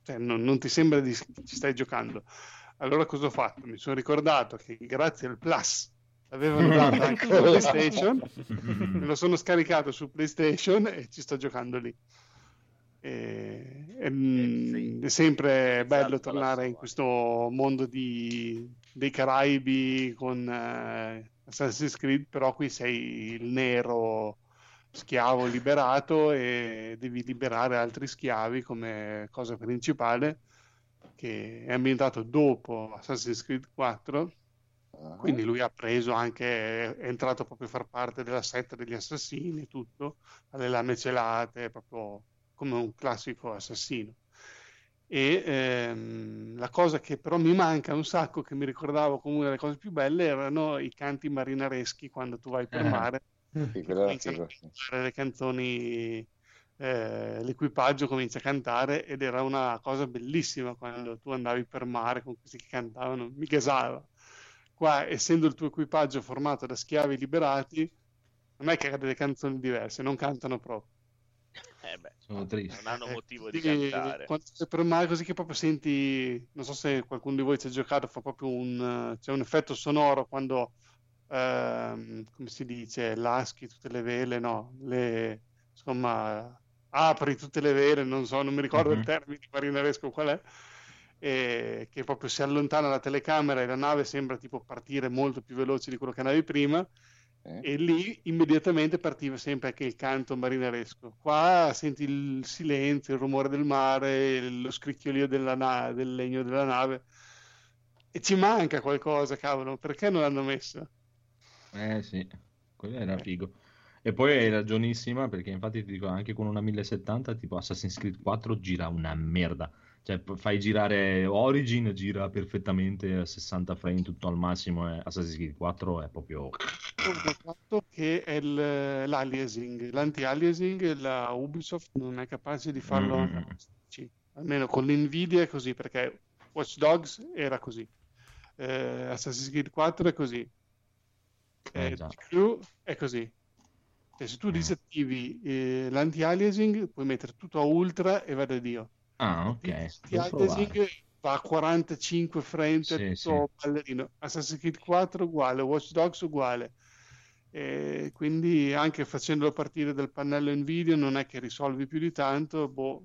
cioè non, non ti sembra di ci stai giocando. Allora cosa ho fatto? Mi sono ricordato che grazie al Plus avevano dato anche su PlayStation, me lo sono scaricato su PlayStation e ci sto giocando lì. E, e, eh, sì. È sempre esatto, bello tornare in questo mondo di, dei Caraibi con uh, Assassin's Creed, però qui sei il nero schiavo liberato e devi liberare altri schiavi come cosa principale, che è ambientato dopo Assassin's Creed quattro. Uh-huh. Quindi lui ha preso anche, è entrato proprio a far parte della setta degli assassini, tutto alle lame celate, proprio come un classico assassino. E ehm, la cosa che però mi manca un sacco, che mi ricordavo come una delle cose più belle, erano i canti marinareschi quando tu vai per mare, eh, sì, cominci a cantare le canzoni, eh, l'equipaggio comincia a cantare, ed era una cosa bellissima quando tu andavi per mare con questi che cantavano, mi gasava. Qua, essendo il tuo equipaggio formato da schiavi liberati, non è che ha delle canzoni diverse, non cantano proprio. Eh beh, sono triste. Non hanno motivo eh, di cantare. Quando sei per mare, così che proprio senti, non so se qualcuno di voi ci ha giocato, fa proprio un, c'è un effetto sonoro quando, ehm, come si dice, laschi tutte le vele, no? Le, insomma, apri tutte le vele, non so, non mi ricordo mm-hmm. il termine marinaresco qual è, e che proprio si allontana la telecamera e la nave sembra tipo partire molto più veloce di quello che andavi prima. Eh. E lì immediatamente partiva sempre anche il canto marinaresco. Qua senti il silenzio, il rumore del mare, lo scricchiolio della na- del legno della nave, e ci manca qualcosa, cavolo, perché non l'hanno messo? Eh sì, quello era figo. E poi hai ragionissima, perché infatti ti dico, anche con una mille settanta tipo Assassin's Creed quattro gira una merda, cioè fai girare Origin, gira perfettamente a sessanta frame tutto al massimo, e Assassin's Creed quattro è proprio il fatto che è il, l'aliasing, l'anti-aliasing la Ubisoft non è capace di farlo mm. sì, almeno con l'Nvidia è così, perché Watch Dogs era così, eh, Assassin's Creed quattro è così, eh, G Q è così. Cioè, se tu disattivi eh, l'anti-aliasing puoi mettere tutto a ultra e vada Dio. Ah, ok. L'anti-aliasing va a quarantacinque frame, sì, tutto sì. Ballerino. Assassin's Creed quattro uguale, Watch Dogs uguale. E quindi anche facendolo partire dal pannello Nvidia non è che risolvi più di tanto. Boh,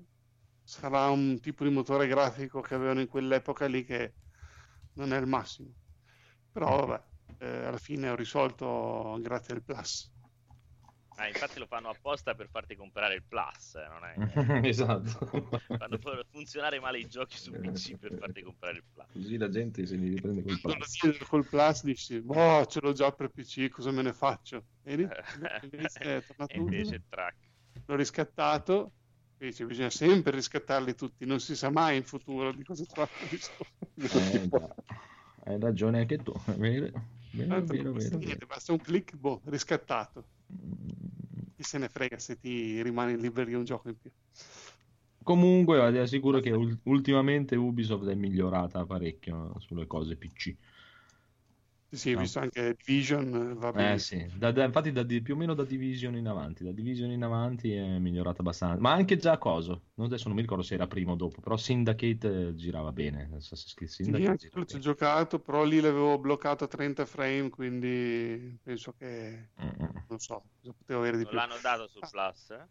sarà un tipo di motore grafico che avevano in quell'epoca lì che non è il massimo. Però vabbè, eh, alla fine ho risolto grazie al Plus. Ah, infatti lo fanno apposta per farti comprare il Plus, non è? Esatto. Fanno funzionare male i giochi su P C per farti comprare il Plus. Così la gente se li riprende col Plus. Quando col Plus dici, boh, ce l'ho già per P C, cosa me ne faccio? E invece è tornato e invece il track. L'ho riscattato, invece bisogna sempre riscattarli tutti, non si sa mai in futuro di cosa tratta. Eh, hai ragione anche tu, è vero. Vero, vero, vero, vero. Basta un click, boh, riscattato. Chi se ne frega se ti rimane liberi un gioco in più. Comunque ti assicuro che ultimamente Ubisoft è migliorata parecchio sulle cose P C. Sì, no? Visto anche Division, va bene. Eh, sì. da, da, infatti da, più o meno da Division in avanti, da Division in avanti è migliorata abbastanza, ma anche già Coso, adesso non mi ricordo se era prima o dopo, però Syndicate girava bene, non so se scrissi Syndicate. Sì, ho giocato, però lì l'avevo bloccato a trenta frame, quindi penso che mm-hmm. non so, cosa potevo avere di non più. L'hanno dato sul ah, Plus, eh?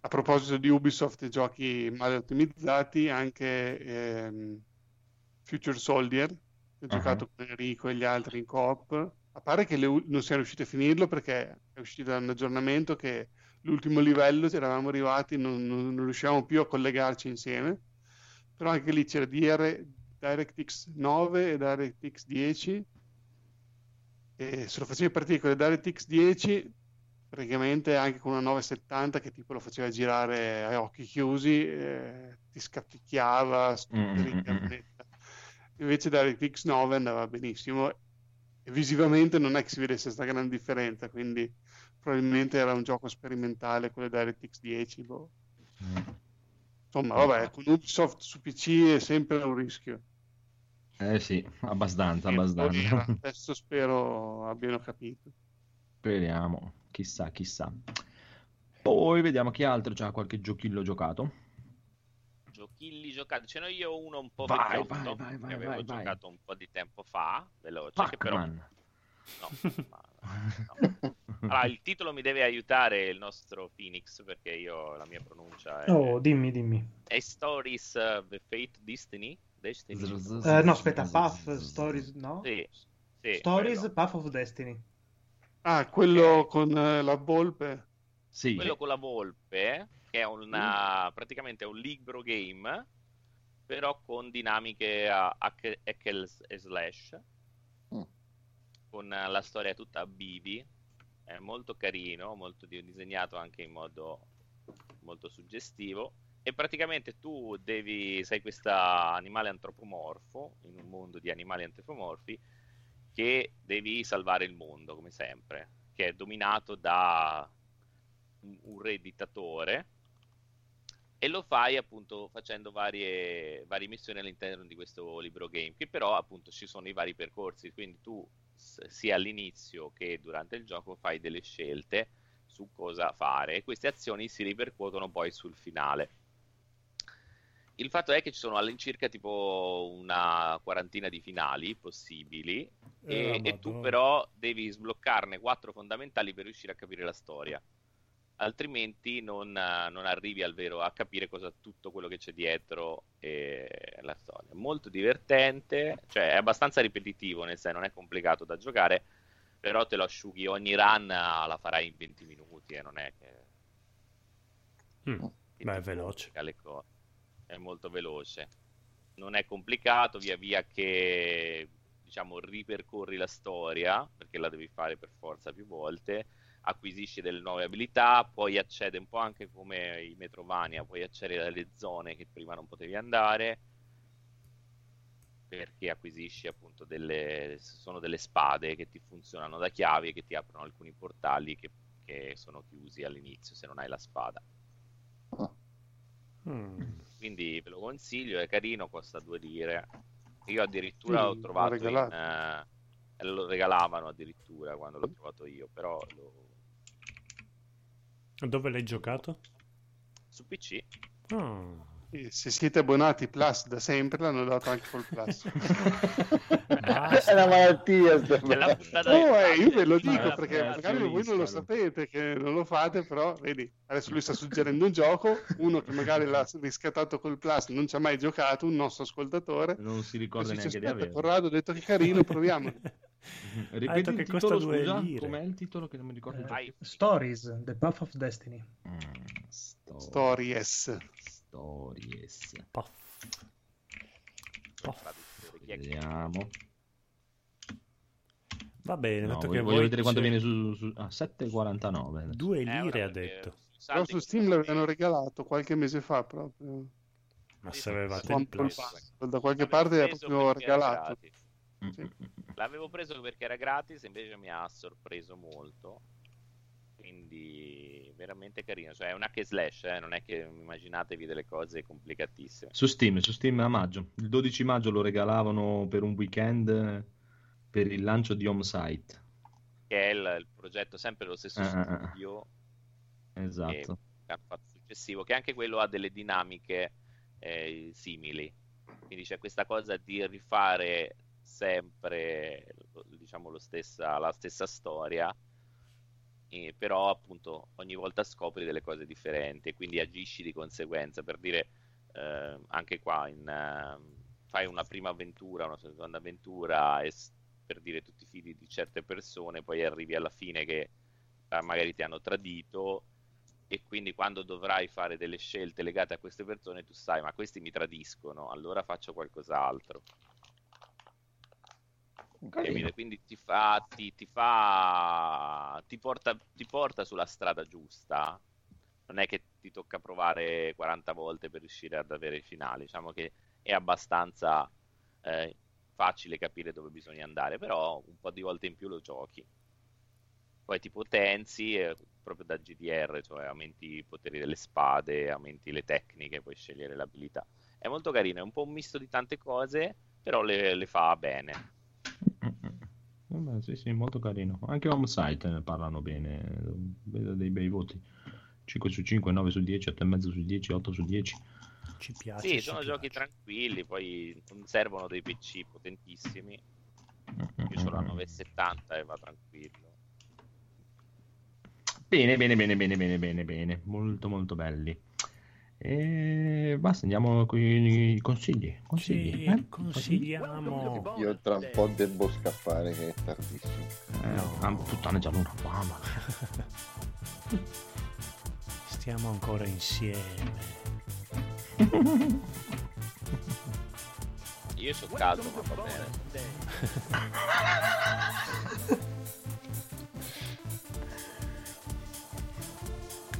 A proposito di Ubisoft, giochi male ottimizzati, anche ehm, Future Soldier. Ho giocato uh-huh. con Enrico e gli altri in coop. A parte che le u- non si è riusciti a finirlo perché è uscito da un aggiornamento che l'ultimo livello ci eravamo arrivati, non, non, non riuscivamo più a collegarci insieme. Però anche lì c'era D R- DirectX nove e DirectX dieci, e se lo facevi partire con le DirectX dieci praticamente anche con una nove settanta che tipo lo faceva girare a occhi chiusi, eh, ti scatticchiava, scricchiava. Invece DirectX nove andava benissimo e visivamente non è che si vedesse questa grande differenza, quindi probabilmente era un gioco sperimentale quello DirectX dieci, boh. mm. Insomma vabbè, con Ubisoft su P C è sempre un rischio. Eh sì, abbastanza, e abbastanza. Adesso spero abbiano capito. Speriamo, chissà, chissà. Poi vediamo chi altro c'ha qualche giochillo giocato. giochilli giocati. Ce n'ho io uno un po' vai, vecchiotto, vai, vai, vai, che avevo vai, giocato vai. un po' di tempo fa, veloce, che però... No, ma, no. Allora, il titolo mi deve aiutare il nostro Phoenix, perché io la mia pronuncia è... Oh, dimmi, dimmi. È Stories of the Fate Destiny? Destiny? Uh, no, aspetta, Path Stories, no? Sì, sì, Stories quello. Path of Destiny. Ah, quello okay. con eh, la volpe? Sì. Quello con la volpe, che è una, mm. praticamente è un libro game, però con dinamiche a hack e slash. Mm. Con la storia tutta a bivi, è molto carino, molto disegnato anche in modo molto suggestivo, e praticamente tu devi, sei questo animale antropomorfo in un mondo di animali antropomorfi che devi salvare il mondo, come sempre, che è dominato da un re dittatore, e lo fai appunto facendo varie, varie missioni all'interno di questo libro game, che però appunto ci sono i vari percorsi, quindi tu sia all'inizio che durante il gioco fai delle scelte su cosa fare, e queste azioni si ripercuotono poi sul finale. Il fatto è che ci sono all'incirca tipo una quarantina di finali possibili, eh, e, e tu però devi sbloccarne quattro fondamentali per riuscire a capire la storia, altrimenti non, non arrivi al vero a capire cosa, tutto quello che c'è dietro e la storia. Molto divertente, cioè è abbastanza ripetitivo, nel senso non è complicato da giocare, però te lo asciughi, ogni run la farai in venti minuti e eh, non è che mm, ma è veloce, è molto veloce, non è complicato, via via che diciamo ripercorri la storia, perché la devi fare per forza più volte, acquisisci delle nuove abilità, poi accede un po' anche come i Metrovania, puoi accedere alle zone che prima non potevi andare, perché acquisisci appunto delle, sono delle spade che ti funzionano da chiavi e che ti aprono alcuni portali che, che sono chiusi all'inizio se non hai la spada. hmm. Quindi ve lo consiglio, è carino, costa due lire, io addirittura sì, ho trovato in, uh, lo regalavano addirittura quando l'ho trovato io, però lo... Dove l'hai giocato? Su P C. Oh. Se siete abbonati Plus da sempre, l'hanno dato anche col Plus. È una malattia. Oh, eh, io ve lo dico perché magari voi non lo sapete che non lo fate, però vedi, adesso lui sta suggerendo un gioco, uno che magari l'ha riscattato col Plus, non ci ha mai giocato, un nostro ascoltatore. Non si ricorda neanche di averlo. Corrado ha detto che carino, proviamo. Ripeti il titolo, scusa, com'è il titolo che non mi ricordo? Eh, Stories, The Path of Destiny. Mm, sto... Stories. Stories. Puff. Puff. Vediamo. Va bene, no, detto voglio, che voglio vedere quando viene su, su a sette e quarantanove. due lire eh, ha detto. Però su Steam l'avevano regalato qualche mese fa proprio. Ma se avevate il Plus. Da qualche parte è proprio regalato. Sì. L'avevo preso perché era gratis, invece mi ha sorpreso molto, quindi veramente carino, cioè è un hack and slash, eh? Non è che immaginatevi delle cose complicatissime. Su Steam, su Steam a maggio, il dodici maggio lo regalavano per un weekend per il lancio di Home Site, che è il, il progetto sempre dello stesso ah, studio, esatto, che hanno fatto successivo, che anche quello ha delle dinamiche eh, simili, quindi c'è questa cosa di rifare sempre diciamo lo stessa, la stessa storia, eh, però appunto ogni volta scopri delle cose differenti e quindi agisci di conseguenza, per dire eh, anche qua in, eh, fai una prima avventura, una seconda avventura e per dire tu ti fidi di certe persone, poi arrivi alla fine che eh, magari ti hanno tradito e quindi quando dovrai fare delle scelte legate a queste persone tu sai ma questi mi tradiscono, allora faccio qualcos'altro. Quindi ti fa, ti, ti fa, ti porta, ti porta sulla strada giusta. Non è che ti tocca provare quaranta volte per riuscire ad avere il finale. Diciamo che è abbastanza eh, facile capire dove bisogna andare, però un po' di volte in più lo giochi. Poi ti potenzi eh, proprio da G D R, cioè aumenti i poteri delle spade, aumenti le tecniche, puoi scegliere l'abilità. È molto carino, è un po' un misto di tante cose, però le, le fa bene. Sì, sì, molto carino. Anche Home Site ne parlano bene. Vedo dei bei voti: cinque su cinque, nove su dieci, otto e mezzo su dieci, otto su dieci. Ci piace. Sì, ci sono piace. Giochi tranquilli, poi non servono dei P C potentissimi. Io ce l'ho a novecentosettanta e va tranquillo. Bene, bene, bene, bene, bene, bene, bene. Molto, molto belli. E basta, andiamo con i consigli. Consigli, sì, eh? Consigliamo. Io tra un po' devo scappare che è tardissimo. Eh, no. Ah, puttana, è già l'una mamma. Stiamo ancora insieme. Io sono caldo, ma va bene.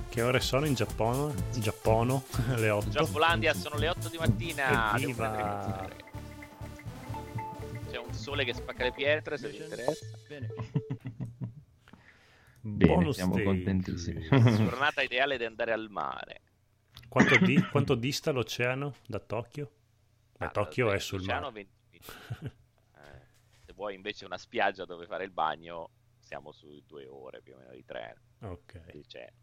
Che ore sono in Giappone? In Giappone? Le otto. In Giappolandia sono le otto di mattina. Evviva. C'è un sole che spacca le pietre, se vi interessa. Bene. Bene, Bonus siamo day. Contentissimi. Giornata ideale di andare al mare. Quanto, di, quanto dista l'oceano da Tokyo? Ma ah, Tokyo è sul mare. venti minuti. Eh, se vuoi invece una spiaggia dove fare il bagno, siamo su due ore più o meno di treno. Ok. L'oceano.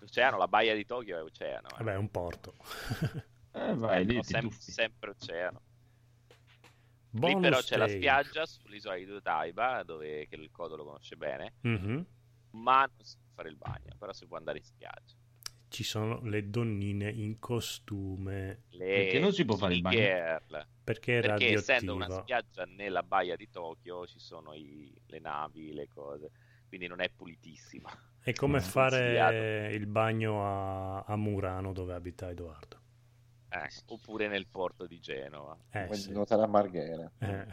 L'oceano, la baia di Tokyo è oceano. Eh. Vabbè, è un porto. Eh, vai, eh, lì no, ti sempre, sempre oceano. Bonus lì però take. C'è la spiaggia sull'isola di Dotaiba, dove che il Codolo conosce bene, mm-hmm. Ma non si può fare il bagno, però si può andare in spiaggia. Ci sono le donnine in costume. Le... Perché non si può fare il bagno? Girl. Perché è radioattiva. Perché essendo una spiaggia nella baia di Tokyo ci sono i... le navi, le cose. Quindi non è pulitissima. È come non fare il bagno a... a Murano dove abita Edoardo. Eh, oppure nel porto di Genova. Eh, quando sì. Sarà Marghera. Eh.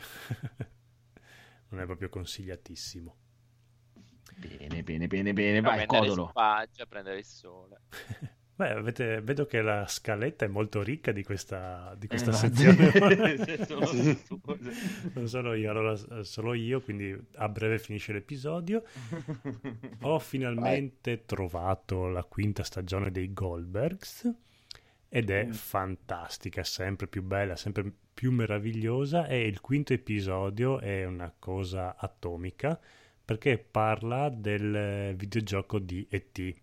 Non è proprio consigliatissimo. Bene, bene, bene, bene. Però vai, Codolo. Spaggia, prendere il sole. Beh, avete, vedo che la scaletta è molto ricca di questa, di questa eh, sezione. Sono, non sono io, allora solo io, quindi a breve finisce l'episodio. Ho finalmente vai. trovato la quinta stagione dei Goldbergs ed è mm. fantastica, sempre più bella, sempre più meravigliosa, e il quinto episodio è una cosa atomica, perché parla del videogioco di E T.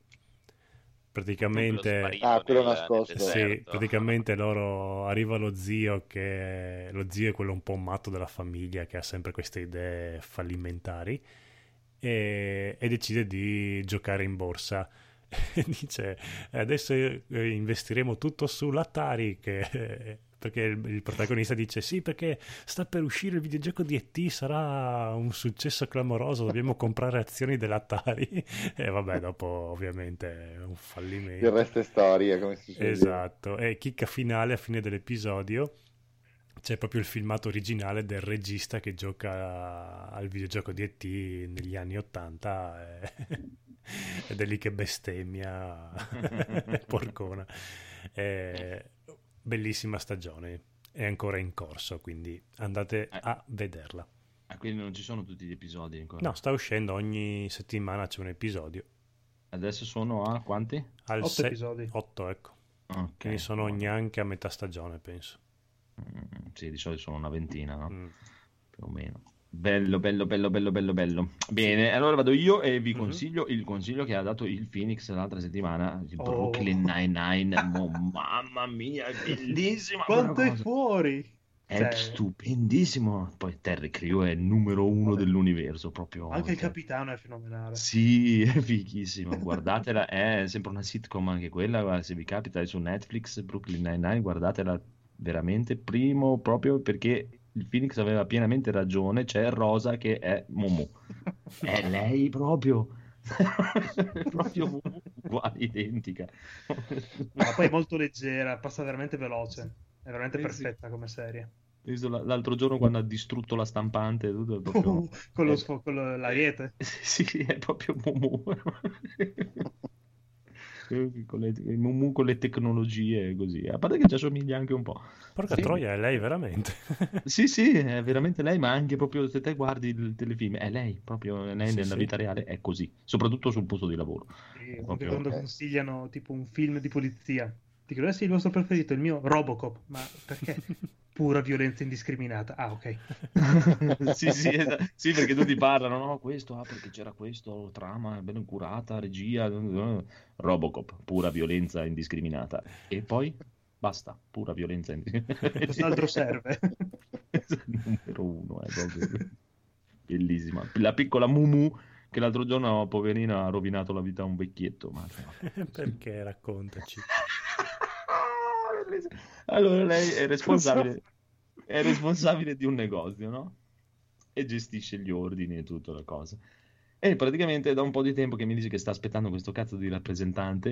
Praticamente quello ah, quello nel, nascosto. Sì, praticamente loro arriva lo zio che lo zio è quello un po' matto della famiglia che ha sempre queste idee fallimentari e, e decide di giocare in borsa. Dice adesso investiremo tutto sull'Atari che perché il protagonista dice sì perché sta per uscire il videogioco di E T, sarà un successo clamoroso, dobbiamo comprare azioni dell'Atari e vabbè dopo ovviamente è un fallimento, il resto è storia, come si dice. Esatto, e chicca finale, a fine dell'episodio c'è proprio il filmato originale del regista che gioca al videogioco di E T negli anni ottanta e... ed è lì che bestemmia porcona. E... bellissima stagione, è ancora in corso, quindi andate eh. a vederla. Ah, quindi non ci sono tutti gli episodi ancora? No, sta uscendo, ogni settimana c'è un episodio. Adesso sono a quanti? Al otto se... episodi. Otto, ecco. Okay. Quindi sono neanche a metà stagione, penso. Mm, sì, di solito sono una ventina, no? Mm. Più o meno. Bello, bello, bello, bello, bello, bello. Bene, allora vado io e vi consiglio mm-hmm. il consiglio che ha dato il Phoenix l'altra settimana, il oh. Brooklyn Nine-Nine. Oh, mamma mia, è bellissima. Quanto è fuori? È cioè... stupendissimo. Poi Terry Crew è numero uno Vabbè. dell'universo, proprio. Anche il capitano è fenomenale. Sì, è fighissimo. Guardatela, è sempre una sitcom anche quella, se vi capita, è su Netflix, Brooklyn Nine-Nine, guardatela veramente, primo proprio perché... il Phoenix aveva pienamente ragione, c'è Rosa che è Momo. È lei proprio, proprio uguale, identica. Ma poi è molto leggera, passa veramente veloce, è veramente Pensi... perfetta come serie. L'altro giorno quando ha distrutto la stampante tutto, è proprio... uh, con lo sfo- con l'ariete. Sì, è proprio Momo. Con le, con le tecnologie così, a parte che ci assomiglia anche un po'. Porca sì. troia, è lei veramente. Sì, sì, è veramente lei, ma anche proprio se te guardi il telefilm, è lei, proprio lei sì, nella sì. vita reale è così, soprattutto sul posto di lavoro. Sì, proprio... Quando consigliano tipo un film di polizia, dicono eh sì, il vostro preferito, il mio Robocop, ma perché? Pura violenza indiscriminata. Ah, ok. Sì, sì, esatto. Sì, perché tutti parlano, no, questo, ah, perché c'era questo, trama, ben curata, regia, Robocop, pura violenza indiscriminata. E poi? Basta, pura violenza. Cos'altro serve? Numero uno, eh, proprio. Bellissima. La piccola Mumu, che l'altro giorno, poverina, ha rovinato la vita a un vecchietto. Ma... Perché? Raccontaci. Allora, lei è responsabile, è responsabile di un negozio, no? E gestisce gli ordini e tutta la cosa. E praticamente da un po' di tempo che mi dice che sta aspettando questo cazzo di rappresentante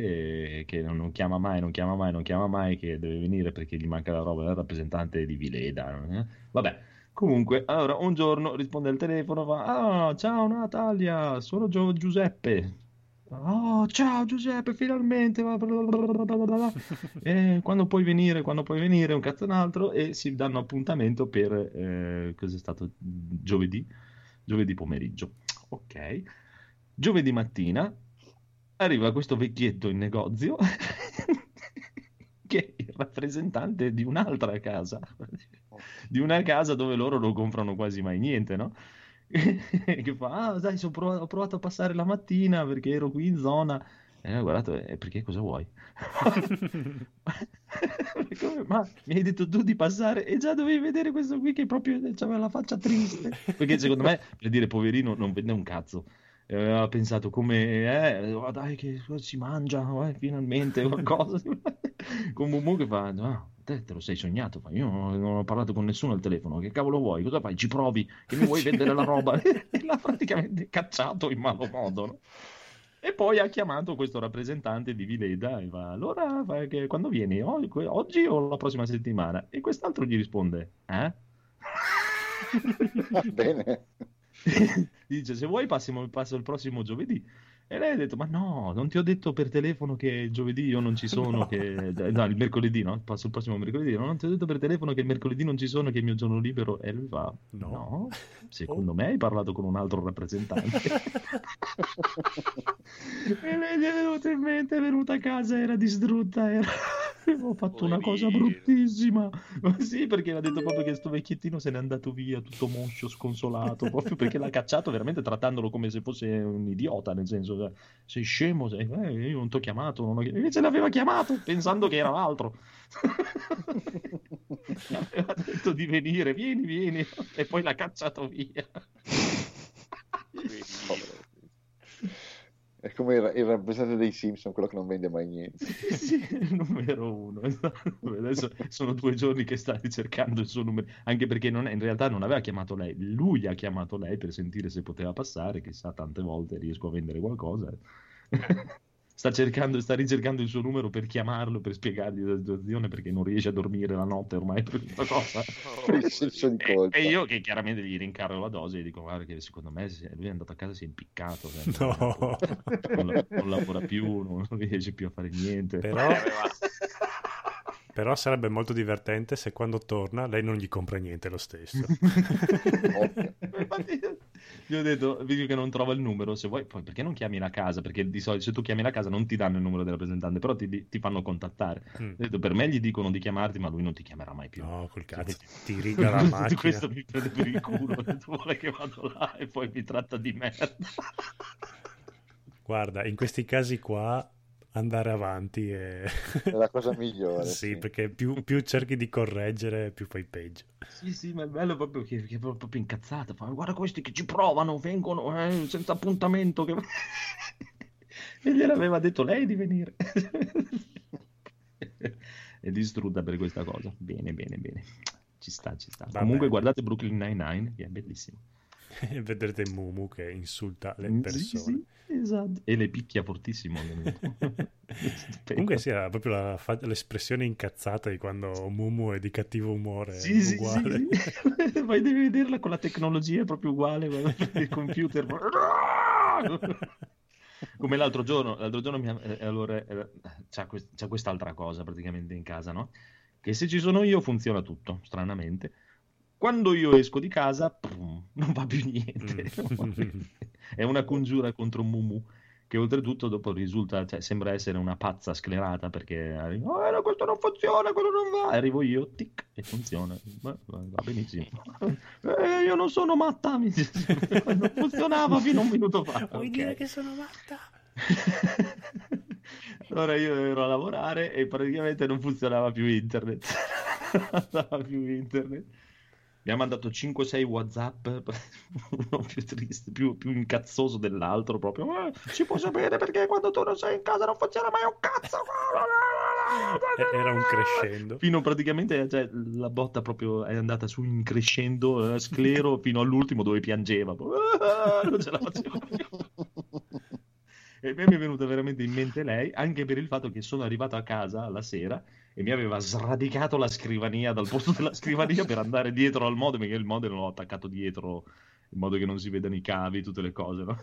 e che non, non chiama mai, non chiama mai, non chiama mai, che deve venire perché gli manca la roba del rappresentante di Vileda. Eh? Vabbè, comunque, allora un giorno risponde al telefono, va, ah, ciao Natalia, sono Gio- Giuseppe. Oh, ciao Giuseppe, finalmente, eh, quando puoi venire, quando puoi venire, un cazzo e un altro, e si danno appuntamento per, eh, cos'è stato, giovedì, giovedì pomeriggio. Ok, giovedì mattina arriva questo vecchietto in negozio che è il rappresentante di un'altra casa, di una casa dove loro non comprano quasi mai niente, no? Che fa, ah dai, so provato, ho provato a passare la mattina perché ero qui in zona, e ho guardato, eh, perché cosa vuoi? Come, ma mi hai detto tu di passare e già dovevi vedere questo qui che proprio aveva la faccia triste, perché secondo me, per dire, poverino, non vende un cazzo, e aveva pensato come, eh, oh, dai che si mangia, eh, finalmente qualcosa. Con Mumu che fa, ah, te, te lo sei sognato, fa. Io non, non ho parlato con nessuno al telefono, che cavolo vuoi, cosa fai, ci provi, che mi vuoi vendere la roba? E l'ha praticamente cacciato in malo modo, no? E poi ha chiamato questo rappresentante di Vileda e va, allora che, quando vieni? Oggi o la prossima settimana? E quest'altro gli risponde, eh? Va bene. Dice, se vuoi passiamo, passo il prossimo giovedì. E lei ha detto, ma no, non ti ho detto per telefono che il giovedì io non ci sono, no. Che... No, il mercoledì, no? Passo il prossimo mercoledì. No, non ti ho detto per telefono che il mercoledì non ci sono, che è il mio giorno libero. E lui fa, no, no, secondo oh. me hai parlato con un altro rappresentante. E lei gli è venuta in mente, è venuta a casa, era distrutta, era... ho fatto oh, una cosa mio. bruttissima. Ma sì, perché l'ha detto proprio che sto vecchiettino se n'è andato via tutto moscio, sconsolato, proprio perché l'ha cacciato veramente trattandolo come se fosse un idiota, nel senso, cioè, sei scemo, sei... Eh, io non ti ho chiamato, non ho... invece l'aveva chiamato pensando che era l'altro. Aveva detto di venire, vieni, vieni, e poi l'ha cacciato via. È come il, il rappresentante dei Simpson, quello che non vende mai niente. Sì, sì, numero uno. Adesso sono due giorni che sta ricercando il suo numero, anche perché non è, in realtà non aveva chiamato lei, lui ha chiamato lei per sentire se poteva passare, chissà, tante volte riesco a vendere qualcosa. Sta cercando, sta ricercando il suo numero per chiamarlo, per spiegargli la situazione, perché non riesce a dormire la notte ormai per questa cosa. Oh, e, e io che chiaramente gli rincaro la dose e dico, guarda che secondo me se lui è andato a casa si è impiccato, no. non, non lavora più, non riesce più a fare niente. Però, però sarebbe molto divertente se quando torna lei non gli compra niente lo stesso. Gli ho detto, visto che non trova il numero, se vuoi, poi perché non chiami la casa? Perché di solito se tu chiami la casa non ti danno il numero del rappresentante, però ti, ti fanno contattare. Mm. Ho detto, per me gli dicono di chiamarti, ma lui non ti chiamerà mai più. No, col cazzo, ti, ti riga la macchina. Questo mi prende per il culo, tu vuole che vado là e poi mi tratta di merda. Guarda, in questi casi qua andare avanti è, è la cosa migliore. Sì, sì, perché più, più cerchi di correggere più fai peggio. Sì, sì, ma è bello proprio che, che è proprio incazzata, fa, guarda questi che ci provano, vengono eh, senza appuntamento che... E gliel'aveva detto lei di venire. È distrutta per questa cosa. Bene, bene, bene, ci sta, ci sta. Va comunque bene. Guardate Brooklyn Nine-Nine che è bellissimo. E vedrete Mumu che insulta le persone. Sì, sì, esatto. E le picchia fortissimo. Comunque sì, era proprio la fa- l'espressione incazzata di quando Mumu è di cattivo umore. Sì, sì, uguale. Sì, sì. Poi devi vederla con la tecnologia, è proprio uguale, il computer. Come l'altro giorno, l'altro giorno mi ha... allora, c'ha, quest- c'ha quest'altra cosa praticamente in casa, no? Che se ci sono io funziona tutto, stranamente. Quando io esco di casa, pum, non va più niente. È una congiura contro Mumu, che oltretutto dopo risulta, cioè, sembra essere una pazza sclerata, perché arrivo, oh, no, questo non funziona, quello non va. Arrivo io, tic, e funziona. Va benissimo. Eh, io non sono matta, mi... non funzionava fino a un minuto fa. Vuoi okay. dire che sono matta? Allora io ero a lavorare e praticamente non funzionava più internet. Non andava più internet. Mi ha mandato cinque sei WhatsApp, uno più triste, più, più incazzoso dell'altro proprio. Eh, si può sapere perché quando tu non sei in casa non funziona mai un cazzo. Era un crescendo. Fino praticamente, cioè, la botta proprio è andata su in crescendo, eh, sclero, fino all'ultimo dove piangeva. Non ce la faceva più. E mi è venuta veramente in mente lei, anche per il fatto che sono arrivato a casa la sera e mi aveva sradicato la scrivania dal posto della scrivania per andare dietro al modem, perché il modem l'ho attaccato dietro in modo che non si vedano i cavi, tutte le cose, no?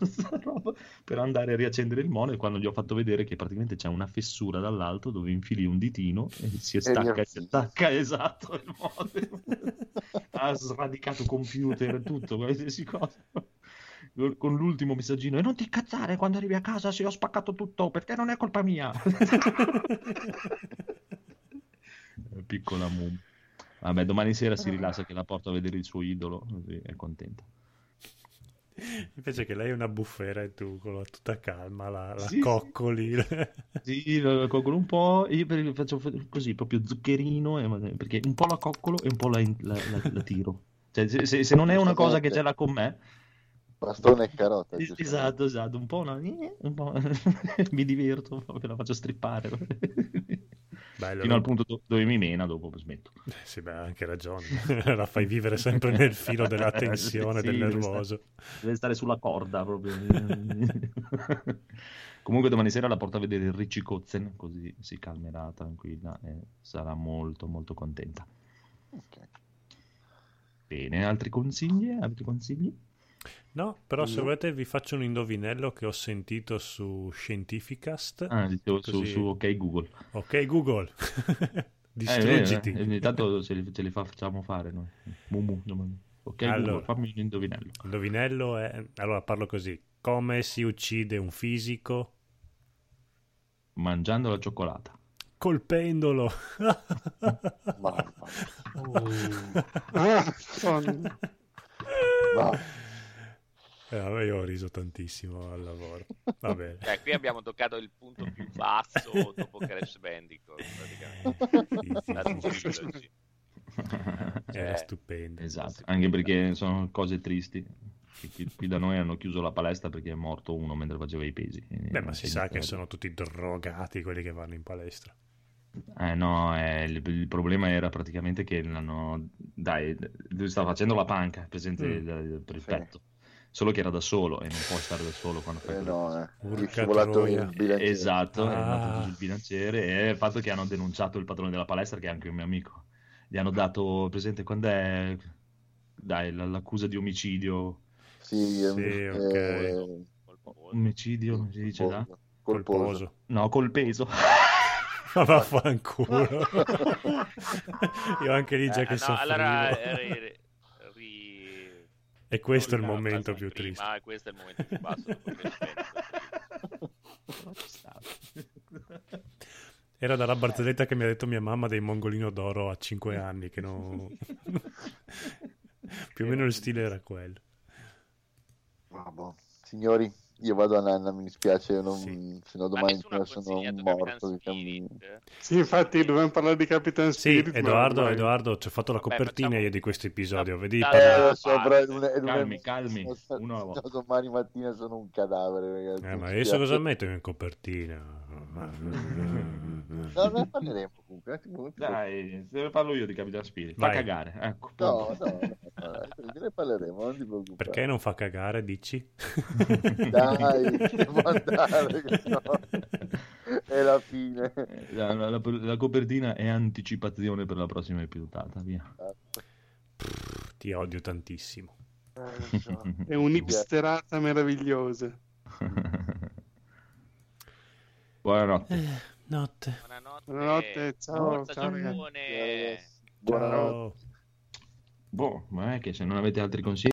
Per andare a riaccendere il modem, quando gli ho fatto vedere che praticamente c'è una fessura dall'alto dove infili un ditino e si stacca e si attacca, esatto, il modem. Ha sradicato computer, tutto, qualsiasi cosa, con l'ultimo messaggino: e non ti incazzare quando arrivi a casa se ho spaccato tutto, perché non è colpa mia. Piccola Mum. Vabbè, domani sera si rilassa che la porto a vedere il suo idolo, così è contenta. Invece che lei è una buffera e tu con la tutta calma la, la sì, coccoli. Sì, la coccolo un po', io faccio così proprio zuccherino, perché un po' la coccolo e un po' la, la, la, la tiro. Cioè, se, se, se non è una cosa che ce l'ha con me, bastone e carota. Esatto, esatto, un po', una... un po'... mi diverto, ve la faccio strippare. Bello, fino no? al punto dove mi mena, dopo smetto. Eh sì, beh, anche ragione. La fai vivere sempre nel filo della tensione, sì, del nervoso. Deve stare, deve stare sulla corda proprio. Comunque domani sera la porto a vedere il Riccicozen, così si calmerà tranquilla e sarà molto molto contenta. Okay. Bene, altri consigli? Altri consigli? No, però se volete vi faccio un indovinello che ho sentito su Scientificast. Ah, dicevo su, su Ok Google. Ok Google, distruggiti. Eh, eh, eh. Ogni tanto ce li, ce li facciamo fare noi. Mumu, ok allora, Google, fammi un indovinello. L'indovinello è... Allora parlo così. Come si uccide un fisico? Mangiando la cioccolata. Colpendolo. Mamma. Oh. No. Eh, io ho riso tantissimo al lavoro. Va bene. Beh, qui abbiamo toccato il punto più basso dopo Crash Bandicoot, praticamente. Sì, sì, sì. È eh, stupendo. Esatto, stupendo. Anche perché sono cose tristi. Qui, qui da noi hanno chiuso la palestra perché è morto uno mentre faceva i pesi. Beh, ma si sa che sono tutti drogati quelli che vanno in palestra. Eh no, eh, il, il problema era praticamente che l'hanno... Dai, lui stava facendo la panca, presente mm. per il petto. Sì. Solo che era da solo e non può stare da solo quando fai eh no, eh. il volato in bilanciere. Esatto, ah. è andato sul bilanciere. E il fatto che hanno denunciato il padrone della palestra, che è anche un mio amico, gli hanno dato, presente quando è dai l'accusa di omicidio, sì, sì eh, okay. omicidio colposo. Si dice da? Colposo. colposo no col peso. Ma vaffanculo. Io anche lì già eh, che no, soffrivo allora, eh, e questo no, è il momento più prima, triste. Ah, questo è il momento più basso. Dopo era dalla barzelletta che mi ha detto mia mamma dei Mongolino d'Oro a cinque anni. Che no... Più o meno il stile era quello. Vabbè. Signori, io vado a nanna, mi dispiace, non... sì. Fino domani sono morto. Sì, infatti dovevamo parlare di Capitan Spirit. Sì, Edoardo, ma... Edoardo ci ha fatto la Vabbè, copertina facciamo... io di questo episodio, vedi? Eh, so, però, calmi, calmi, calmi. Sono... Una volta. Domani mattina sono un cadavere, ragazzi. Eh, ma adesso cosa metto in copertina? No, ne parleremo comunque. Dai, se ne parlo io di Capitan Spirit. Vai. Fa cagare, ecco. No, no, no, ne parleremo, non ti preoccupare. Perché non fa cagare, dici? Dai. Dai, devo andare, no. È la fine. La, la, la, la copertina è anticipazione per la prossima puntata. Via. Pff, ti odio tantissimo. Eh, so. È un'ipsterata meravigliosa. Buonanotte. Eh, notte. Buonanotte. Buonanotte. Ciao. Ciao. Buonanotte. Ciao. Boh, ma è che se non avete altri consigli.